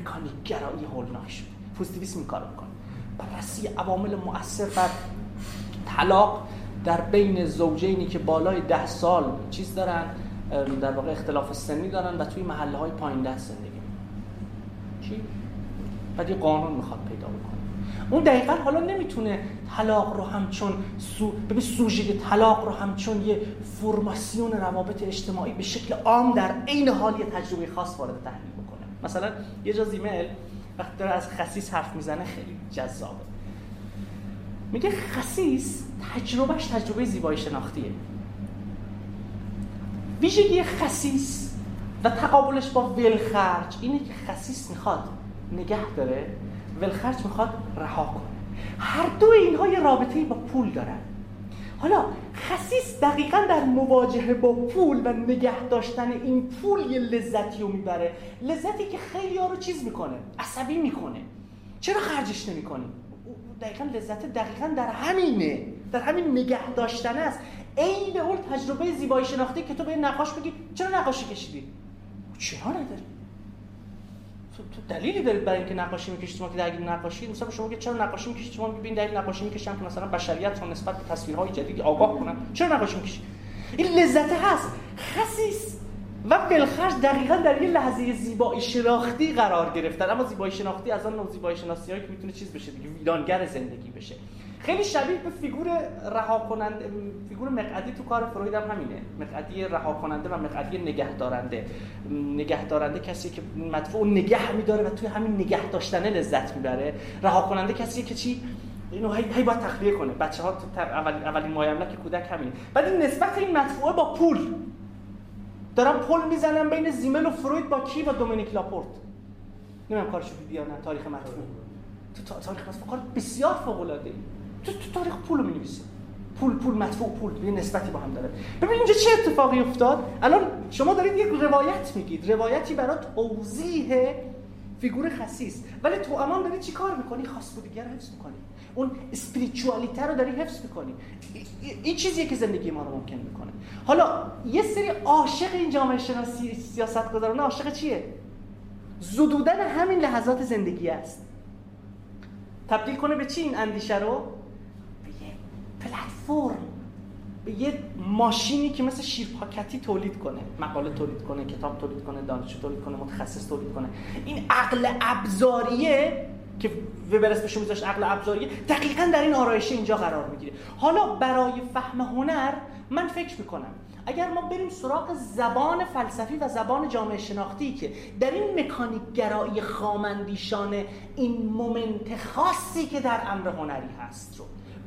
مکانیک گرایی هولناک شده، پوزیتیویسم این کارو میکنه. بررسی عوامل مؤثر بر طلاق در بین زوجینی که بالای ده سال چیز دارن، در واقع اختلاف سنی دارن و توی محله های پایین دست زندگی میکنن. چی؟ بعد یه قانون میخواد پیدا بکنه. اون دقیقاً حالا نمیتونه طلاق رو همچون سو... ببین سوژه طلاق رو همچون یه فرماسیون روابط اجتماعی به شکل عام در عین حال یه تجربه خاص وارد تحلیل بکنه. مثلا یه جا زیمل وقتی داره از خسیس حرف میزنه خیلی جذابه. میگه خسیس تجربهش تجربه زیبایی شناختیه. ویژگی خسیس و تقابلش با ولخرج اینه که خسیس میخواد نگه داره، ولخرج میخواد رها کنه. هر دو اینها یه رابطه‌ای با پول دارن. حالا خسیس دقیقاً در مواجهه با پول و نگه داشتن این پول یه لذتی رو میبره، لذتی که خیلی ها رو چیز میکنه، عصبی میکنه. چرا خرجش نمیکنی؟ دقیقاً لذت دقیقاً در همینه، در همین نگه داشتن است. عین اون تجربه زیبایی شناختی که تو به نقاش بگی چرا نقاشی کشیدی؟ چرا نداری؟ تو دلیلی دارید برای اینکه نقاشی میکشید، شما که دلیل نقاشی مثلا شما میگه چرا نقاشی میکشید، شما میگه این دلیل نقاشی میکشم که مثلا بشریت رو نسبت به تصویرهای جدید آگاه کنم. چرا نقاشی میکشید؟ این لذت هست. خسیس و فلخرش دقیقاً در یه لحظه زیبایی شناختی قرار گرفتن. اما زیبایی شناختی از اون نوع زیبایی شناسی‌هایی که میتونه چیز بشه دیگه، ویرانگر زندگی بشه. خیلی شبیه به فیگور رها کننده، فیگور مقعدی تو کار فروید هم همینه. مقعدی رها کننده و مقعدی نگهدارنده. نگهدارنده کسی که مدفوع نگه می‌داره و توی همین نگه داشتن لذت می‌بره. رها کننده کسی که چی اینو هی هی باید تخلیه کنه. بچه‌ها تو اول اولین مایملک کودک همین. بعد نسبت این مدفوعه با پول دارم پل میزنم بین زیمل و فروید با کی؟ با دومینیک لاپورت. نمیدونم کارشو دیدی یا نه. تاریخ مطبوع تو تاریخ مطبوع کار بسیار فوق العاده ای. تو تو تاریخ پول رو می‌نویسی. پول پول مدفوع پول به نسبتی با هم داره. ببین اینجا چه اتفاقی افتاد؟ الان شما دارید یک روایت میگید، روایتی برای توضیح فیگور خسیس، ولی تو امان داری چی کار میکنی؟ خاص بودیگر رو حفظ میکنی، اون اسپریچوالیته رو داری حفظ میکنی. این چیزیه که زندگی ما رو ممکن میکنه. حالا یه سری عاشق این جامعه شناسی سیاستگذارانه عاشق چیه؟ زدودن همین لحظات زندگی است. تبدیل کنه به چی این اندیشه رو؟ به یه پلتفرم، به یه ماشینی که مثل شیرپاکتی تولید کنه، مقاله تولید کنه، کتاب تولید کنه، دانشجو تولید کنه، متخصص تولید کنه. این عقل ابزاریه که وبر اسمش میذاشت عقل ابزاریه، دقیقاً در این آرایشه اینجا قرار میگیره. حالا برای فهم هنر من فکر میکنم اگر ما بریم سراغ زبان فلسفی و زبان جامعه شناختی که در این مکانیک گرایی خامندیشانه این مومنت خاصی که در امر هنری هست رو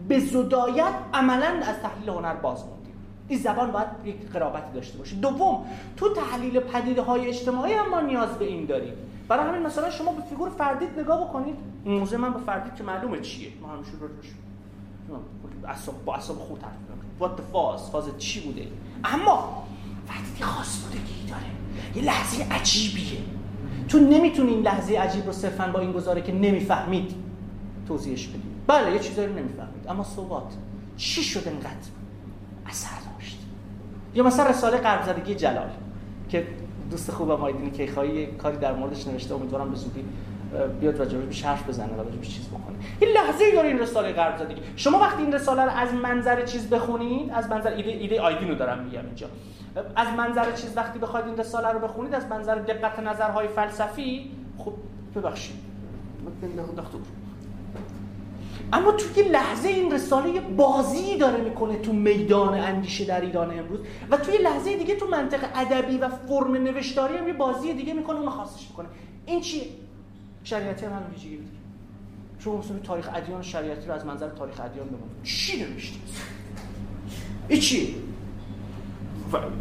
به زدایت عملاً از تحلیل هنر باز موندیم. این زبان باید یک قرابتی داشته باشه. دوم، تو تحلیل پدیده‌های اجتماعی هم ما نیاز به این داریم. برای همین مثلا شما به فیگور فردید نگاه بکنید. موضوع من به فردید که معلومه چیه، ما همیشه راجعش اعصاب با اعصاب خود حرف می‌زنیم. وات د فاز، فاز چی بوده؟ اما فردید خاص بودگی داره. یه لحظه عجیبیه. تو نمیتونی این لحظه عجیب رو صرفاً با این گزاره که نمی‌فهمید توضیحش بدی. بله یه چیزایی رو نمی‌فهمید، اما ثبات چی شد انقدر اثر داشت. یا مثلا رساله قرب‌زدگی جلال که دوست خوبم آیدینی کیخایی کاری در موردش نوشته، امیدوارم به زودی بیاد راجع بهش حرف بزنه و راجع بهش چیز بکنه. این لحظه‌ای داره این رساله قرب‌زدگی. شما وقتی این رساله رو از منظر چیز بخونید، از منظر ایده ایده آیدینو دارم میگم اینجا، از منظر چیز وقتی بخواید این رساله رو بخونید، از منظر دقت نظرهای فلسفی، خب ببخشید من داخت دور. اما توی لحظه این رساله بازی داره میکنه تو میدان اندیشه در ایران امروز، و توی لحظه دیگه تو منطق ادبی و فرم نوشتاری هم یه بازی دیگه میکنه، اون خاصش میکنه. این چیه؟ شریعتی هم همین ویژگی بود. شما مثلا تاریخ ادیان شریعتی رو از منظر تاریخ ادیان ببینید، چی نوشته؟ این چیه؟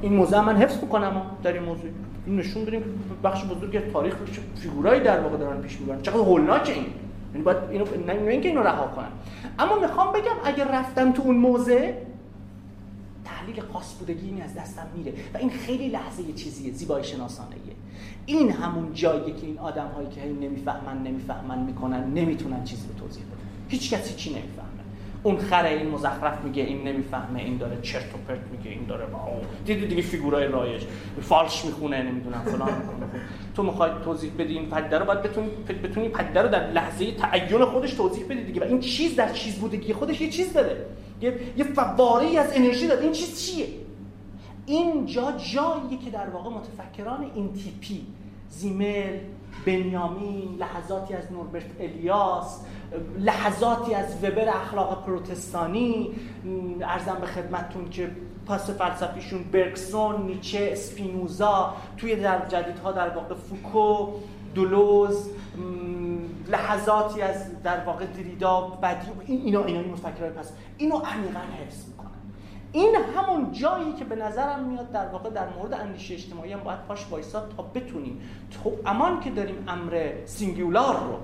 این موضوع من حفظ میکنم در این موضوع. این نشون بدیم که بخش بزرگ تاریخ فیگورای در واقع دارن پیش میبرن. چقدر هولناکه این. یعنی باید اینو نه اینکه اینو رها کنم، اما میخوام بگم اگر رفتم تو اون موزه تحلیل خاص بودگی این از دستم میره و این خیلی لحظه چیزیه زیبایی شناسانه‌ایه. این همون جاییه که این آدم‌هایی که هی نمیفهمن نمیفهمن میکنن نمیتونن چیزی رو توضیح بدن. هیچ کسی چی نمیفهمه. اون خره این مزخرف میگه این نمیفهمه، این داره چرت و پرت میگه، این داره دیدی دیگه فیگورای رایج فالش میخونه نمیدونم فلان میکنه. تو میخوای توضیح بدی این پدیده رو، باید بتونی بتونی پدیده رو در لحظه تعین خودش توضیح بدی دیگه. و این چیز در چیز بودگی خودش یه چیز داره، یه یه فواره‌ای از انرژی داره. این چیز چیه؟ اینجا جاییه که در واقع متفکران این تیپی، زیمل، بنیامین، لحظاتی از نوربرت الیاس، لحظاتی از وبر اخلاق پروتستانی، عرضم به خدمتتون که پاس فلسفیشون برگسون، نیچه، اسپینوزا، توی در جدیدها در واقع فوکو، دولوز، لحظاتی از در واقع دریدا، بدیو، این اینا اینا این مفکرای پس اینو عمیقاً حفظ میکنن. این همون جایی که به نظرم میاد در واقع در مورد اندیشه اجتماعی هم باید پاش وایساد تا بتونیم تو امان که داریم امر سینگولار رو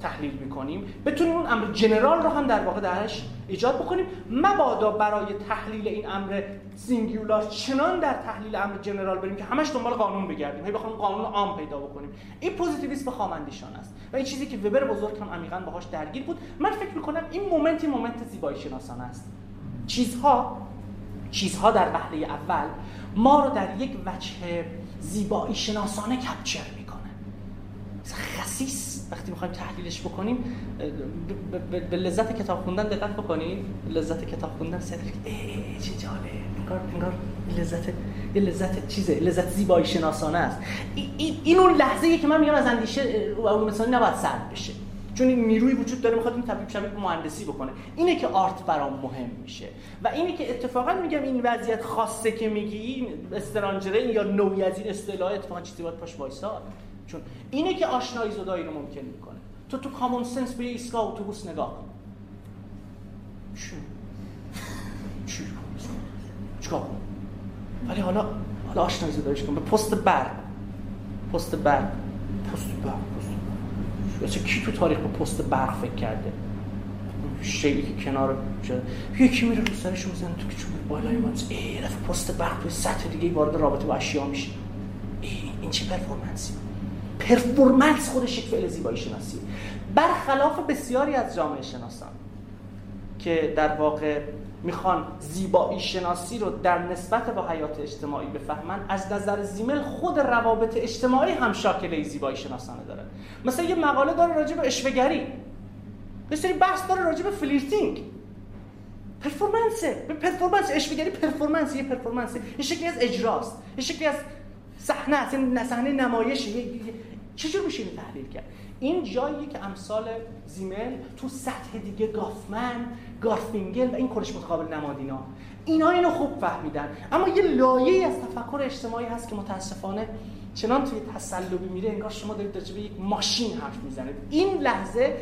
تحلیل میکنیم، بتونیم اون امر جنرال رو هم در واقع درش ایجاد بکنیم، مبادا برای تحلیل این امر سینگولار چنان در تحلیل امر جنرال بریم که همش دنبال قانون بگردیم، هی بخوایم قانون عام پیدا بکنیم. این پوزیتیویسم خامندیشان است و این چیزی که وبر بزرگ هم عمیقاً باهاش درگیر بود. من فکر میکنم این مومنتی مومنت زیبایی شناسانه است. چیزها چیزها در وهله اول ما رو در یک وجه زیبایی شناسانه کپچر میکنه. خسیس وقتی میخوایم تحلیلش بکنیم، به لذت کتاب خوندن دقت بکنید، لذت کتاب خوندن سر ای چه جالب، انگار انگار لذت یه لذت چیزه، لذت زیبایی شناسانه است. این اون لحظه‌ایه که من میگم از اندیشه اون مثلا نباید سرد بشه، چون این نیروی وجود داره میخواد این طبیب شبیه مهندسی بکنه. اینه که آرت برام مهم میشه و اینه که اتفاقا میگم این وضعیت خاصه که میگی این استرانجره یا نوعی از این اصطلاح اتفاقا چیزی باید پاش وایساد، چون اینه که آشنایی زدایی رو ممکن میکنه. تو تو کامون سنس به یه ایستگاه اتوبوس نگاه کن، چی چی چیکار کنم؟ ولی حالا حالا آشنایی زداییش کن، به پست برق پست برق پست برق یعنی کی تو تاریخ به پست برق فکر کرده؟ شیلی که کنار شده. یکی میره رو سرش میزنه تو کوچه بالای من، ای رفت پست برق توی سطح دیگه وارد رابطه با اشیا میشه. ای این چه پرفورمنسی؟ پرفورمنس خودش یک فعل زیبایی شناسیه، برخلاف بسیاری از جامعه شناسان که در واقع میخوان زیبایی شناسی رو در نسبت با حیات اجتماعی بفهمن. از نظر زیمل خود روابط اجتماعی هم شاکله زیبایی شناسانه داره. مثلا یه مقاله داره راجع به عشوه‌گری، یه سری بحث داره راجع به فلیرتینگ. پرفورمنسه، به پرفورمنس عشوه‌گری پرفورمنس، یه پرفورمنس، یه شکلی از اجراست، یه شکلی از صحنه است، یه صحنه نمایشه. چجور میشه اینو تحلیل کرد؟ این جاییه که امثال زیمل تو سطح دیگه گافمن، گارفینگل و این کرش متقابل نمادینا، اینا اینو خوب فهمیدن. اما یه لایه‌ای از تفکر اجتماعی هست که متاسفانه چنان توی تسلبی میره انگار شما دارید راجع به یک ماشین حرف میزنید. این لحظه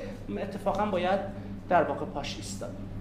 اتفاقا باید در واقع پاش ایستاد.